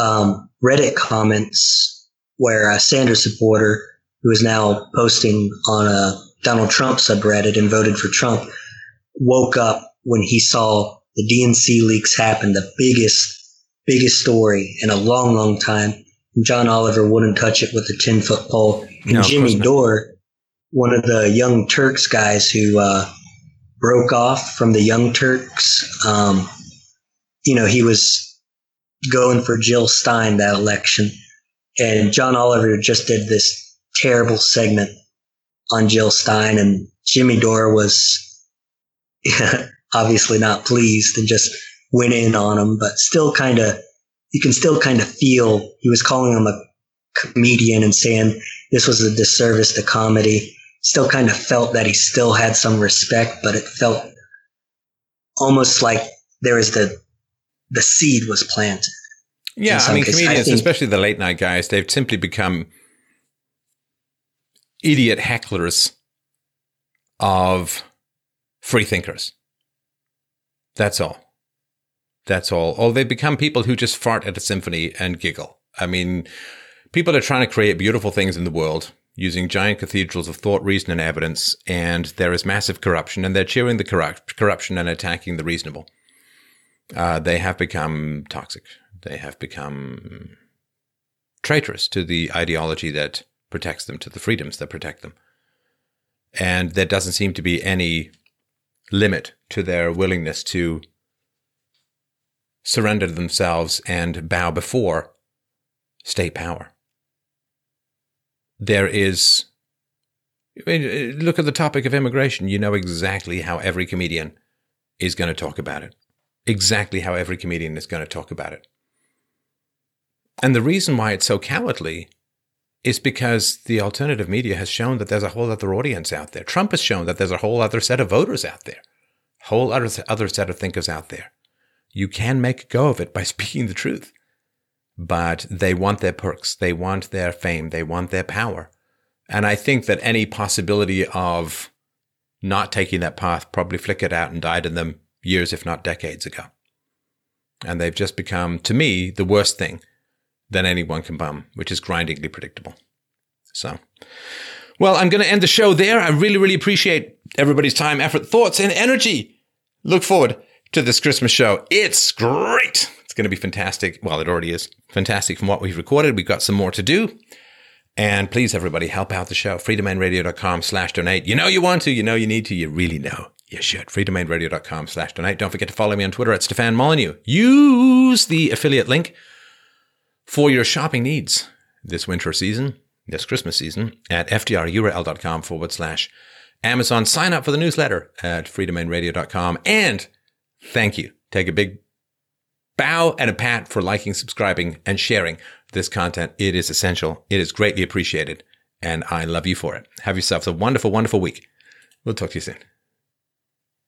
um, Reddit comments where a Sanders supporter who is now posting on a Donald Trump subreddit and voted for Trump woke up when he saw the D N C leaks happen, the biggest biggest story in a long, long time. John Oliver wouldn't touch it with a ten-foot pole. And no, Jimmy Dore, one of the Young Turks guys who uh, broke off from the Young Turks, um, you know, he was going for Jill Stein that election. And John Oliver just did this terrible segment on Jill Stein, and Jimmy Dore was obviously not pleased and just went in on him, but still kind of, you can still kind of feel he was calling him a comedian and saying this was a disservice to comedy. Still kind of felt that he still had some respect, but it felt almost like there was the, the seed was planted. Yeah. I mean, case. comedians, I think, especially the late night guys, they've simply become idiot hecklers of free thinkers. That's all. That's all. Or they become people who just fart at a symphony and giggle. I mean, people are trying to create beautiful things in the world using giant cathedrals of thought, reason, and evidence, and there is massive corruption, and they're cheering the corrupt corruption and attacking the reasonable. Uh, they have become toxic. They have become traitorous to the ideology that protects them, to the freedoms that protect them. And there doesn't seem to be any limit to their willingness to surrender themselves and bow before state power. There is, I mean, look at the topic of immigration. You know exactly how every comedian is going to talk about it. Exactly how every comedian is going to talk about it. And the reason why it's so cowardly is because the alternative media has shown that there's a whole other audience out there. Trump has shown that there's a whole other set of voters out there. whole other, other set of thinkers out there. You can make a go of it by speaking the truth. But they want their perks. They want their fame. They want their power. And I think that any possibility of not taking that path probably flickered out and died in them years, if not decades ago. And they've just become, to me, the worst thing that anyone can bum, which is grindingly predictable. So, well, I'm going to end the show there. I really, really appreciate everybody's time, effort, thoughts, and energy. Look forward to this Christmas show. It's great. It's going to be fantastic. Well, it already is fantastic from what we've recorded. We've got some more to do. And please, everybody, help out the show. free domain radio dot com slash donate. You know you want to. You know you need to. You really know you should. free domain radio dot com slash donate. Don't forget to follow me on Twitter at Stefan Molyneux. Use the affiliate link for your shopping needs this winter season, this Christmas season, at F D R U R L dot com forward slash Amazon. Sign up for the newsletter at free domain radio dot com. And thank you. Take a big bow and a pat for liking, subscribing, and sharing this content. It is essential. It is greatly appreciated. And I love you for it. Have yourself a wonderful, wonderful week. We'll talk to you soon.